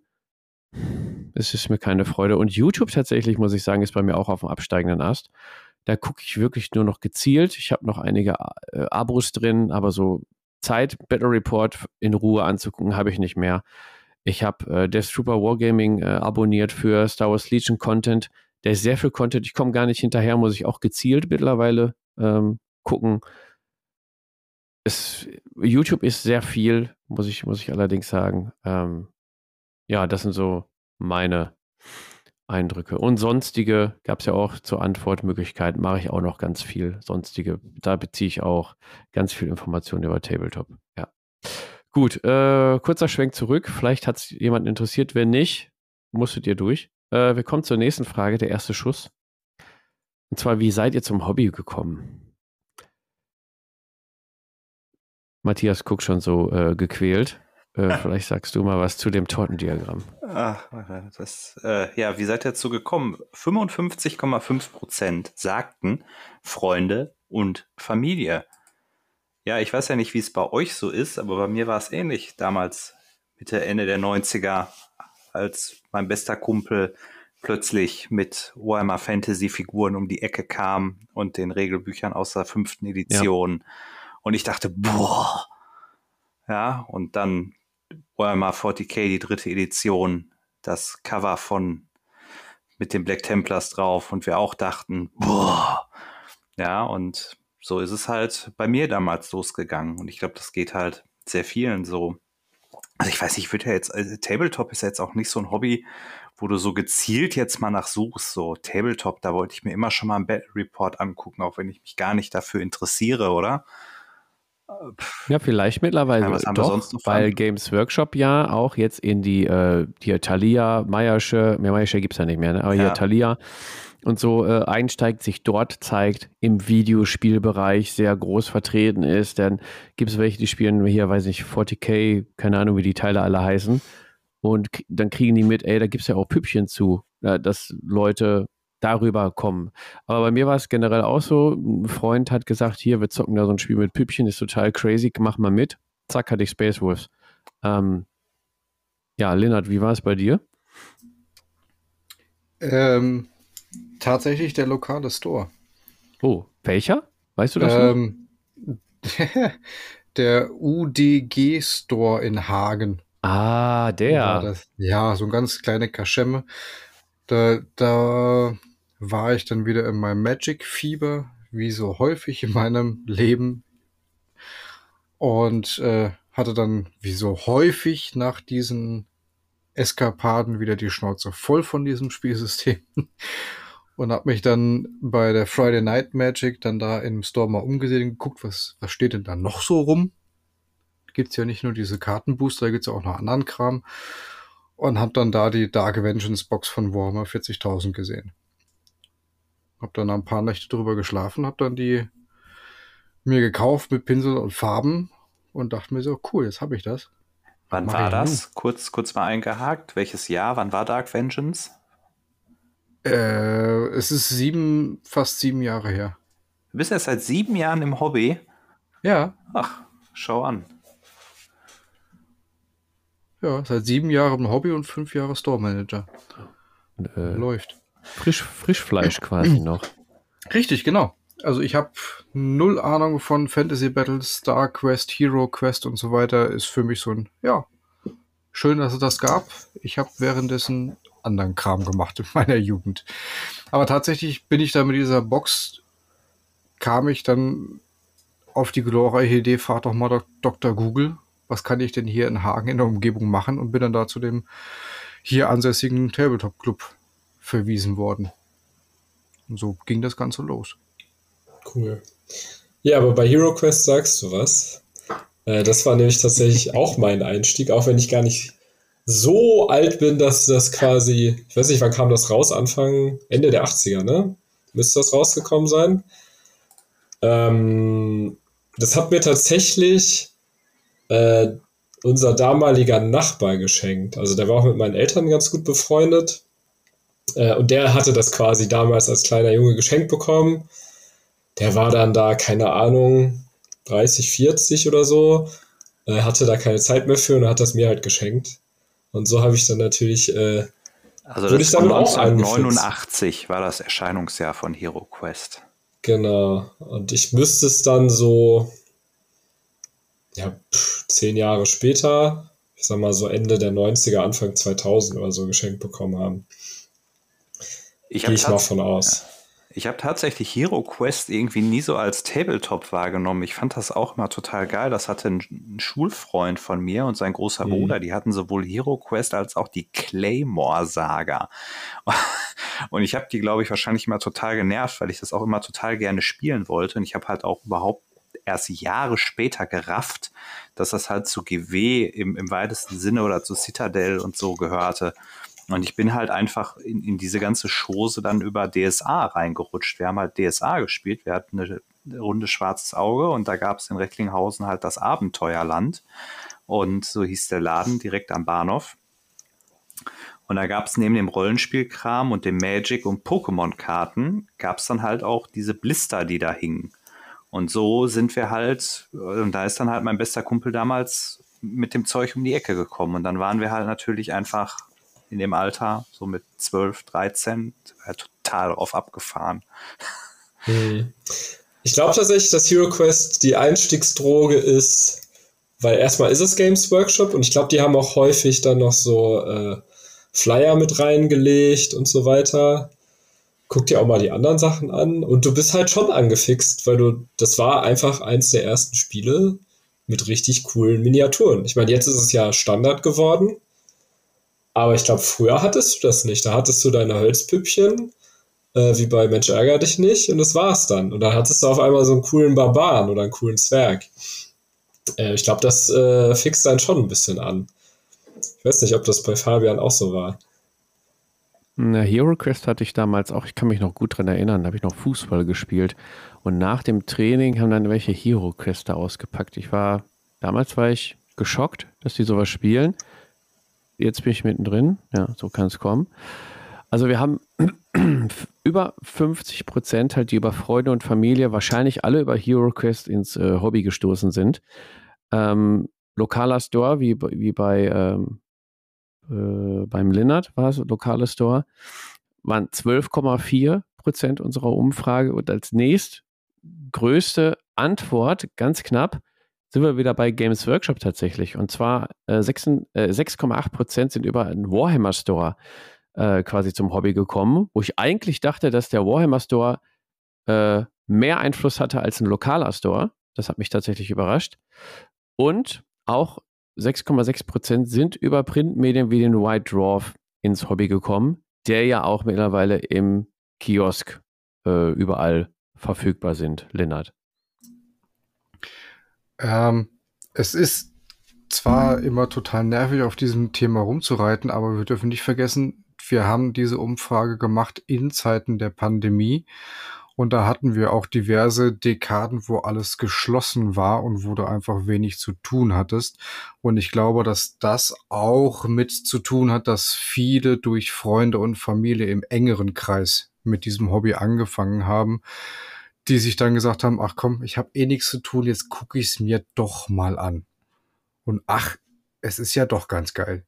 Es ist mir keine Freude. Und YouTube tatsächlich, muss ich sagen, ist bei mir auch auf dem absteigenden Ast. Da gucke ich wirklich nur noch gezielt. Ich habe noch einige äh, Abos drin, aber so Zeit, Battle Report in Ruhe anzugucken, habe ich nicht mehr. Ich habe äh, Death Trooper Wargaming äh, abonniert für Star Wars Legion Content. Da ist sehr viel Content. Ich komme gar nicht hinterher, muss ich auch gezielt mittlerweile ähm, gucken. Es, YouTube ist sehr viel, muss ich, muss ich allerdings sagen. Ähm, ja, das sind so meine Eindrücke. Und sonstige, gab es ja auch zur Antwortmöglichkeit, mache ich auch noch ganz viel sonstige. Da beziehe ich auch ganz viel Informationen über Tabletop. Ja. Gut, äh, kurzer Schwenk zurück. Vielleicht hat es jemanden interessiert. Wenn nicht, musstet ihr durch. Äh, wir kommen zur nächsten Frage, der erste Schuss. Und zwar, wie seid ihr zum Hobby gekommen? Matthias guckt schon so äh, gequält. Äh, vielleicht sagst du mal was zu dem Tortendiagramm. Ach, das, äh, ja, wie seid ihr dazu gekommen? fünfundfünfzig Komma fünf Prozent sagten Freunde und Familie. Ja, ich weiß ja nicht, wie es bei euch so ist, aber bei mir war es ähnlich. Damals, Mitte, Ende der neunziger, als mein bester Kumpel plötzlich mit Warhammer Fantasy-Figuren um die Ecke kam und den Regelbüchern aus der fünften Edition. Ja. Und ich dachte, boah, ja, und dann Warhammer vierzig K, die dritte Edition, das Cover von mit den Black Templars drauf und wir auch dachten, boah, ja, und so ist es halt bei mir damals losgegangen und ich glaube, das geht halt sehr vielen so. Also ich weiß nicht, ich würde ja jetzt, also Tabletop ist ja jetzt auch nicht so ein Hobby, wo du so gezielt jetzt mal nach suchst, so Tabletop, da wollte ich mir immer schon mal einen Battle Report angucken, auch wenn ich mich gar nicht dafür interessiere, oder? Ja, vielleicht mittlerweile ja, was haben doch, wir sonst noch weil an? Games Workshop ja auch jetzt in die, äh, die Thalia, Meiersche, mehr Meiersche gibt es ja nicht mehr, ne? Aber ja. Hier Thalia und so äh, einsteigt, sich dort zeigt, im Videospielbereich sehr groß vertreten ist, dann gibt es welche, die spielen hier, weiß ich, vierzig K, keine Ahnung, wie die Teile alle heißen und dann kriegen die mit, ey, da gibt es ja auch Püppchen zu, äh, dass Leute darüber kommen. Aber bei mir war es generell auch so, ein Freund hat gesagt, hier, wir zocken da so ein Spiel mit Püppchen, ist total crazy, mach mal mit. Zack, hatte ich Space Wolves. Ähm, ja, Lennart, wie war es bei dir? Ähm, tatsächlich der lokale Store. Oh, welcher? Weißt du das ähm, noch? Der U D G Store in Hagen. Ah, der. Das, ja, so eine ganz kleine Kaschemme. Da, da war ich dann wieder in meinem Magic-Fieber, wie so häufig in meinem Leben. Und äh, hatte dann, wie so häufig, nach diesen Eskapaden wieder die Schnauze voll von diesem Spielsystem. Und habe mich dann bei der Friday Night Magic dann da im Store mal umgesehen und geguckt, was, was steht denn da noch so rum? Gibt es ja nicht nur diese Kartenbooster, da gibt es ja auch noch anderen Kram. Und hab dann da die Dark Vengeance Box von Warhammer vierzigtausend gesehen. Hab dann ein paar Nächte drüber geschlafen, hab dann die mir gekauft mit Pinsel und Farben und dachte mir so, cool, jetzt habe ich das. Wann Mach war das? Nun. Kurz kurz mal eingehakt. Welches Jahr? Wann war Dark Vengeance? Äh, es ist sieben, fast sieben Jahre her. Du bist erst seit sieben Jahren im Hobby? Ja. Ach, schau an. Ja, seit sieben Jahren Hobby und fünf Jahre Store Manager. Äh, Läuft. Frisch, Frischfleisch quasi noch. Richtig, genau. Also ich habe null Ahnung von Fantasy Battles, Star Quest, Hero Quest und so weiter. Ist für mich so ein, ja, schön, dass es das gab. Ich habe währenddessen anderen Kram gemacht in meiner Jugend. Aber tatsächlich bin ich da mit dieser Box, kam ich dann auf die glorreiche Idee, fahr doch mal Doktor Google. Was kann ich denn hier in Hagen in der Umgebung machen? Und bin dann da zu dem hier ansässigen Tabletop-Club verwiesen worden. Und so ging das Ganze los. Cool. Ja, aber bei HeroQuest sagst du was. Äh, das war nämlich tatsächlich auch mein Einstieg, auch wenn ich gar nicht so alt bin, dass das quasi, ich weiß nicht, wann kam das raus? Anfang, Ende der achtziger, ne? Müsste das rausgekommen sein? Ähm, das hat mir tatsächlich Uh, unser damaliger Nachbar geschenkt. Also der war auch mit meinen Eltern ganz gut befreundet. Uh, und der hatte das quasi damals als kleiner Junge geschenkt bekommen. Der war dann da, keine Ahnung, dreißig, vierzig oder so. Uh, hatte da keine Zeit mehr für und hat das mir halt geschenkt. Und so habe ich dann natürlich... Uh, also das ich damit auch neunzehnhundertneunundachtzig war das Erscheinungsjahr von HeroQuest. Genau. Und ich müsste es dann so... ja, pff, zehn Jahre später, ich sag mal so Ende der neunziger, Anfang zweitausend oder so geschenkt bekommen haben. Gehe ich mal von aus. Ich habe tatsächlich HeroQuest irgendwie nie so als Tabletop wahrgenommen. Ich fand das auch immer total geil. Das hatte ein, ein Schulfreund von mir und sein großer mhm. Bruder. Die hatten sowohl HeroQuest als auch die Claymore-Saga. Und ich habe die, glaube ich, wahrscheinlich immer total genervt, weil ich das auch immer total gerne spielen wollte. Und ich habe halt auch überhaupt erst Jahre später gerafft, dass das halt zu G W im, im weitesten Sinne oder zu Citadel und so gehörte. Und ich bin halt einfach in, in diese ganze Chose dann über D S A reingerutscht. Wir haben halt D S A gespielt, wir hatten eine Runde Schwarzes Auge und da gab es in Recklinghausen halt das Abenteuerland. Und so hieß der Laden direkt am Bahnhof. Und da gab es neben dem Rollenspielkram und dem Magic- und Pokémon-Karten, gab es dann halt auch diese Blister, die da hingen. Und so sind wir halt, und da ist dann halt mein bester Kumpel damals mit dem Zeug um die Ecke gekommen. Und dann waren wir halt natürlich einfach in dem Alter, so mit zwölf, dreizehn, total drauf abgefahren. Hm. Ich glaube tatsächlich, dass HeroQuest die Einstiegsdroge ist, weil erstmal ist es Games Workshop und ich glaube, die haben auch häufig dann noch so äh, Flyer mit reingelegt und so weiter. Guck dir auch mal die anderen Sachen an und du bist halt schon angefixt, weil du, das war einfach eins der ersten Spiele mit richtig coolen Miniaturen. Ich meine, jetzt ist es ja Standard geworden, aber ich glaube, früher hattest du das nicht. Da hattest du deine Holzpüppchen, äh, wie bei Mensch ärgere dich nicht, und das war's dann. Und dann hattest du auf einmal so einen coolen Barbaren oder einen coolen Zwerg. Äh, ich glaube, das äh, fixt einen schon ein bisschen an. Ich weiß nicht, ob das bei Fabian auch so war. Na, HeroQuest hatte ich damals auch, ich kann mich noch gut dran erinnern, da habe ich noch Fußball gespielt. Und nach dem Training haben dann welche HeroQuest da ausgepackt. Ich war, damals war ich geschockt, dass die sowas spielen. Jetzt bin ich mittendrin, ja, so kann es kommen. Also wir haben über fünfzig Prozent halt, die über Freunde und Familie wahrscheinlich alle über HeroQuest ins äh, Hobby gestoßen sind. Ähm, lokaler Store, wie, wie bei ähm, äh, beim Linnert war es, lokaler Store, waren zwölf Komma vier Prozent unserer Umfrage. Und als nächstgrößte Antwort, ganz knapp, sind wir wieder bei Games Workshop tatsächlich. Und zwar äh, sechs Komma acht Prozent sind über einen Warhammer Store äh, quasi zum Hobby gekommen, wo ich eigentlich dachte, dass der Warhammer Store äh, mehr Einfluss hatte als ein lokaler Store. Das hat mich tatsächlich überrascht. Und auch sechs Komma sechs Prozent sind über Printmedien wie den White Dwarf ins Hobby gekommen, der ja auch mittlerweile im Kiosk äh, überall verfügbar sind, Lennart. Ähm, es ist zwar immer total nervig, auf diesem Thema rumzureiten, aber wir dürfen nicht vergessen, wir haben diese Umfrage gemacht in Zeiten der Pandemie und da hatten wir auch diverse Dekaden, wo alles geschlossen war und wo du einfach wenig zu tun hattest. Und ich glaube, dass das auch mit zu tun hat, dass viele durch Freunde und Familie im engeren Kreis mit diesem Hobby angefangen haben, die sich dann gesagt haben, ach komm, ich habe eh nichts zu tun, jetzt gucke ich es mir doch mal an. Und ach, es ist ja doch ganz geil.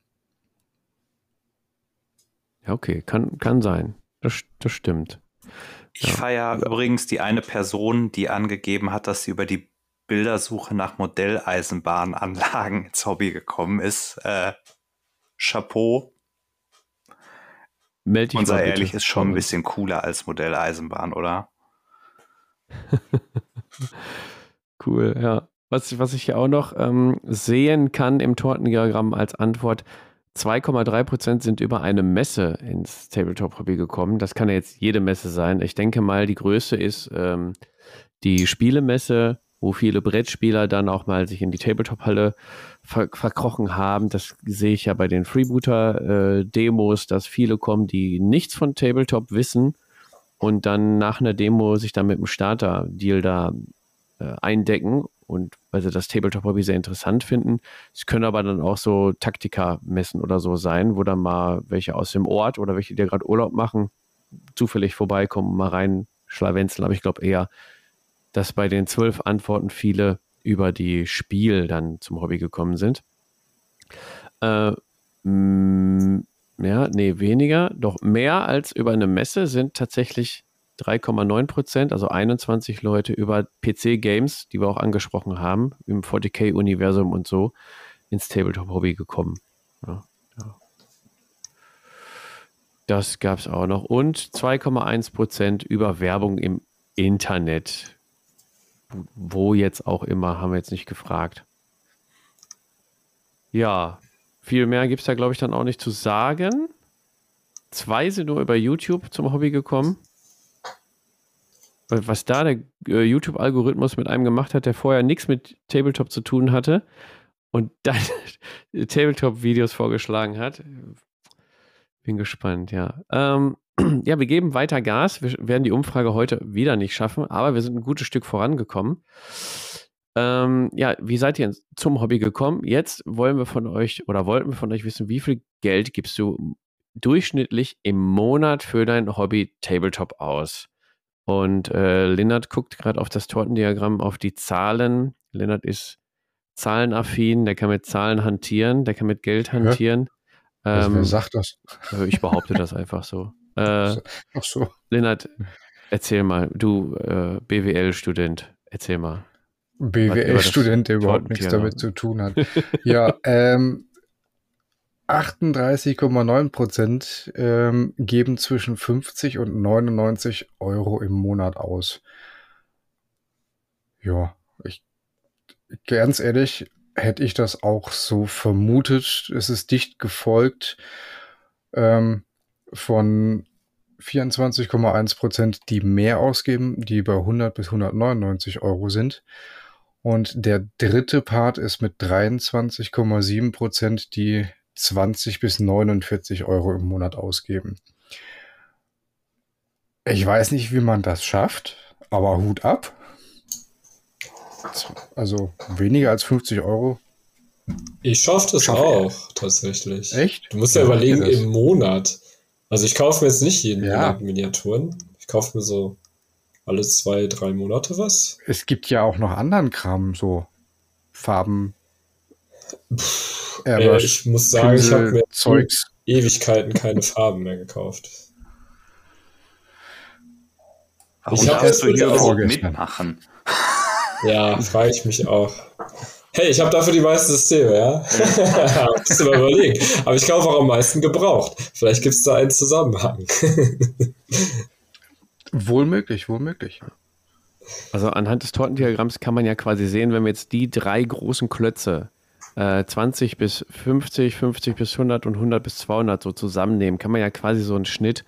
Ja, okay, kann, kann sein. Das, das stimmt. Ich ja. feiere ja. übrigens die eine Person, die angegeben hat, dass sie über die Bildersuche nach Modelleisenbahnanlagen ins Hobby gekommen ist. Äh, Chapeau. Meld dich Und sei ehrlich, bitte. Ist schon ein bisschen cooler als Modelleisenbahn, oder? Cool, ja. Was, was ich ja auch noch ähm, sehen kann im Tortendiagramm als Antwort, zwei Komma drei Prozent sind über eine Messe ins Tabletop-Hobby gekommen. Das kann ja jetzt jede Messe sein. Ich denke mal, die größte ist ähm, die Spielemesse, wo viele Brettspieler dann auch mal sich in die Tabletop-Halle ver- verkrochen haben. Das sehe ich ja bei den Freebooter-Demos, äh, dass viele kommen, die nichts von Tabletop wissen. Und dann nach einer Demo sich dann mit dem Starter-Deal da äh, eindecken und weil sie das Tabletop-Hobby sehr interessant finden. Es können aber dann auch so Taktika-Messen oder so sein, wo dann mal welche aus dem Ort oder welche, die gerade Urlaub machen, zufällig vorbeikommen und mal reinschlawenzeln. Aber ich glaube eher, dass bei den zwölf Antworten viele über die Spiel dann zum Hobby gekommen sind. Äh, m- Ja, nee, weniger, doch mehr als über eine Messe sind tatsächlich drei Komma neun Prozent, also einundzwanzig Leute über P C-Games, die wir auch angesprochen haben, im vierzig K-Universum und so, ins Tabletop-Hobby gekommen. Ja, ja. Das gab es auch noch. Und zwei Komma eins Prozent über Werbung im Internet. Wo jetzt auch immer, haben wir jetzt nicht gefragt. Ja, viel mehr gibt es da, glaube ich, dann auch nicht zu sagen. Zwei sind nur über YouTube zum Hobby gekommen. Was da der äh, YouTube-Algorithmus mit einem gemacht hat, der vorher nichts mit Tabletop zu tun hatte und dann Tabletop-Videos vorgeschlagen hat. Bin gespannt, ja. Ähm, ja, wir geben weiter Gas. Wir werden die Umfrage heute wieder nicht schaffen, aber wir sind ein gutes Stück vorangekommen. Ähm, ja, wie seid ihr zum Hobby gekommen? Jetzt wollen wir von euch oder wollten wir von euch wissen, wie viel Geld gibst du durchschnittlich im Monat für dein Hobby Tabletop aus? Und äh, Lennart guckt gerade auf das Tortendiagramm, auf die Zahlen. Lennart ist zahlenaffin, der kann mit Zahlen hantieren, der kann mit Geld hantieren. Ja, ähm, wer sagt das? Ich behaupte das einfach so. Äh, Ach so. Lennart, erzähl mal, du äh, B W L-Student, erzähl mal. B W L-Student, der überhaupt nichts damit zu tun hat. Ja, ähm, achtunddreißig Komma neun Prozent ähm, geben zwischen fünfzig und neunundneunzig Euro im Monat aus. Ja, ich, ganz ehrlich, hätte ich das auch so vermutet. Es ist dicht gefolgt ähm, von vierundzwanzig Komma eins Prozent, die mehr ausgeben, die bei hundert bis hundertneunundneunzig Euro sind. Und der dritte Part ist mit dreiundzwanzig Komma sieben Prozent, die zwanzig bis neunundvierzig Euro im Monat ausgeben. Ich weiß nicht, wie man das schafft, aber Hut ab. Also weniger als fünfzig Euro. Ich schaffe das schaff auch er. tatsächlich. Echt? Du musst ja, ja überlegen, im Monat. Also ich kaufe mir jetzt nicht jeden ja. Monat Miniaturen. Ich kaufe mir so alle zwei, drei Monate was. Es gibt ja auch noch anderen Kram, so Farben. Pff. Ja, ich muss sagen, ich habe mir Zeugs. Ewigkeiten keine Farben mehr gekauft. Warum ich darfst du hier also mitmachen? Ja, frage ich mich auch. Hey, ich habe dafür die meisten Systeme, ja? ja. Musst du mal überlegen. Aber ich kaufe auch am meisten gebraucht. Vielleicht gibt es da einen Zusammenhang. Wohl möglich, wohl möglich. Also anhand des Tortendiagramms kann man ja quasi sehen, wenn wir jetzt die drei großen Klötze zwanzig bis fünfzig, fünfzig bis hundert und hundert bis zweihundert so zusammennehmen, kann man ja quasi so einen Schnitt,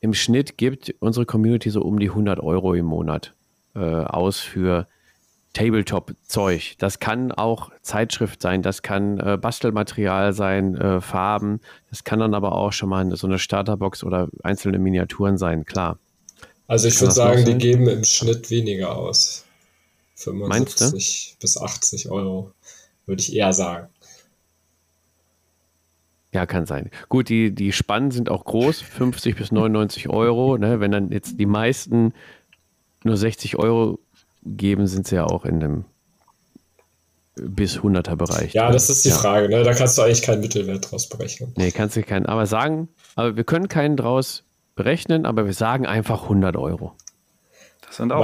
im Schnitt gibt unsere Community so um die hundert Euro im Monat äh, aus für Tabletop-Zeug. Das kann auch Zeitschrift sein, das kann äh, Bastelmaterial sein, äh, Farben, das kann dann aber auch schon mal so eine Starterbox oder einzelne Miniaturen sein, klar. Also ich würde sagen, die geben im Schnitt weniger aus. fünfundsiebzig bis achtzig Euro. Würde ich eher sagen. Ja, kann sein. Gut, die, die Spannen sind auch groß, fünfzig bis neunundneunzig Euro. Ne? Wenn dann jetzt die meisten nur sechzig Euro geben, sind sie ja auch in dem bis hunderter Bereich. Ja, das ist die ja. Frage. Ne? Da kannst du eigentlich keinen Mittelwert draus berechnen. Nee, kannst du keinen. Aber sagen, aber wir können keinen draus berechnen, aber wir sagen einfach hundert Euro. Das sind auch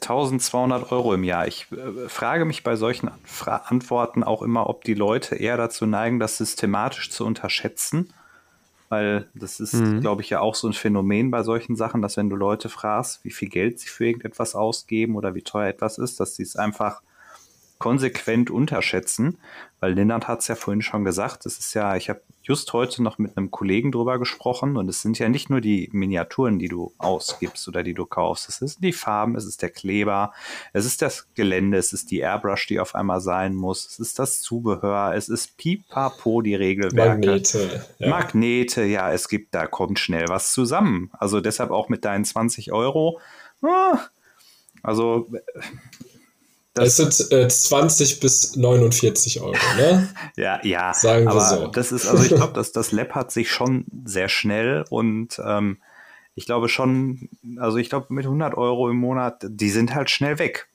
zwölfhundert Euro im Jahr. Ich äh, frage mich bei solchen Fra- Antworten auch immer, ob die Leute eher dazu neigen, das systematisch zu unterschätzen. Weil das ist, mhm. glaube ich, ja auch so ein Phänomen bei solchen Sachen, dass wenn du Leute fragst, wie viel Geld sie für irgendetwas ausgeben oder wie teuer etwas ist, dass sie es einfach konsequent unterschätzen. Weil Lennart hat es ja vorhin schon gesagt, es ist ja, ich habe just heute noch mit einem Kollegen drüber gesprochen und es sind ja nicht nur die Miniaturen, die du ausgibst oder die du kaufst, es sind die Farben, es ist der Kleber, es ist das Gelände, es ist die Airbrush, die auf einmal sein muss, es ist das Zubehör, es ist Pipapo, die Regelwerke. Magnete. Ja. Magnete, ja, es gibt, da kommt schnell was zusammen. Also deshalb auch mit deinen zwanzig Euro. Also... Das sind äh, zwanzig bis neunundvierzig Euro, ne? ja, ja. Sagen wir aber so. Das ist, also ich glaube, das, das läppert sich schon sehr schnell und ähm, ich glaube schon, also ich glaube mit hundert Euro im Monat, die sind halt schnell weg.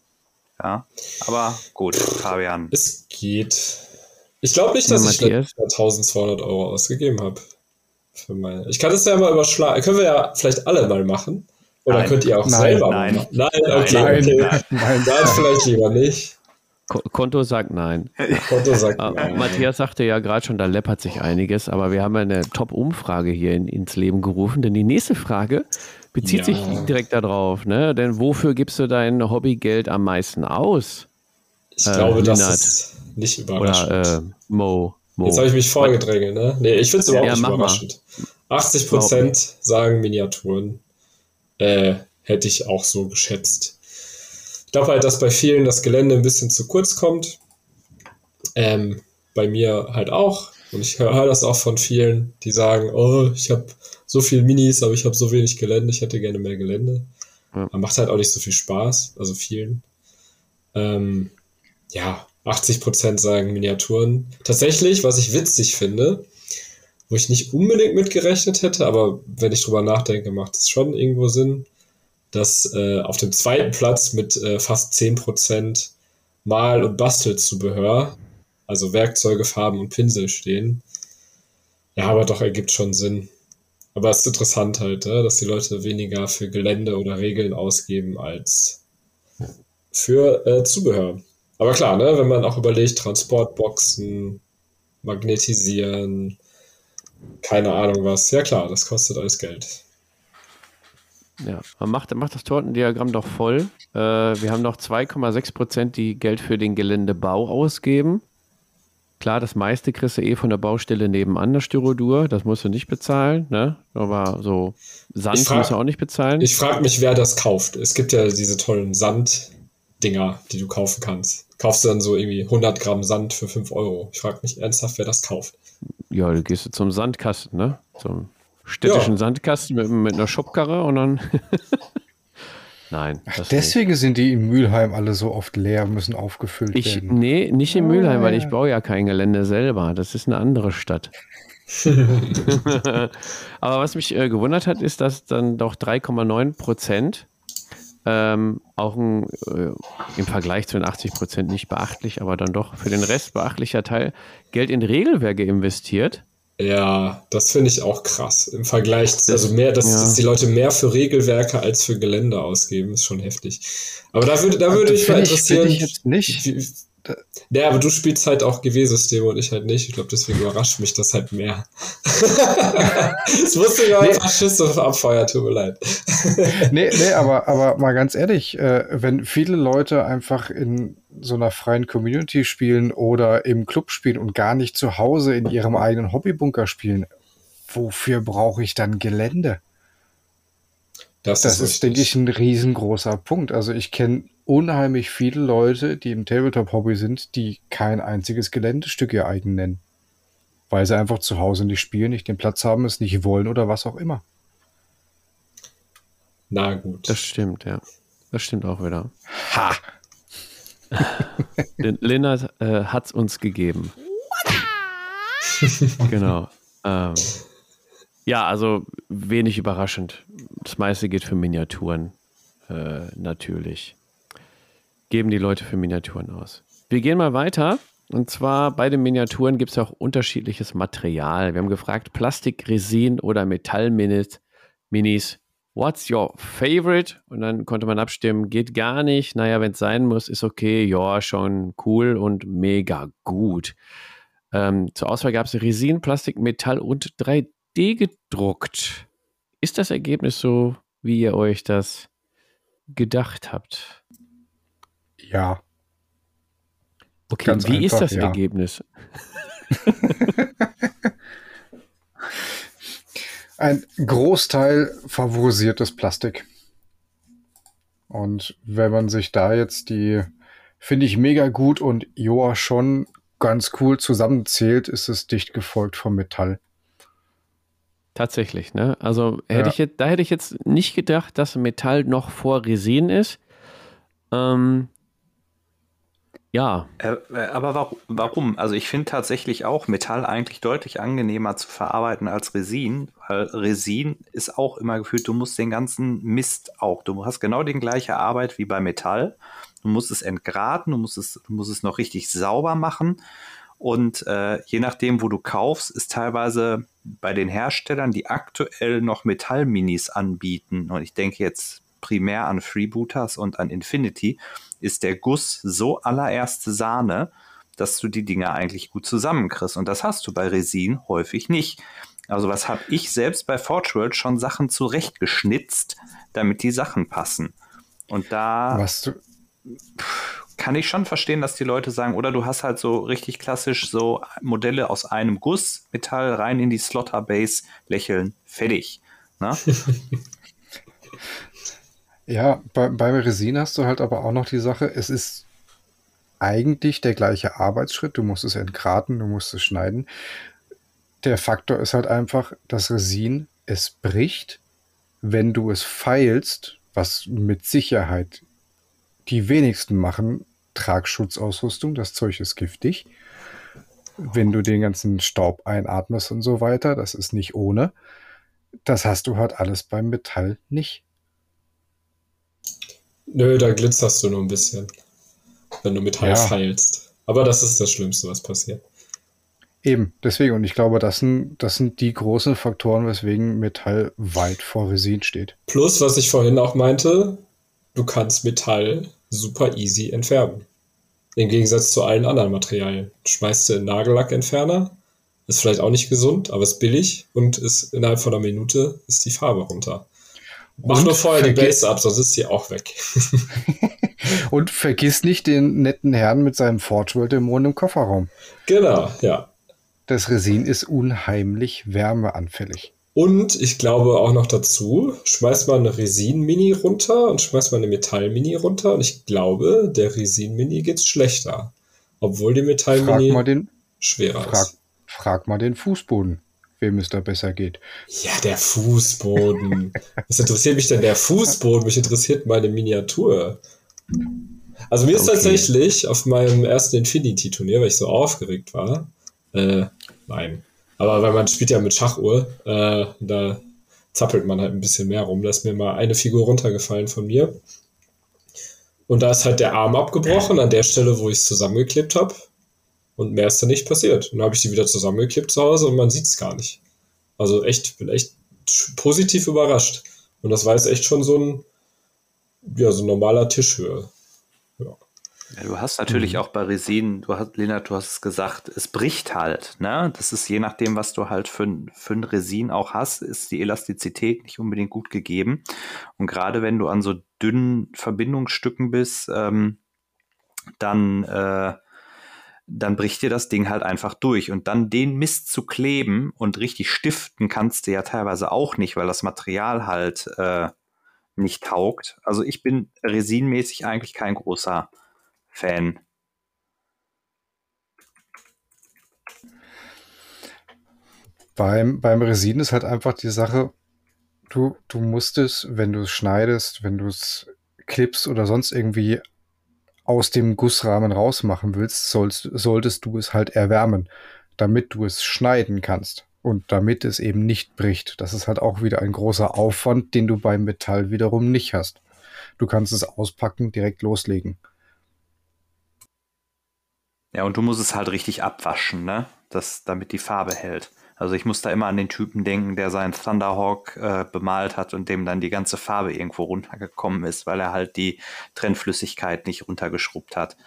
Ja, aber gut, Fabian. Es geht. Ich glaube nicht, dass ja, ich zwölfhundert Euro ausgegeben habe. Meine... Ich kann das ja mal überschlagen. Können wir ja vielleicht alle mal machen. Oder nein, könnt ihr auch nein, selber nein, machen? Nein, okay, nein, okay. Nein, nein, nein, nein, vielleicht lieber nicht. Konto sagt nein. Konto sagt nein. Matthias sagte ja gerade schon, da läppert sich einiges, aber wir haben eine Top-Umfrage hier in, ins Leben gerufen, denn die nächste Frage bezieht ja. sich direkt darauf, ne? Denn wofür gibst du dein Hobbygeld am meisten aus? Ich äh, glaube, Lennart. Das ist nicht überraschend. Oder äh, Mo. Mo. Jetzt habe ich mich vorgedrängelt, ne? Nee, ich finde es überhaupt ja, nicht überraschend. Mal. achtzig Prozent sagen Miniaturen. Äh, hätte ich auch so geschätzt. Ich glaube halt, dass bei vielen das Gelände ein bisschen zu kurz kommt. Ähm, bei mir halt auch. Und ich höre das auch von vielen, die sagen, oh, ich habe so viel Minis, aber ich habe so wenig Gelände, ich hätte gerne mehr Gelände. Ja. Man macht halt auch nicht so viel Spaß, also vielen. Ähm, ja, achtzig Prozent sagen Miniaturen. Tatsächlich, was ich witzig finde, wo ich nicht unbedingt mitgerechnet hätte, aber wenn ich drüber nachdenke, macht es schon irgendwo Sinn, dass äh, auf dem zweiten Platz mit äh, fast zehn Prozent Mal- und Bastelzubehör, also Werkzeuge, Farben und Pinsel stehen. Ja, aber doch, ergibt schon Sinn. Aber es ist interessant halt, ne, dass die Leute weniger für Gelände oder Regeln ausgeben als für äh, Zubehör. Aber klar, ne, wenn man auch überlegt, Transportboxen, Magnetisieren, keine Ahnung was. Ja klar, das kostet alles Geld. Ja, man macht, macht das Tortendiagramm doch voll. Äh, wir haben noch zwei Komma sechs Prozent, die Geld für den Geländebau ausgeben. Klar, das meiste kriegst du eh von der Baustelle nebenan, das Styrodur. Das musst du nicht bezahlen, ne? Aber so Sand musst du auch nicht bezahlen. Ich frage mich, wer das kauft. Es gibt ja diese tollen Sanddinger, die du kaufen kannst. Kaufst du dann so irgendwie hundert Gramm Sand für fünf Euro? Ich frage mich ernsthaft, wer das kauft. Ja, du gehst du zum Sandkasten, ne? Zum städtischen ja. Sandkasten mit, mit einer Schubkarre und dann. Nein. Ach, deswegen nicht. Sind die in Mülheim alle so oft leer, müssen aufgefüllt ich, werden. Nee, nicht in Mülheim, oh, weil ich baue ja kein Gelände selber. Das ist eine andere Stadt. Aber was mich äh, gewundert hat, ist, dass dann doch drei Komma neun Prozent ähm, auch ein, äh, im Vergleich zu den achtzig Prozent nicht beachtlich, aber dann doch für den Rest beachtlicher Teil Geld in Regelwerke investiert. Ja, das finde ich auch krass. Im Vergleich, also mehr, dass, ja. dass die Leute mehr für Regelwerke als für Gelände ausgeben, ist schon heftig. Aber da würde da würd also, ich mal interessieren. Ich, ich jetzt nicht. Wie, ja, aber du spielst halt auch G W-Systeme und ich halt nicht. Ich glaube, deswegen überrascht mich das halt mehr. Es musste ja einfach Schiss auf Abfeuer, tut mir leid. nee, nee, aber, aber mal ganz ehrlich, äh, wenn viele Leute einfach in so einer freien Community spielen oder im Club spielen und gar nicht zu Hause in ihrem eigenen Hobbybunker spielen, wofür brauche ich dann Gelände? Das, das ist, ist denke ich, ein riesengroßer Punkt. Also ich kenne unheimlich viele Leute, die im Tabletop-Hobby sind, die kein einziges Geländestück ihr eigen nennen. Weil sie einfach zu Hause nicht spielen, nicht den Platz haben, es nicht wollen oder was auch immer. Na gut. Das stimmt, ja. Das stimmt auch wieder. Ha! Lennart äh, hat's uns gegeben. Genau. Ähm, ja, also wenig überraschend. Das meiste geht für Miniaturen. Äh, natürlich. Geben die Leute für Miniaturen aus. Wir gehen mal weiter. Und zwar bei den Miniaturen gibt es auch unterschiedliches Material. Wir haben gefragt, Plastik, Resin oder Metall-Minis. Minis. What's your favorite? Und dann konnte man abstimmen, geht gar nicht. Naja, wenn es sein muss, ist okay. Ja, schon cool und mega gut. Ähm, zur Auswahl gab es Resin, Plastik, Metall und drei D gedruckt. Ist das Ergebnis so, wie ihr euch das gedacht habt? Ja. Okay, ganz wie einfach, ist das ja. Ergebnis? Ein Großteil favorisiert das Plastik. Und wenn man sich da jetzt die, finde ich mega gut und Joa schon ganz cool zusammenzählt, ist es dicht gefolgt vom Metall. Tatsächlich, ne? Also hätte ja. ich jetzt, da hätte ich jetzt nicht gedacht, dass Metall noch vor Resin ist. Ähm, ja. Äh, aber warum? Also ich finde tatsächlich auch Metall eigentlich deutlich angenehmer zu verarbeiten als Resin, weil Resin ist auch immer gefühlt, du musst den ganzen Mist auch, du hast genau die gleiche Arbeit wie bei Metall. Du musst es entgraten, du musst es, du musst es noch richtig sauber machen. Und äh, je nachdem, wo du kaufst, ist teilweise bei den Herstellern, die aktuell noch Metallminis anbieten. Und ich denke jetzt primär an Freebooters und an Infinity, ist der Guss so allererste Sahne, dass du die Dinger eigentlich gut zusammenkriegst. Und das hast du bei Resin häufig nicht. Also was habe ich selbst bei Forgeworld schon Sachen zurechtgeschnitzt, damit die Sachen passen. Und da was du? Kann ich schon verstehen, dass die Leute sagen, oder du hast halt so richtig klassisch so Modelle aus einem Guss, Metall rein in die Slaughter-Base, lächeln, fertig. Ne? Ja, bei, bei Resin hast du halt aber auch noch die Sache, es ist eigentlich der gleiche Arbeitsschritt. Du musst es entgraten, du musst es schneiden. Der Faktor ist halt einfach, dass Resin es bricht, wenn du es feilst, was mit Sicherheit die wenigsten machen. Tragschutzausrüstung, das Zeug ist giftig. Wenn du den ganzen Staub einatmest und so weiter, das ist nicht ohne. Das hast du halt alles beim Metall nicht. Nö, da glitzerst du nur ein bisschen, wenn du Metall ja. feilst. Aber das ist das Schlimmste, was passiert. Eben, deswegen. Und ich glaube, das sind, das sind die großen Faktoren, weswegen Metall weit vor Resin steht. Plus, was ich vorhin auch meinte, du kannst Metall super easy entfärben. Im Gegensatz zu allen anderen Materialien. Du schmeißt du in Nagellackentferner, ist vielleicht auch nicht gesund, aber ist billig und ist innerhalb von einer Minute ist die Farbe runter. Mach und nur vorher die Base ab, sonst ist sie auch weg. Und vergiss nicht den netten Herrn mit seinem Forgeworld-Dämon im Kofferraum. Genau, ja. Das Resin ist unheimlich wärmeanfällig. Und ich glaube auch noch dazu, schmeißt man eine Resin-Mini runter und schmeißt man eine Metall-Mini runter und ich glaube, der Resin-Mini geht's schlechter. Obwohl die Metall-Mini schwerer frag, ist. Frag mal den Fußboden, wem es da besser geht. Ja, der Fußboden. Was interessiert mich denn der Fußboden? Mich interessiert meine Miniatur. Also mir okay. ist tatsächlich auf meinem ersten Infinity-Turnier, weil ich so aufgeregt war, Äh, nein. Aber weil man spielt ja mit Schachuhr, äh, da zappelt man halt ein bisschen mehr rum. Da ist mir mal eine Figur runtergefallen von mir. Und da ist halt der Arm abgebrochen, an der Stelle, wo ich es zusammengeklebt habe. Und mehr ist da nicht passiert. Und dann habe ich die wieder zusammengeklebt zu Hause und man sieht es gar nicht. Also echt, bin echt positiv überrascht. Und das war jetzt echt schon so ein, ja, so ein normaler Tischhöhe. Ja. Ja, du hast natürlich mhm. auch bei Resin, du hast, Lennart, du hast es gesagt, es bricht halt, ne? Das ist je nachdem, was du halt für, für ein Resin auch hast, ist die Elastizität nicht unbedingt gut gegeben. Und gerade wenn du an so dünnen Verbindungsstücken bist, ähm, dann, äh, dann bricht dir das Ding halt einfach durch. Und dann den Mist zu kleben und richtig stiften kannst du ja teilweise auch nicht, weil das Material halt äh, nicht taugt. Also ich bin resinmäßig eigentlich kein großer Fan. Beim, beim Resin ist halt einfach die Sache, du, du musst es, wenn du es schneidest, wenn du es klippst oder sonst irgendwie aus dem Gussrahmen rausmachen willst, sollst, solltest du es halt erwärmen, damit du es schneiden kannst und damit es eben nicht bricht. Das ist halt auch wieder ein großer Aufwand, den du beim Metall wiederum nicht hast. Du kannst es auspacken, direkt loslegen. Ja, und du musst es halt richtig abwaschen, ne? Das, damit die Farbe hält. Also ich muss da immer an den Typen denken, der seinen Thunderhawk äh, bemalt hat und dem dann die ganze Farbe irgendwo runtergekommen ist, weil er halt die Trennflüssigkeit nicht runtergeschrubbt hat.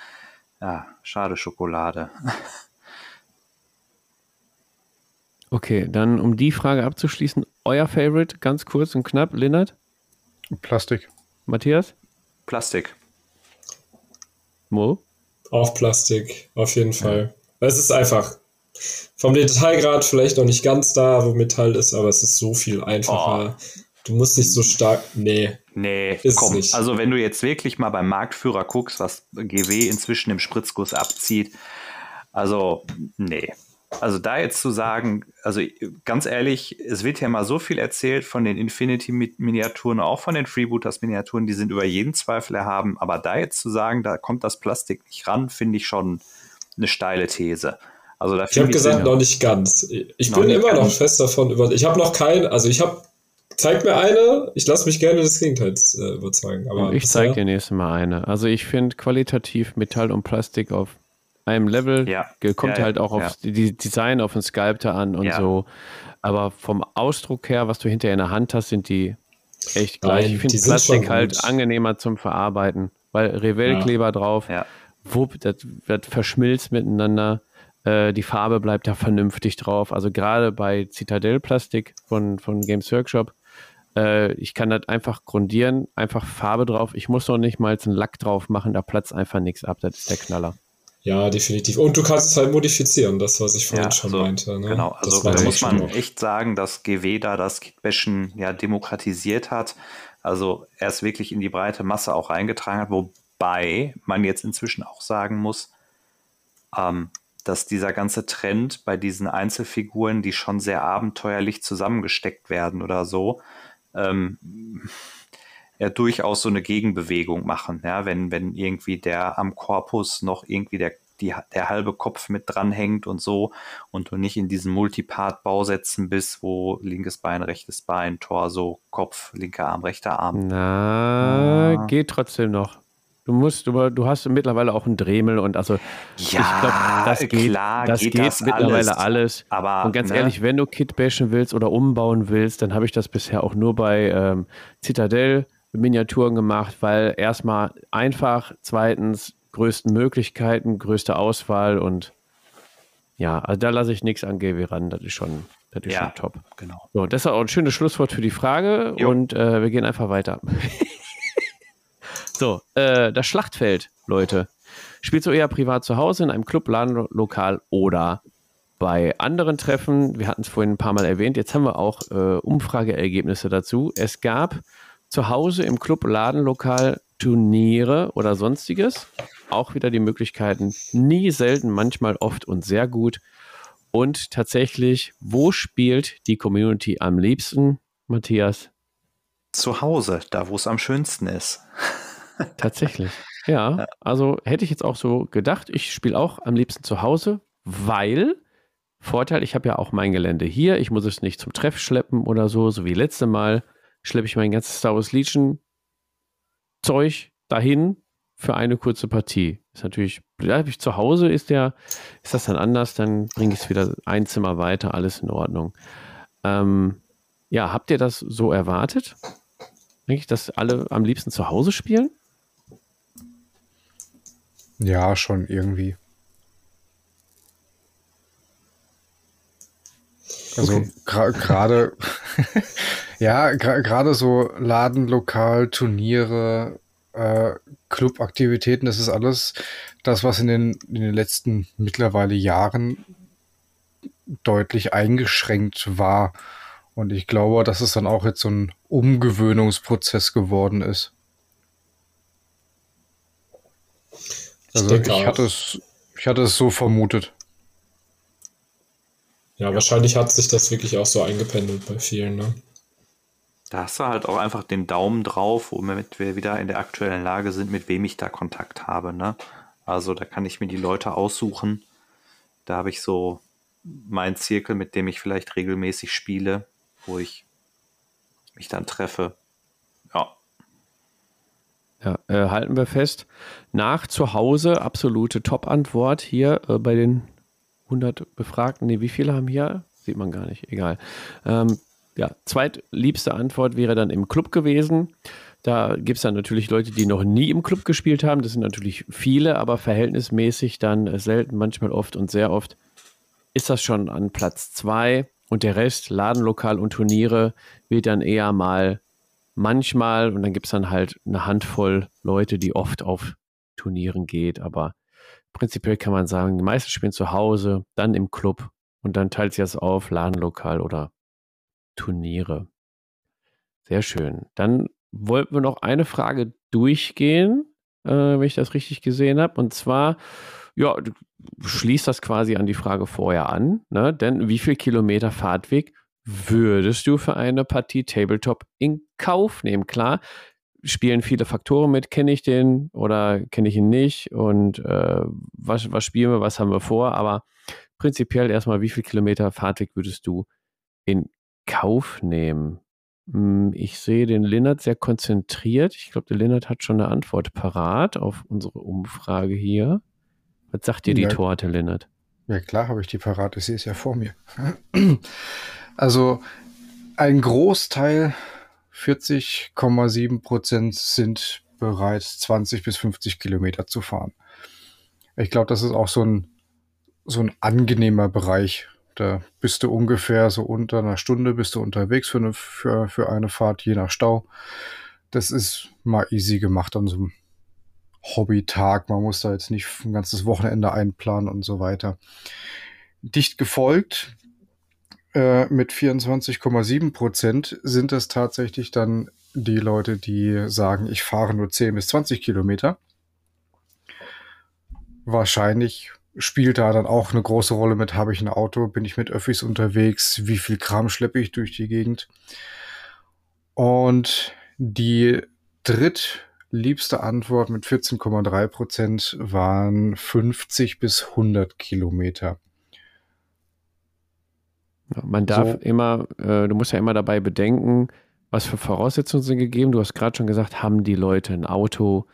Ja, schade Schokolade. Okay, dann um die Frage abzuschließen, euer Favorite, ganz kurz und knapp, Lennart? Plastik. Matthias? Plastik. Mo? Auf Plastik, auf jeden Fall. Ja. Es ist einfach vom Detailgrad vielleicht noch nicht ganz da, wo Metall ist, aber es ist so viel einfacher. Oh. Du musst nicht so stark. Nee. Nee, ist komm. Nicht. Also, wenn du jetzt wirklich mal beim Marktführer guckst, was G W inzwischen im Spritzguss abzieht, also, nee. Also, da jetzt zu sagen, also ganz ehrlich, es wird ja mal so viel erzählt von den Infinity-Miniaturen, auch von den Freebooters-Miniaturen, die sind über jeden Zweifel erhaben, aber da jetzt zu sagen, da kommt das Plastik nicht ran, finde ich schon eine steile These. Also da ich habe gesagt, noch nicht ganz. Ich bin immer noch fest davon über. Ich habe noch keinen, also ich habe, zeig mir eine, ich lasse mich gerne des Gegenteils äh, überzeugen. Aber ich zeige dir nächstes Mal eine. Also ich finde qualitativ Metall und Plastik auf einem Level, ja. kommt ja, halt auch ja. auf die Design, auf den Sculptor an und ja. so. Aber vom Ausdruck her, was du hinterher in der Hand hast, sind die Echt gleich. Nein, ich finde Plastik halt angenehmer zum Verarbeiten, weil Revellkleber ja. drauf, ja. Wupp, das, das verschmilzt miteinander. Äh, die Farbe bleibt da vernünftig drauf. Also gerade bei Citadel-Plastik von, von Games Workshop, äh, ich kann das einfach grundieren, einfach Farbe drauf. Ich muss noch nicht mal einen Lack drauf machen, da platzt einfach nichts ab. Das ist der Knaller. Ja, definitiv. Und du kannst es halt modifizieren, das, was ich vorhin ja, schon also, meinte. Ne? Genau, also da muss man auch. echt sagen, dass G W da das Kickbashen ja demokratisiert hat. Also er ist wirklich in die breite Masse auch reingetragen hat, wobei man jetzt inzwischen auch sagen muss, ähm, dass dieser ganze Trend bei diesen Einzelfiguren, die schon sehr abenteuerlich zusammengesteckt werden oder so, ähm, ja durchaus so eine Gegenbewegung machen, ja, wenn, wenn irgendwie der am Korpus noch irgendwie der, die, der halbe Kopf mit dranhängt und so und du nicht in diesen Multipart-Bausätzen bist, wo linkes Bein, rechtes Bein, Torso, Kopf, linker Arm, rechter Arm. Na, ja. Geht trotzdem noch. Du musst, du, du hast mittlerweile auch einen Dremel und also ja, ich glaube, das geht, klar das geht, geht das mittlerweile alles. alles. Aber, und ganz ne? ehrlich, wenn du Kitbashen willst oder umbauen willst, dann habe ich das bisher auch nur bei ähm, Citadel Miniaturen gemacht, weil erstmal einfach, zweitens größten Möglichkeiten, größte Auswahl und ja, also da lasse ich nichts an G W ran, das ist schon, das ist ja, schon top. Genau. So, das ist auch ein schönes Schlusswort für die Frage jo. und äh, wir gehen einfach weiter. So, äh, das Schlachtfeld, Leute. Spielst du eher privat zu Hause, in einem Club, Laden, Lokal oder bei anderen Treffen? Wir hatten es vorhin ein paar Mal erwähnt, jetzt haben wir auch äh, Umfrageergebnisse dazu. Es gab zu Hause im Club, Laden, Lokal, Turniere oder sonstiges. Auch wieder die Möglichkeiten. Nie, selten, manchmal, oft und sehr gut. Und tatsächlich, wo spielt die Community am liebsten, Matthias? Zu Hause, da wo es am schönsten ist. Tatsächlich, ja. Also hätte ich jetzt auch so gedacht, ich spiele auch am liebsten zu Hause, weil... Vorteil, ich habe ja auch mein Gelände hier. Ich muss es nicht zum Treff schleppen oder so, so wie letzte Mal. Schleppe ich mein ganzes Star Wars Legion Zeug dahin für eine kurze Partie. Ist natürlich, bleibe ich zu Hause, ist der, ist das dann anders, dann bringe ich es wieder ein Zimmer weiter, alles in Ordnung. Ähm, ja, habt ihr das so erwartet? Eigentlich, dass alle am liebsten zu Hause spielen? Ja, schon irgendwie. Also okay. gerade ja, gerade so Laden, Lokal, Turniere, äh, Clubaktivitäten, das ist alles das, was in den, in den letzten mittlerweile Jahren deutlich eingeschränkt war. Und ich glaube, dass es dann auch jetzt so ein Umgewöhnungsprozess geworden ist. Also ich, ich hatte es, ich hatte es so vermutet. Ja, wahrscheinlich hat sich das wirklich auch so eingependelt bei vielen, ne? Da hast du halt auch einfach den Daumen drauf, womit wir wieder in der aktuellen Lage sind, mit wem ich da Kontakt habe, ne? Also da kann ich mir die Leute aussuchen. Da habe ich so meinen Zirkel, mit dem ich vielleicht regelmäßig spiele, wo ich mich dann treffe. Ja. Ja, äh, halten wir fest. Nach zu Hause, absolute Top-Antwort hier äh, bei den hundert Befragten, nee, wie viele haben hier? Sieht man gar nicht, egal. Ähm, ja, zweitliebste Antwort wäre dann im Club gewesen. Da gibt es dann natürlich Leute, die noch nie im Club gespielt haben. Das sind natürlich viele, aber verhältnismäßig dann selten, manchmal oft und sehr oft ist das schon an Platz zwei. Und der Rest, Ladenlokal und Turniere, wird dann eher mal manchmal und dann gibt es dann halt eine Handvoll Leute, die oft auf Turnieren geht, aber prinzipiell kann man sagen, die meisten spielen zu Hause, dann im Club und dann teilt sich das auf, Ladenlokal oder Turniere. Sehr schön. Dann wollten wir noch eine Frage durchgehen, äh, wenn ich das richtig gesehen habe. Und zwar, ja, schließt das quasi an die Frage vorher an, ne? Denn wie viel Kilometer Fahrtweg würdest du für eine Partie Tabletop in Kauf nehmen? Klar, spielen viele Faktoren mit, kenne ich den oder kenne ich ihn nicht und äh, was, was spielen wir, was haben wir vor, aber prinzipiell erstmal, wie viel Kilometer Fahrtweg würdest du in Kauf nehmen? Hm, ich sehe den Linnert sehr konzentriert. Ich glaube, der Linnert hat schon eine Antwort parat auf unsere Umfrage hier. Was sagt dir die ja, Torte, Linnert? Ja klar, habe ich die parat, ich sehe es ja vor mir. Also ein Großteil vierzig Komma sieben Prozent sind bereits zwanzig bis fünfzig Kilometer zu fahren. Ich glaube, das ist auch so ein, so ein angenehmer Bereich. Da bist du ungefähr so unter einer Stunde bist du unterwegs für eine, für, für eine Fahrt, je nach Stau. Das ist mal easy gemacht an so einem Hobbytag. Man muss da jetzt nicht ein ganzes Wochenende einplanen und so weiter. Dicht gefolgt äh, mit vierundzwanzig Komma sieben Prozent sind das tatsächlich dann die Leute, die sagen, ich fahre nur zehn bis zwanzig Kilometer. Wahrscheinlich spielt da dann auch eine große Rolle mit, habe ich ein Auto, bin ich mit Öffis unterwegs, wie viel Kram schleppe ich durch die Gegend. Und die drittliebste Antwort mit vierzehn Komma drei Prozent waren fünfzig bis hundert Kilometer. Man darf so. immer, äh, du musst ja immer dabei bedenken, was für Voraussetzungen sind gegeben. Du hast gerade schon gesagt, haben die Leute ein Auto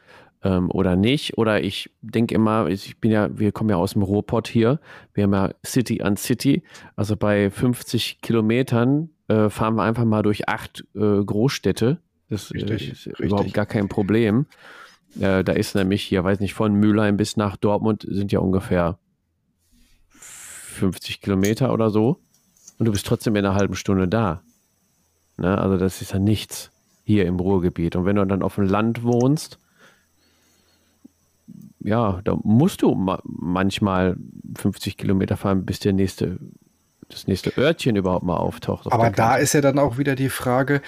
ähm, oder nicht? Oder ich denke immer, ich bin ja, wir kommen ja aus dem Ruhrpott hier, wir haben ja City an City. Also bei fünfzig Kilometern äh, fahren wir einfach mal durch acht äh, Großstädte. Das richtig, äh, ist richtig. Überhaupt gar kein Problem. Äh, da ist nämlich hier, weiß nicht, von Mülheim bis nach Dortmund sind ja ungefähr fünfzig Kilometer oder so. Und du bist trotzdem in einer halben Stunde da. Ne? Also das ist ja nichts hier im Ruhrgebiet. Und wenn du dann auf dem Land wohnst, ja, da musst du ma- manchmal fünfzig Kilometer fahren, bis der nächste, das nächste Örtchen überhaupt mal auftaucht. Aber da ist ja dann auch wieder die Frage,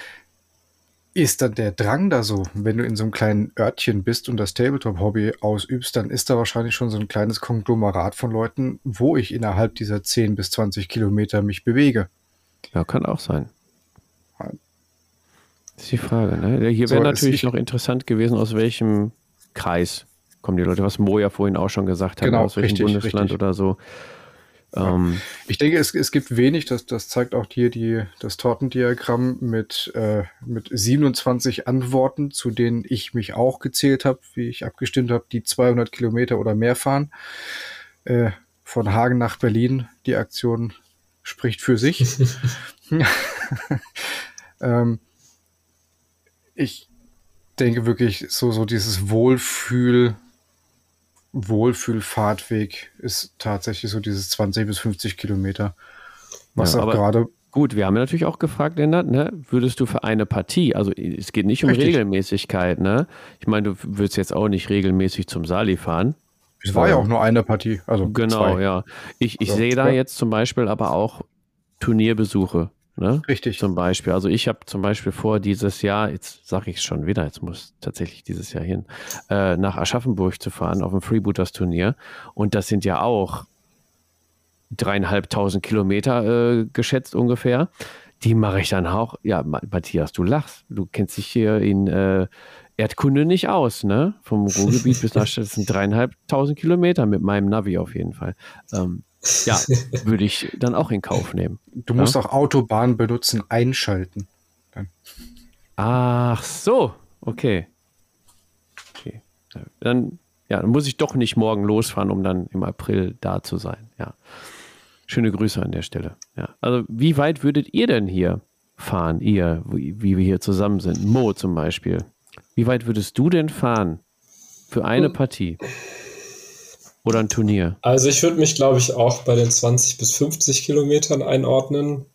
ist dann der Drang da so? Wenn du in so einem kleinen Örtchen bist und das Tabletop-Hobby ausübst, dann ist da wahrscheinlich schon so ein kleines Konglomerat von Leuten, wo ich innerhalb dieser zehn bis zwanzig Kilometer mich bewege. Ja, kann auch sein. Das ist die Frage, ne? Hier wäre so, natürlich noch interessant gewesen, aus welchem Kreis kommen die Leute, was Mo ja vorhin auch schon gesagt hat, genau, aus welchem richtig, Bundesland richtig. Oder so. Ja. Ähm, ich denke, es, es gibt wenig, das, das zeigt auch hier die, das Tortendiagramm mit, äh, mit siebenundzwanzig Antworten, zu denen ich mich auch gezählt habe, wie ich abgestimmt habe, die zweihundert Kilometer oder mehr fahren. Äh, von Hagen nach Berlin, die Aktion spricht für sich. ähm, ich denke wirklich, so, so dieses Wohlfühl, Wohlfühlfahrtweg ist tatsächlich so dieses zwanzig bis fünfzig Kilometer. Was ja, auch gerade. Gut, wir haben natürlich auch gefragt, Lennart, ne? Würdest du für eine Partie, also es geht nicht um richtig. Regelmäßigkeit, ne? Ich meine, du würdest jetzt auch nicht regelmäßig zum Sali fahren. Es war ja auch nur eine Partie, also genau, zwei. Ja. Ich, ich also, sehe da ja. jetzt zum Beispiel aber auch Turnierbesuche, ne? Richtig. Zum Beispiel. Also ich habe zum Beispiel vor dieses Jahr, jetzt sage ich es schon wieder, jetzt muss tatsächlich dieses Jahr hin, äh, nach Aschaffenburg zu fahren auf dem Freebooters Turnier. Und das sind ja auch dreieinhalbtausend Kilometer äh, geschätzt ungefähr. Die mache ich dann auch. Ja, Matthias, du lachst. Du kennst dich hier in äh, Erdkunde nicht aus, ne? Vom Ruhrgebiet bis nach Stadt sind dreieinhalbtausend Kilometer mit meinem Navi auf jeden Fall. Ähm, Ja, würde ich dann auch in Kauf nehmen. Du ja? musst auch Autobahn benutzen, einschalten. Dann. Ach so, okay. okay. Dann, ja, dann muss ich doch nicht morgen losfahren, um dann im April da zu sein. Ja. Schöne Grüße an der Stelle. Ja. Also wie weit würdet ihr denn hier fahren, ihr, wie, wie wir hier zusammen sind? Mo zum Beispiel. Wie weit würdest du denn fahren für eine Partie? Oder ein Turnier? Also ich würde mich, glaube ich, auch bei den zwanzig bis fünfzig Kilometern einordnen.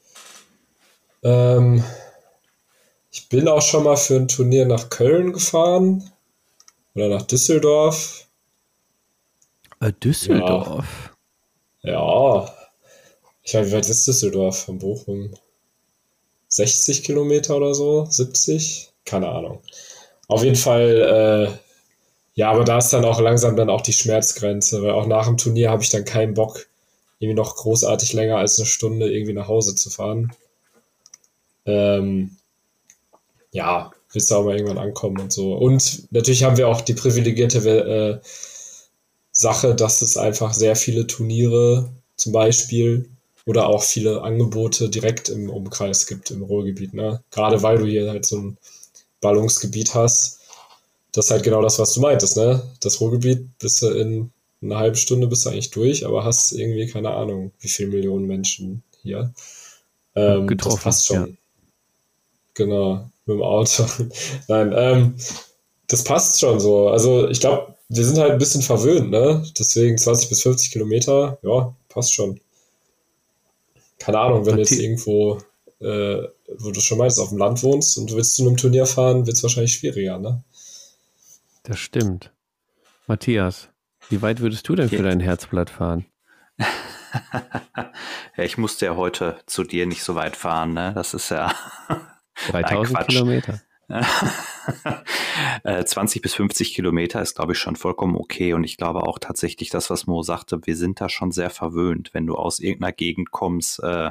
Ähm, ich bin auch schon mal für ein Turnier nach Köln gefahren. Oder nach Düsseldorf. Äh, Düsseldorf? Ja. ja. Ich weiß, wie weit ist Düsseldorf von Bochum? sechzig Kilometer oder so? siebzig? Keine Ahnung. Auf jeden Fall... Äh, Ja, aber da ist dann auch langsam dann auch die Schmerzgrenze, weil auch nach dem Turnier habe ich dann keinen Bock, irgendwie noch großartig länger als eine Stunde irgendwie nach Hause zu fahren. Ähm, ja, willst du auch mal irgendwann ankommen und so. Und natürlich haben wir auch die privilegierte äh, Sache, dass es einfach sehr viele Turniere zum Beispiel oder auch viele Angebote direkt im Umkreis gibt im Ruhrgebiet, ne? Gerade weil du hier halt so ein Ballungsgebiet hast. Das ist halt genau das, was du meintest, ne? Das Ruhrgebiet bist du in einer halben Stunde bist du eigentlich durch, aber hast irgendwie keine Ahnung, wie viele Millionen Menschen hier. Ähm, Getroffen, das passt schon. Ja. Genau. mit dem Auto. Nein, ähm, das passt schon so. Also ich glaube, wir sind halt ein bisschen verwöhnt, ne? Deswegen zwanzig bis fünfzig Kilometer, ja, passt schon. Keine Ahnung, wenn du jetzt irgendwo, äh, wo du schon meinst, auf dem Land wohnst und du willst zu einem Turnier fahren, wird es wahrscheinlich schwieriger, ne? Das stimmt. Matthias, wie weit würdest du denn für dein Herzblatt fahren? Ja, ich musste ja heute zu dir nicht so weit fahren, ne? Das ist ja dreitausend nein, Kilometer. zwanzig bis fünfzig Kilometer ist, glaube ich, schon vollkommen okay. Und ich glaube auch tatsächlich, das, was Mo sagte, wir sind da schon sehr verwöhnt, wenn du aus irgendeiner Gegend kommst, äh,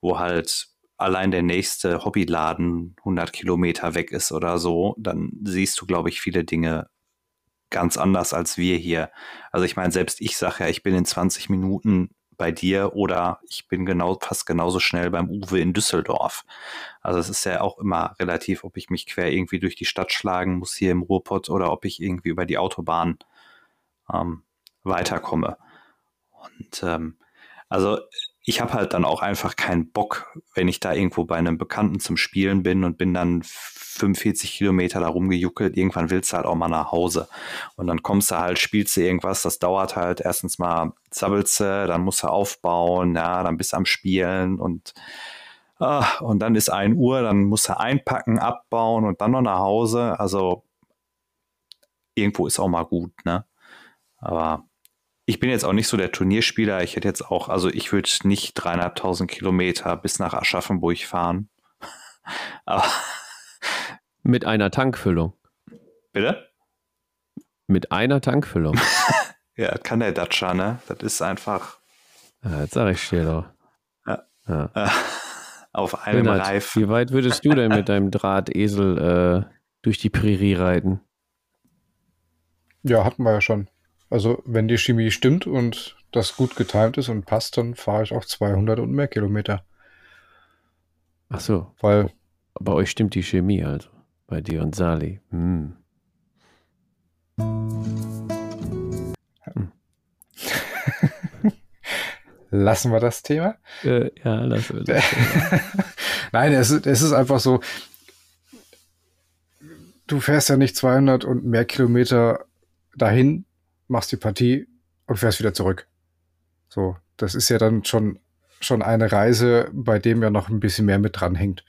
wo halt allein der nächste Hobbyladen hundert Kilometer weg ist oder so, dann siehst du, glaube ich, viele Dinge ganz anders als wir hier. Also ich meine, selbst ich sage ja, ich bin in zwanzig Minuten bei dir oder ich bin genau fast genauso schnell beim Uwe in Düsseldorf. Also es ist ja auch immer relativ, ob ich mich quer irgendwie durch die Stadt schlagen muss hier im Ruhrpott oder ob ich irgendwie über die Autobahn ähm, weiterkomme. Und ähm, also ich habe halt dann auch einfach keinen Bock, wenn ich da irgendwo bei einem Bekannten zum Spielen bin und bin dann fünfundvierzig Kilometer da rumgejuckelt. Irgendwann willst du halt auch mal nach Hause. Und dann kommst du halt, spielst du irgendwas, das dauert halt. Erstens mal zappelst du, dann musst du aufbauen, ja, dann bist du am Spielen und, ach, und dann ist ein Uhr, dann musst du einpacken, abbauen und dann noch nach Hause. Also irgendwo ist auch mal gut, ne? Aber ich bin jetzt auch nicht so der Turnierspieler. Ich hätte jetzt auch, also ich würde nicht dreieinhalbtausend Kilometer bis nach Aschaffenburg fahren. Aber mit einer Tankfüllung. Bitte? Mit einer Tankfüllung. Ja, kann der Dacia, ne? Das ist einfach. Ja, jetzt sag ich dir doch. Ja. Ja. Auf einem Renat, Reifen. Wie weit würdest du denn mit deinem Drahtesel äh, durch die Prärie reiten? Ja, hatten wir ja schon. Also wenn die Chemie stimmt und das gut getimt ist und passt, dann fahre ich auch zweihundert und mehr Kilometer. Ach so. Weil bei euch stimmt die Chemie also. Bei dir und Sali. Hm. Hm. Lassen wir das Thema? Äh, ja, lassen wir das Thema. Nein, es, es ist einfach so, du fährst ja nicht zweihundert und mehr Kilometer dahin, machst die Partie und fährst wieder zurück. So, das ist ja dann schon, schon eine Reise, bei dem ja noch ein bisschen mehr mit dran hängt.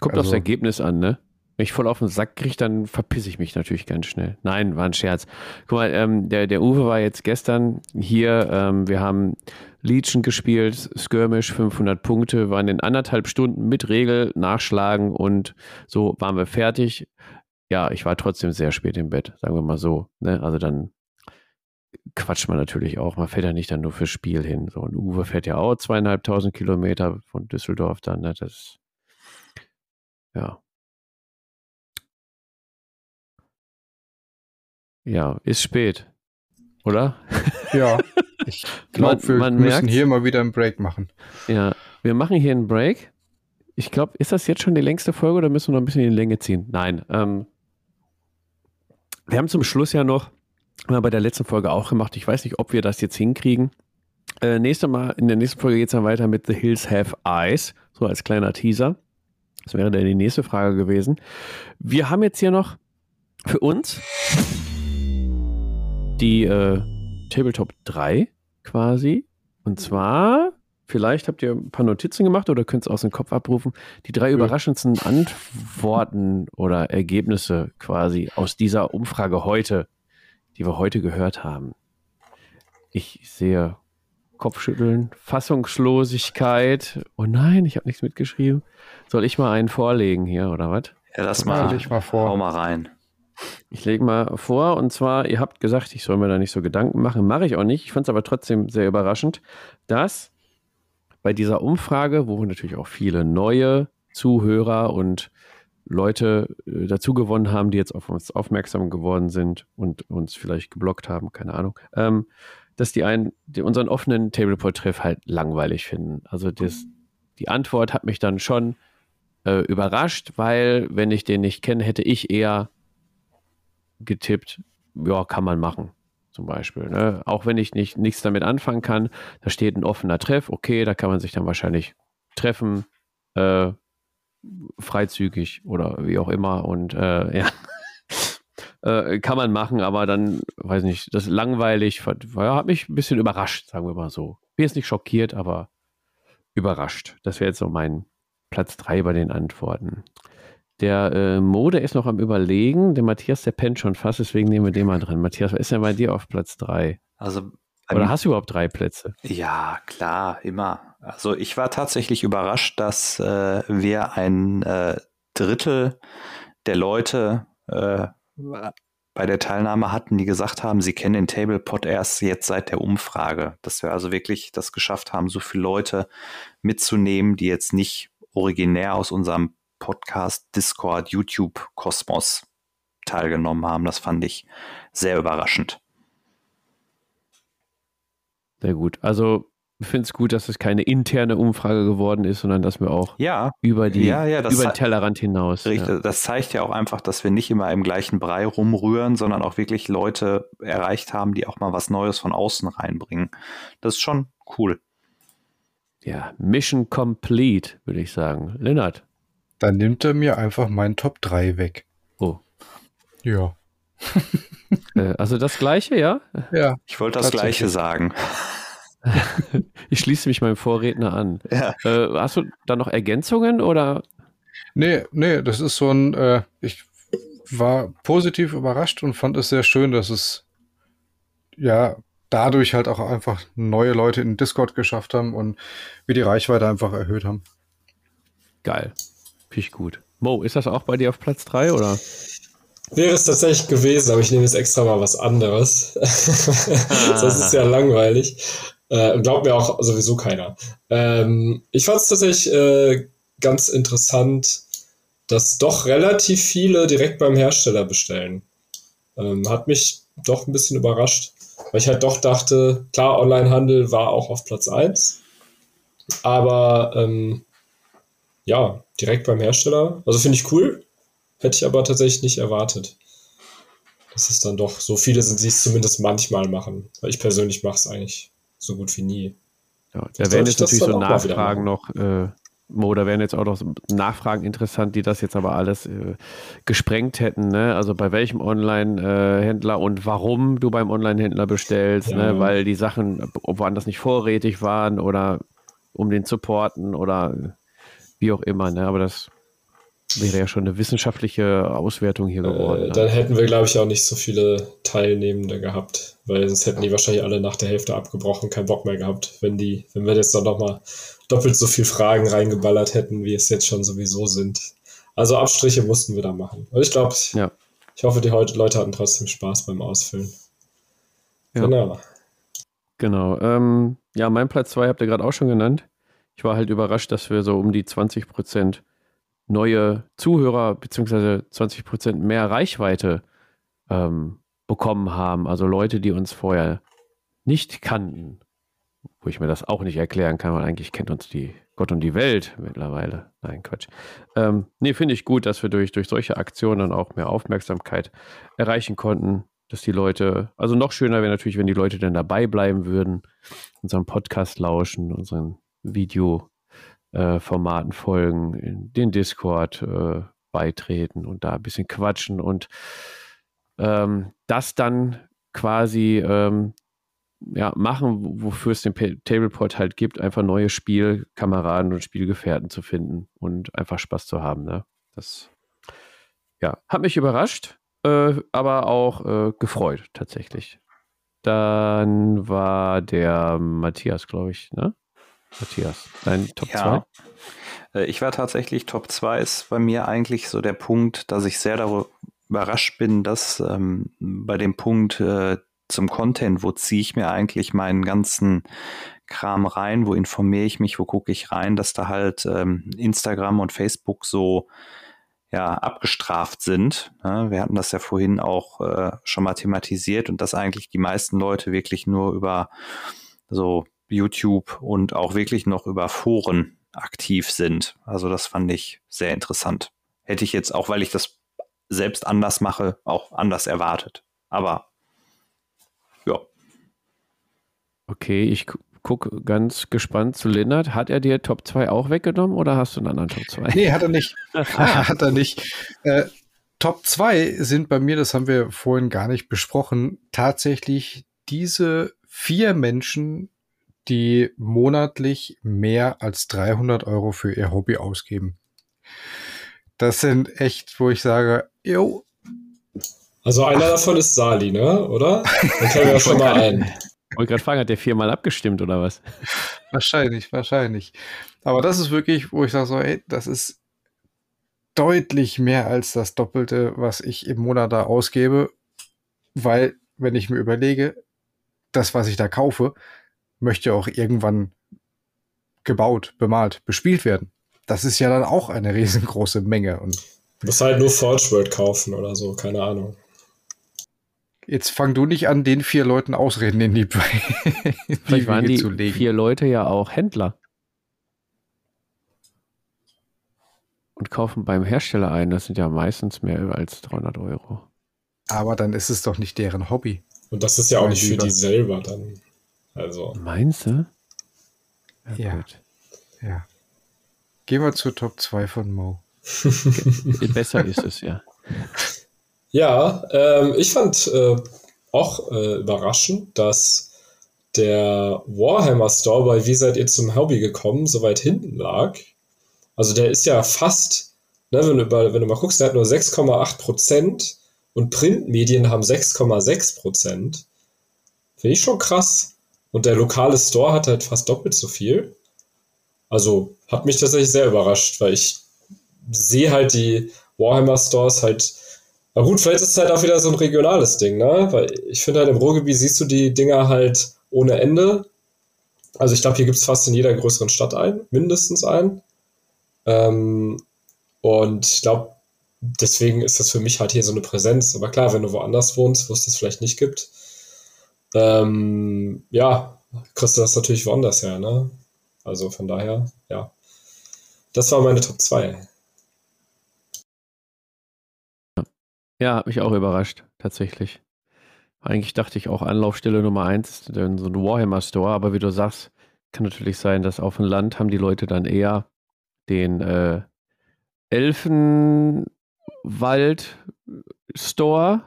Kommt also aufs Ergebnis an, ne? Wenn ich voll auf den Sack kriege, dann verpisse ich mich natürlich ganz schnell. Nein, war ein Scherz. Guck mal, ähm, der, der Uwe war jetzt gestern hier, ähm, wir haben Legion gespielt, Skirmish, fünfhundert Punkte, waren in anderthalb Stunden mit Regel, Nachschlagen und so waren wir fertig. Ja, ich war trotzdem sehr spät im Bett, sagen wir mal so. Ne? Also dann quatscht man natürlich auch. Man fährt ja nicht dann nur fürs Spiel hin. So, und Uwe fährt ja auch zweieinhalbtausend Kilometer von Düsseldorf dann. Ne? Das, ja. Ja, ist spät, oder? Ja, ich glaube, wir man müssen merkt's. Hier mal wieder einen Break machen. Ja, wir machen hier einen Break. Ich glaube, ist das jetzt schon die längste Folge oder müssen wir noch ein bisschen in die Länge ziehen? Nein, ähm, wir haben zum Schluss ja noch mal bei der letzten Folge auch gemacht. Ich weiß nicht, ob wir das jetzt hinkriegen. Äh, nächste Mal, in der nächsten Folge geht es dann weiter mit The Hills Have Eyes, so als kleiner Teaser. Das wäre dann die nächste Frage gewesen. Wir haben jetzt hier noch für uns die äh, Tabletop drei quasi. Und zwar, vielleicht habt ihr ein paar Notizen gemacht oder könnt es aus dem Kopf abrufen, die drei ja. überraschendsten Antworten oder Ergebnisse quasi aus dieser Umfrage heute, die wir heute gehört haben. Ich sehe Kopfschütteln, Fassungslosigkeit. Oh nein, ich habe nichts mitgeschrieben. Soll ich mal einen vorlegen hier oder was? Ja, lass mal, ich mal vor. Hau mal rein. Ich lege mal vor, und zwar, ihr habt gesagt, ich soll mir da nicht so Gedanken machen. Mache ich auch nicht. Ich fand es aber trotzdem sehr überraschend, dass bei dieser Umfrage, wo wir natürlich auch viele neue Zuhörer und Leute äh, dazu gewonnen haben, die jetzt auf uns aufmerksam geworden sind und uns vielleicht geblockt haben, keine Ahnung, ähm, dass die einen die unseren offenen Tabletop-Treff halt langweilig finden. Also das, die Antwort hat mich dann schon äh, überrascht, weil wenn ich den nicht kenne, hätte ich eher getippt, ja, kann man machen. Zum Beispiel, ne? Auch wenn ich nicht, nichts damit anfangen kann, da steht ein offener Treff, okay, da kann man sich dann wahrscheinlich treffen, äh, freizügig oder wie auch immer und äh, ja, äh, kann man machen, aber dann, weiß nicht, das ist langweilig, hat mich ein bisschen überrascht, sagen wir mal so. Bin jetzt nicht schockiert, aber überrascht. Das wäre jetzt so mein Platz drei bei den Antworten. Der äh, Mode ist noch am Überlegen, der Matthias, der pennt schon fast, deswegen nehmen wir den mal drin. Matthias, was ist denn bei dir auf Platz drei? Also, oder hast du überhaupt drei Plätze? Ja, klar, immer. Also ich war tatsächlich überrascht, dass äh, wir ein äh, Drittel der Leute äh, bei der Teilnahme hatten, die gesagt haben, sie kennen den Tablepod erst jetzt seit der Umfrage. Dass wir also wirklich das geschafft haben, so viele Leute mitzunehmen, die jetzt nicht originär aus unserem Podcast, Discord, YouTube, Kosmos teilgenommen haben. Das fand ich sehr überraschend. Sehr gut. Also ich finde es gut, dass es keine interne Umfrage geworden ist, sondern dass wir auch ja, über, die, ja, ja, über den Tellerrand hinaus. Richtig, ja. Das zeigt ja auch einfach, dass wir nicht immer im gleichen Brei rumrühren, sondern auch wirklich Leute erreicht haben, die auch mal was Neues von außen reinbringen. Das ist schon cool. Ja, Mission complete, würde ich sagen. Lennart? Dann nimmt er mir einfach meinen Top drei weg. Oh. Ja. Also das Gleiche, ja? Ja. Ich wollte das Gleiche sagen. Ich schließe mich meinem Vorredner an. Ja. Äh, hast du da noch Ergänzungen oder? Nee, nee, das ist so ein, äh, ich war positiv überrascht und fand es sehr schön, dass es ja dadurch halt auch einfach neue Leute in Discord geschafft haben und wir die Reichweite einfach erhöht haben. Geil. Finde ich gut. Mo, ist das auch bei dir auf Platz drei oder? Wäre es tatsächlich gewesen, aber ich nehme jetzt extra mal was anderes. Das ist ja langweilig. Äh, glaubt mir auch sowieso keiner. Ähm, ich fand es tatsächlich äh, ganz interessant, dass doch relativ viele direkt beim Hersteller bestellen. Ähm, hat mich doch ein bisschen überrascht, weil ich halt doch dachte, klar, Onlinehandel war auch auf Platz eins, aber ähm, ja, direkt beim Hersteller. Also finde ich cool. Hätte ich aber tatsächlich nicht erwartet. Das ist dann doch, so viele sind, die es zumindest manchmal machen. Weil ich persönlich mache es eigentlich so gut wie nie. Ja, da werden jetzt natürlich so Nachfragen noch, äh, Mo, da wären jetzt auch noch Nachfragen interessant, die das jetzt aber alles äh, gesprengt hätten, ne? Also bei welchem Online-Händler und warum du beim Online-Händler bestellst, ja, ne? Weil die Sachen woanders nicht vorrätig waren oder um den supporten oder wie auch immer, ne? Aber das wäre ja schon eine wissenschaftliche Auswertung hier geworden. Äh, dann hätten wir, glaube ich, auch nicht so viele Teilnehmende gehabt, weil sonst hätten die wahrscheinlich alle nach der Hälfte abgebrochen, keinen Bock mehr gehabt, wenn die, wenn wir jetzt dann nochmal doppelt so viele Fragen reingeballert hätten, wie es jetzt schon sowieso sind. Also Abstriche mussten wir da machen. Und ich glaube, ja. Ich hoffe, die Leute hatten trotzdem Spaß beim Ausfüllen. Ja. Genau. Genau. Ähm, ja, mein Platz zwei habt ihr gerade auch schon genannt. Ich war halt überrascht, dass wir so um die zwanzig Prozent neue Zuhörer beziehungsweise zwanzig Prozent mehr Reichweite ähm, bekommen haben. Also Leute, die uns vorher nicht kannten. Wo ich mir das auch nicht erklären kann, weil eigentlich kennt uns die Gott und die Welt mittlerweile. Nein, Quatsch. Ähm, nee, finde ich gut, dass wir durch, durch solche Aktionen dann auch mehr Aufmerksamkeit erreichen konnten, dass die Leute, also noch schöner wäre natürlich, wenn die Leute dann dabei bleiben würden, unseren Podcast lauschen, unseren Video Äh, Formaten folgen, in den Discord äh, beitreten und da ein bisschen quatschen und ähm, das dann quasi ähm, ja, machen, wofür es den Tablepod halt gibt, einfach neue Spielkameraden und Spielgefährten zu finden und einfach Spaß zu haben. Ne? Das ja, hat mich überrascht, äh, aber auch äh, gefreut tatsächlich. Dann war der Matthias, glaube ich, ne? Matthias, dein Top zwei? Ja. Ich war tatsächlich, Top zwei ist bei mir eigentlich so der Punkt, dass ich sehr darüber überrascht bin, dass ähm, bei dem Punkt äh, zum Content, wo ziehe ich mir eigentlich meinen ganzen Kram rein, wo informiere ich mich, wo gucke ich rein, dass da halt ähm, Instagram und Facebook so ja, abgestraft sind. Ne? Wir hatten das ja vorhin auch äh, schon mal thematisiert und dass eigentlich die meisten Leute wirklich nur über so YouTube und auch wirklich noch über Foren aktiv sind. Also das fand ich sehr interessant. Hätte ich jetzt, auch weil ich das selbst anders mache, auch anders erwartet. Aber ja. Okay, ich gucke ganz gespannt zu Lennart. Hat er dir Top zwei auch weggenommen oder hast du einen anderen Top zwei? Nee, hat er nicht. ah, hat er nicht. Äh, Top zwei sind bei mir, das haben wir vorhin gar nicht besprochen, tatsächlich diese vier Menschen, die monatlich mehr als dreihundert Euro für ihr Hobby ausgeben. Das sind echt, wo ich sage, jo. Also einer Ach. davon ist Sali, ne? Oder? Dann kennen wir ja schon mal einen. Ich wollte gerade fragen, hat der viermal abgestimmt oder was? Wahrscheinlich, wahrscheinlich. Aber das ist wirklich, wo ich sage so, ey, das ist deutlich mehr als das Doppelte, was ich im Monat da ausgebe, weil, wenn ich mir überlege, das, was ich da kaufe, möchte auch irgendwann gebaut, bemalt, bespielt werden. Das ist ja dann auch eine riesengroße Menge. Und du musst halt nur Forgeworld kaufen oder so, keine Ahnung. Jetzt fang du nicht an, den vier Leuten Ausreden in die, die Vielleicht waren Wege die zu legen. Vier Leute ja auch Händler. Und kaufen beim Hersteller ein. Das sind ja meistens mehr als dreihundert Euro. Aber dann ist es doch nicht deren Hobby. Und das ist ja auch nicht für die selber dann. Also. Meinst du? Ja. Gut. Ja. Gehen wir zur Top zwei von Mo. Besser ist es, ja. Ja, ähm, ich fand äh, auch äh, überraschend, dass der Warhammer Store bei Wie seid ihr zum Hobby gekommen so weit hinten lag. Also der ist ja fast, ne, wenn, du, wenn du mal guckst, der hat nur sechs Komma acht Prozent und Printmedien haben sechs Komma sechs Prozent. Finde ich schon krass. Und der lokale Store hat halt fast doppelt so viel. Also hat mich tatsächlich sehr überrascht, weil ich sehe halt die Warhammer-Stores halt, na gut, vielleicht ist es halt auch wieder so ein regionales Ding, ne? Weil ich finde halt im Ruhrgebiet siehst du die Dinger halt ohne Ende. Also ich glaube, hier gibt es fast in jeder größeren Stadt einen, mindestens einen. Ähm, und ich glaube, deswegen ist das für mich halt hier so eine Präsenz. Aber klar, wenn du woanders wohnst, wo es das vielleicht nicht gibt, ähm, ja, kriegst du das natürlich woanders her, ne? Also von daher, ja. Das war meine Top zwei. Ja, hat mich auch überrascht, tatsächlich. Eigentlich dachte ich auch, Anlaufstelle Nummer eins ist dann so ein Warhammer-Store, aber wie du sagst, kann natürlich sein, dass auf dem Land haben die Leute dann eher den äh, Elfenwald-Store,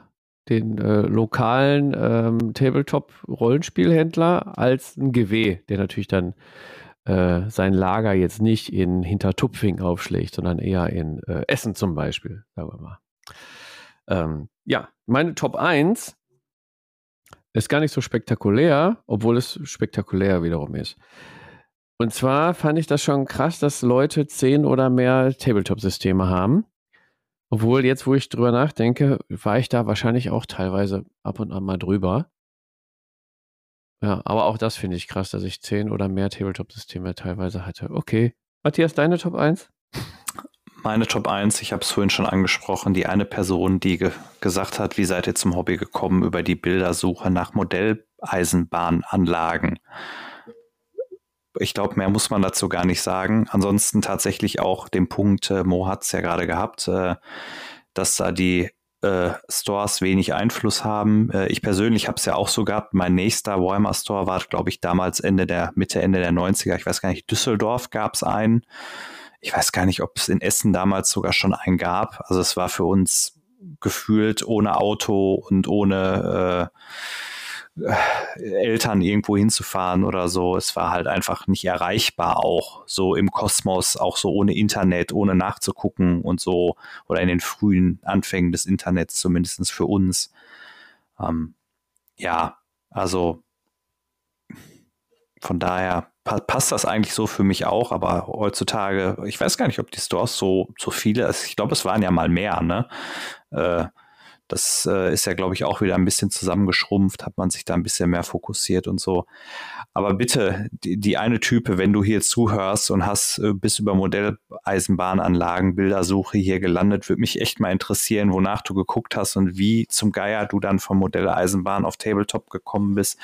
den äh, lokalen ähm, Tabletop-Rollenspielhändler, als ein G W, der natürlich dann äh, sein Lager jetzt nicht in Hintertupfing aufschlägt, sondern eher in äh, Essen zum Beispiel, sagen wir mal. Ähm, ja, meine Top eins ist gar nicht so spektakulär, obwohl es spektakulär wiederum ist. Und zwar fand ich das schon krass, dass Leute zehn oder mehr Tabletop-Systeme haben. Obwohl jetzt, wo ich drüber nachdenke, war ich da wahrscheinlich auch teilweise ab und an mal drüber. Ja, aber auch das finde ich krass, dass ich zehn oder mehr Tabletop-Systeme teilweise hatte. Okay. Matthias, deine Top eins? Meine Top eins, ich habe es vorhin schon angesprochen, die eine Person, die ge- gesagt hat, wie seid ihr zum Hobby gekommen, über die Bildersuche nach Modelleisenbahnanlagen. Ich glaube, mehr muss man dazu gar nicht sagen. Ansonsten tatsächlich auch den Punkt, äh, Mo hat es ja gerade gehabt, äh, dass da die äh, Stores wenig Einfluss haben. Äh, ich persönlich habe es ja auch so gehabt, mein nächster Warhammer Store war, glaube ich, damals Ende der Mitte, Ende der neunziger, ich weiß gar nicht, Düsseldorf gab es einen. Ich weiß gar nicht, ob es in Essen damals sogar schon einen gab. Also es war für uns gefühlt ohne Auto und ohne äh, Eltern irgendwo hinzufahren oder so. Es war halt einfach nicht erreichbar auch so im Kosmos, auch so ohne Internet, ohne nachzugucken und so. Oder in den frühen Anfängen des Internets, zumindest für uns. Ähm, ja, also von daher passt das eigentlich so für mich auch, aber heutzutage, ich weiß gar nicht, ob die Stores so, so viele, ich glaube, es waren ja mal mehr, ne? Äh, das äh, ist ja, glaube ich, auch wieder ein bisschen zusammengeschrumpft, hat man sich da ein bisschen mehr fokussiert und so. Aber bitte, die, die eine Type, wenn du hier zuhörst und hast äh, bis über Modelleisenbahnanlagen, Bildersuche hier gelandet, würde mich echt mal interessieren, wonach du geguckt hast und wie zum Geier du dann von Modelleisenbahn auf Tabletop gekommen bist.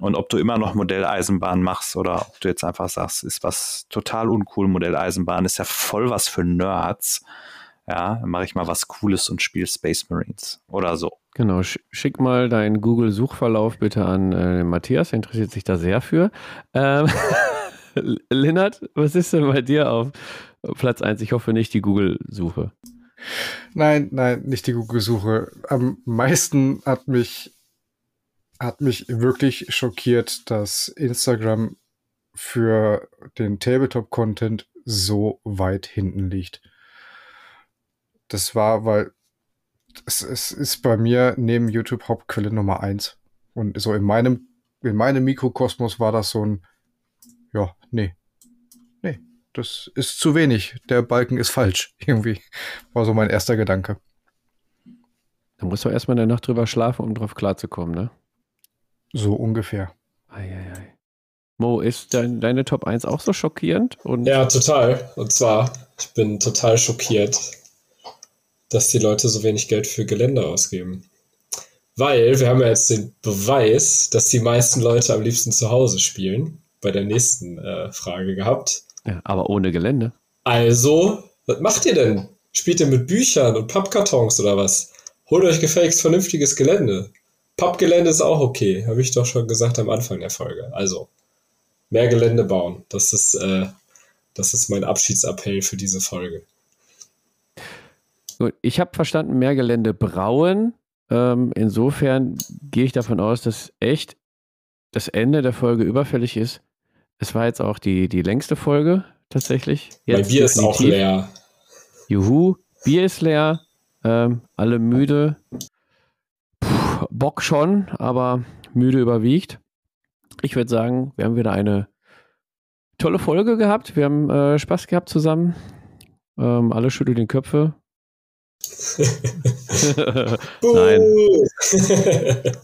Und ob du immer noch Modelleisenbahn machst oder ob du jetzt einfach sagst, ist was total uncool, Modelleisenbahn, ist ja voll was für Nerds. Ja, dann mache ich mal was Cooles und spiele Space Marines oder so. Genau, sch- schick mal deinen Google-Suchverlauf bitte an äh, Matthias, der interessiert sich da sehr für. Ähm, Linnert, was ist denn bei dir auf Platz eins? Ich hoffe nicht die Google-Suche. Nein, nein, nicht die Google-Suche. Am meisten hat mich, hat mich wirklich schockiert, dass Instagram für den Tabletop-Content so weit hinten liegt. Das war, weil es, es ist bei mir neben YouTube Hauptquelle Nummer eins. Und so in meinem, in meinem Mikrokosmos war das so ein, ja, nee, nee, das ist zu wenig. Der Balken ist falsch. Irgendwie war so mein erster Gedanke. Da musst du erstmal in der Nacht drüber schlafen, um drauf klarzukommen, ne? So ungefähr. Ei, ei, ei. Mo, ist dein, deine Top eins auch so schockierend? Und ja, total. Und zwar, ich bin total schockiert, dass die Leute so wenig Geld für Gelände ausgeben. Weil wir haben ja jetzt den Beweis, dass die meisten Leute am liebsten zu Hause spielen, bei der nächsten äh, Frage gehabt. Ja, aber ohne Gelände. Also, was macht ihr denn? Spielt ihr mit Büchern und Pappkartons oder was? Holt euch gefälligst vernünftiges Gelände. Pappgelände ist auch okay, habe ich doch schon gesagt am Anfang der Folge. Also, mehr Gelände bauen. Das ist, äh, das ist mein Abschiedsappell für diese Folge. Gut, ich habe verstanden, mehr Gelände brauen. Ähm, insofern gehe ich davon aus, dass echt das Ende der Folge überfällig ist. Es war jetzt auch die, die längste Folge tatsächlich. Jetzt mein Bier definitiv. Ist auch leer. Juhu, Bier ist leer. Ähm, alle müde. Puh, Bock schon, aber müde überwiegt. Ich würde sagen, wir haben wieder eine tolle Folge gehabt. Wir haben äh, Spaß gehabt zusammen. Ähm, alle schütteln den Köpfe. Nein.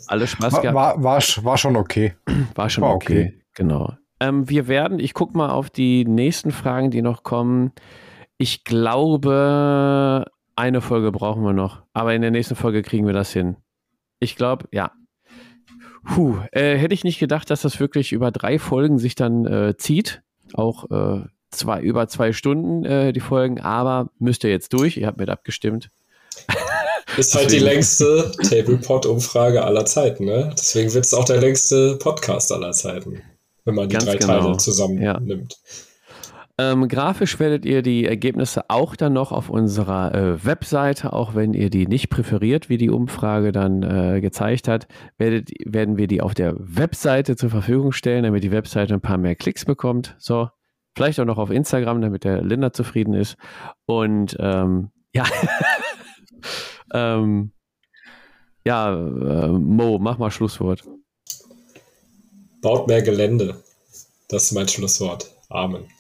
Alle Spaß gehabt. War, war, war schon okay. War schon war okay. okay, genau. Ähm, wir werden, ich gucke mal auf die nächsten Fragen, die noch kommen. Ich glaube, eine Folge brauchen wir noch. Aber in der nächsten Folge kriegen wir das hin. Ich glaube, ja. Puh, äh, hätte ich nicht gedacht, dass das wirklich über drei Folgen sich dann äh, zieht. Auch äh, zwei, über zwei Stunden äh, die Folgen, aber müsst ihr jetzt durch. Ihr habt mit abgestimmt. Ist halt die längste Tablepod-Umfrage aller Zeiten, ne? Deswegen wird es auch der längste Podcast aller Zeiten, wenn man die Ganz drei genau. Teile zusammen ja. nimmt. Ähm, grafisch werdet ihr die Ergebnisse auch dann noch auf unserer äh, Webseite, auch wenn ihr die nicht präferiert, wie die Umfrage dann äh, gezeigt hat, werdet, werden wir die auf der Webseite zur Verfügung stellen, damit die Webseite ein paar mehr Klicks bekommt. So, vielleicht auch noch auf Instagram, damit der Linda zufrieden ist. Und ähm, ja, ähm, ja, äh, Mo, mach mal Schlusswort. Baut mehr Gelände. Das ist mein Schlusswort. Amen.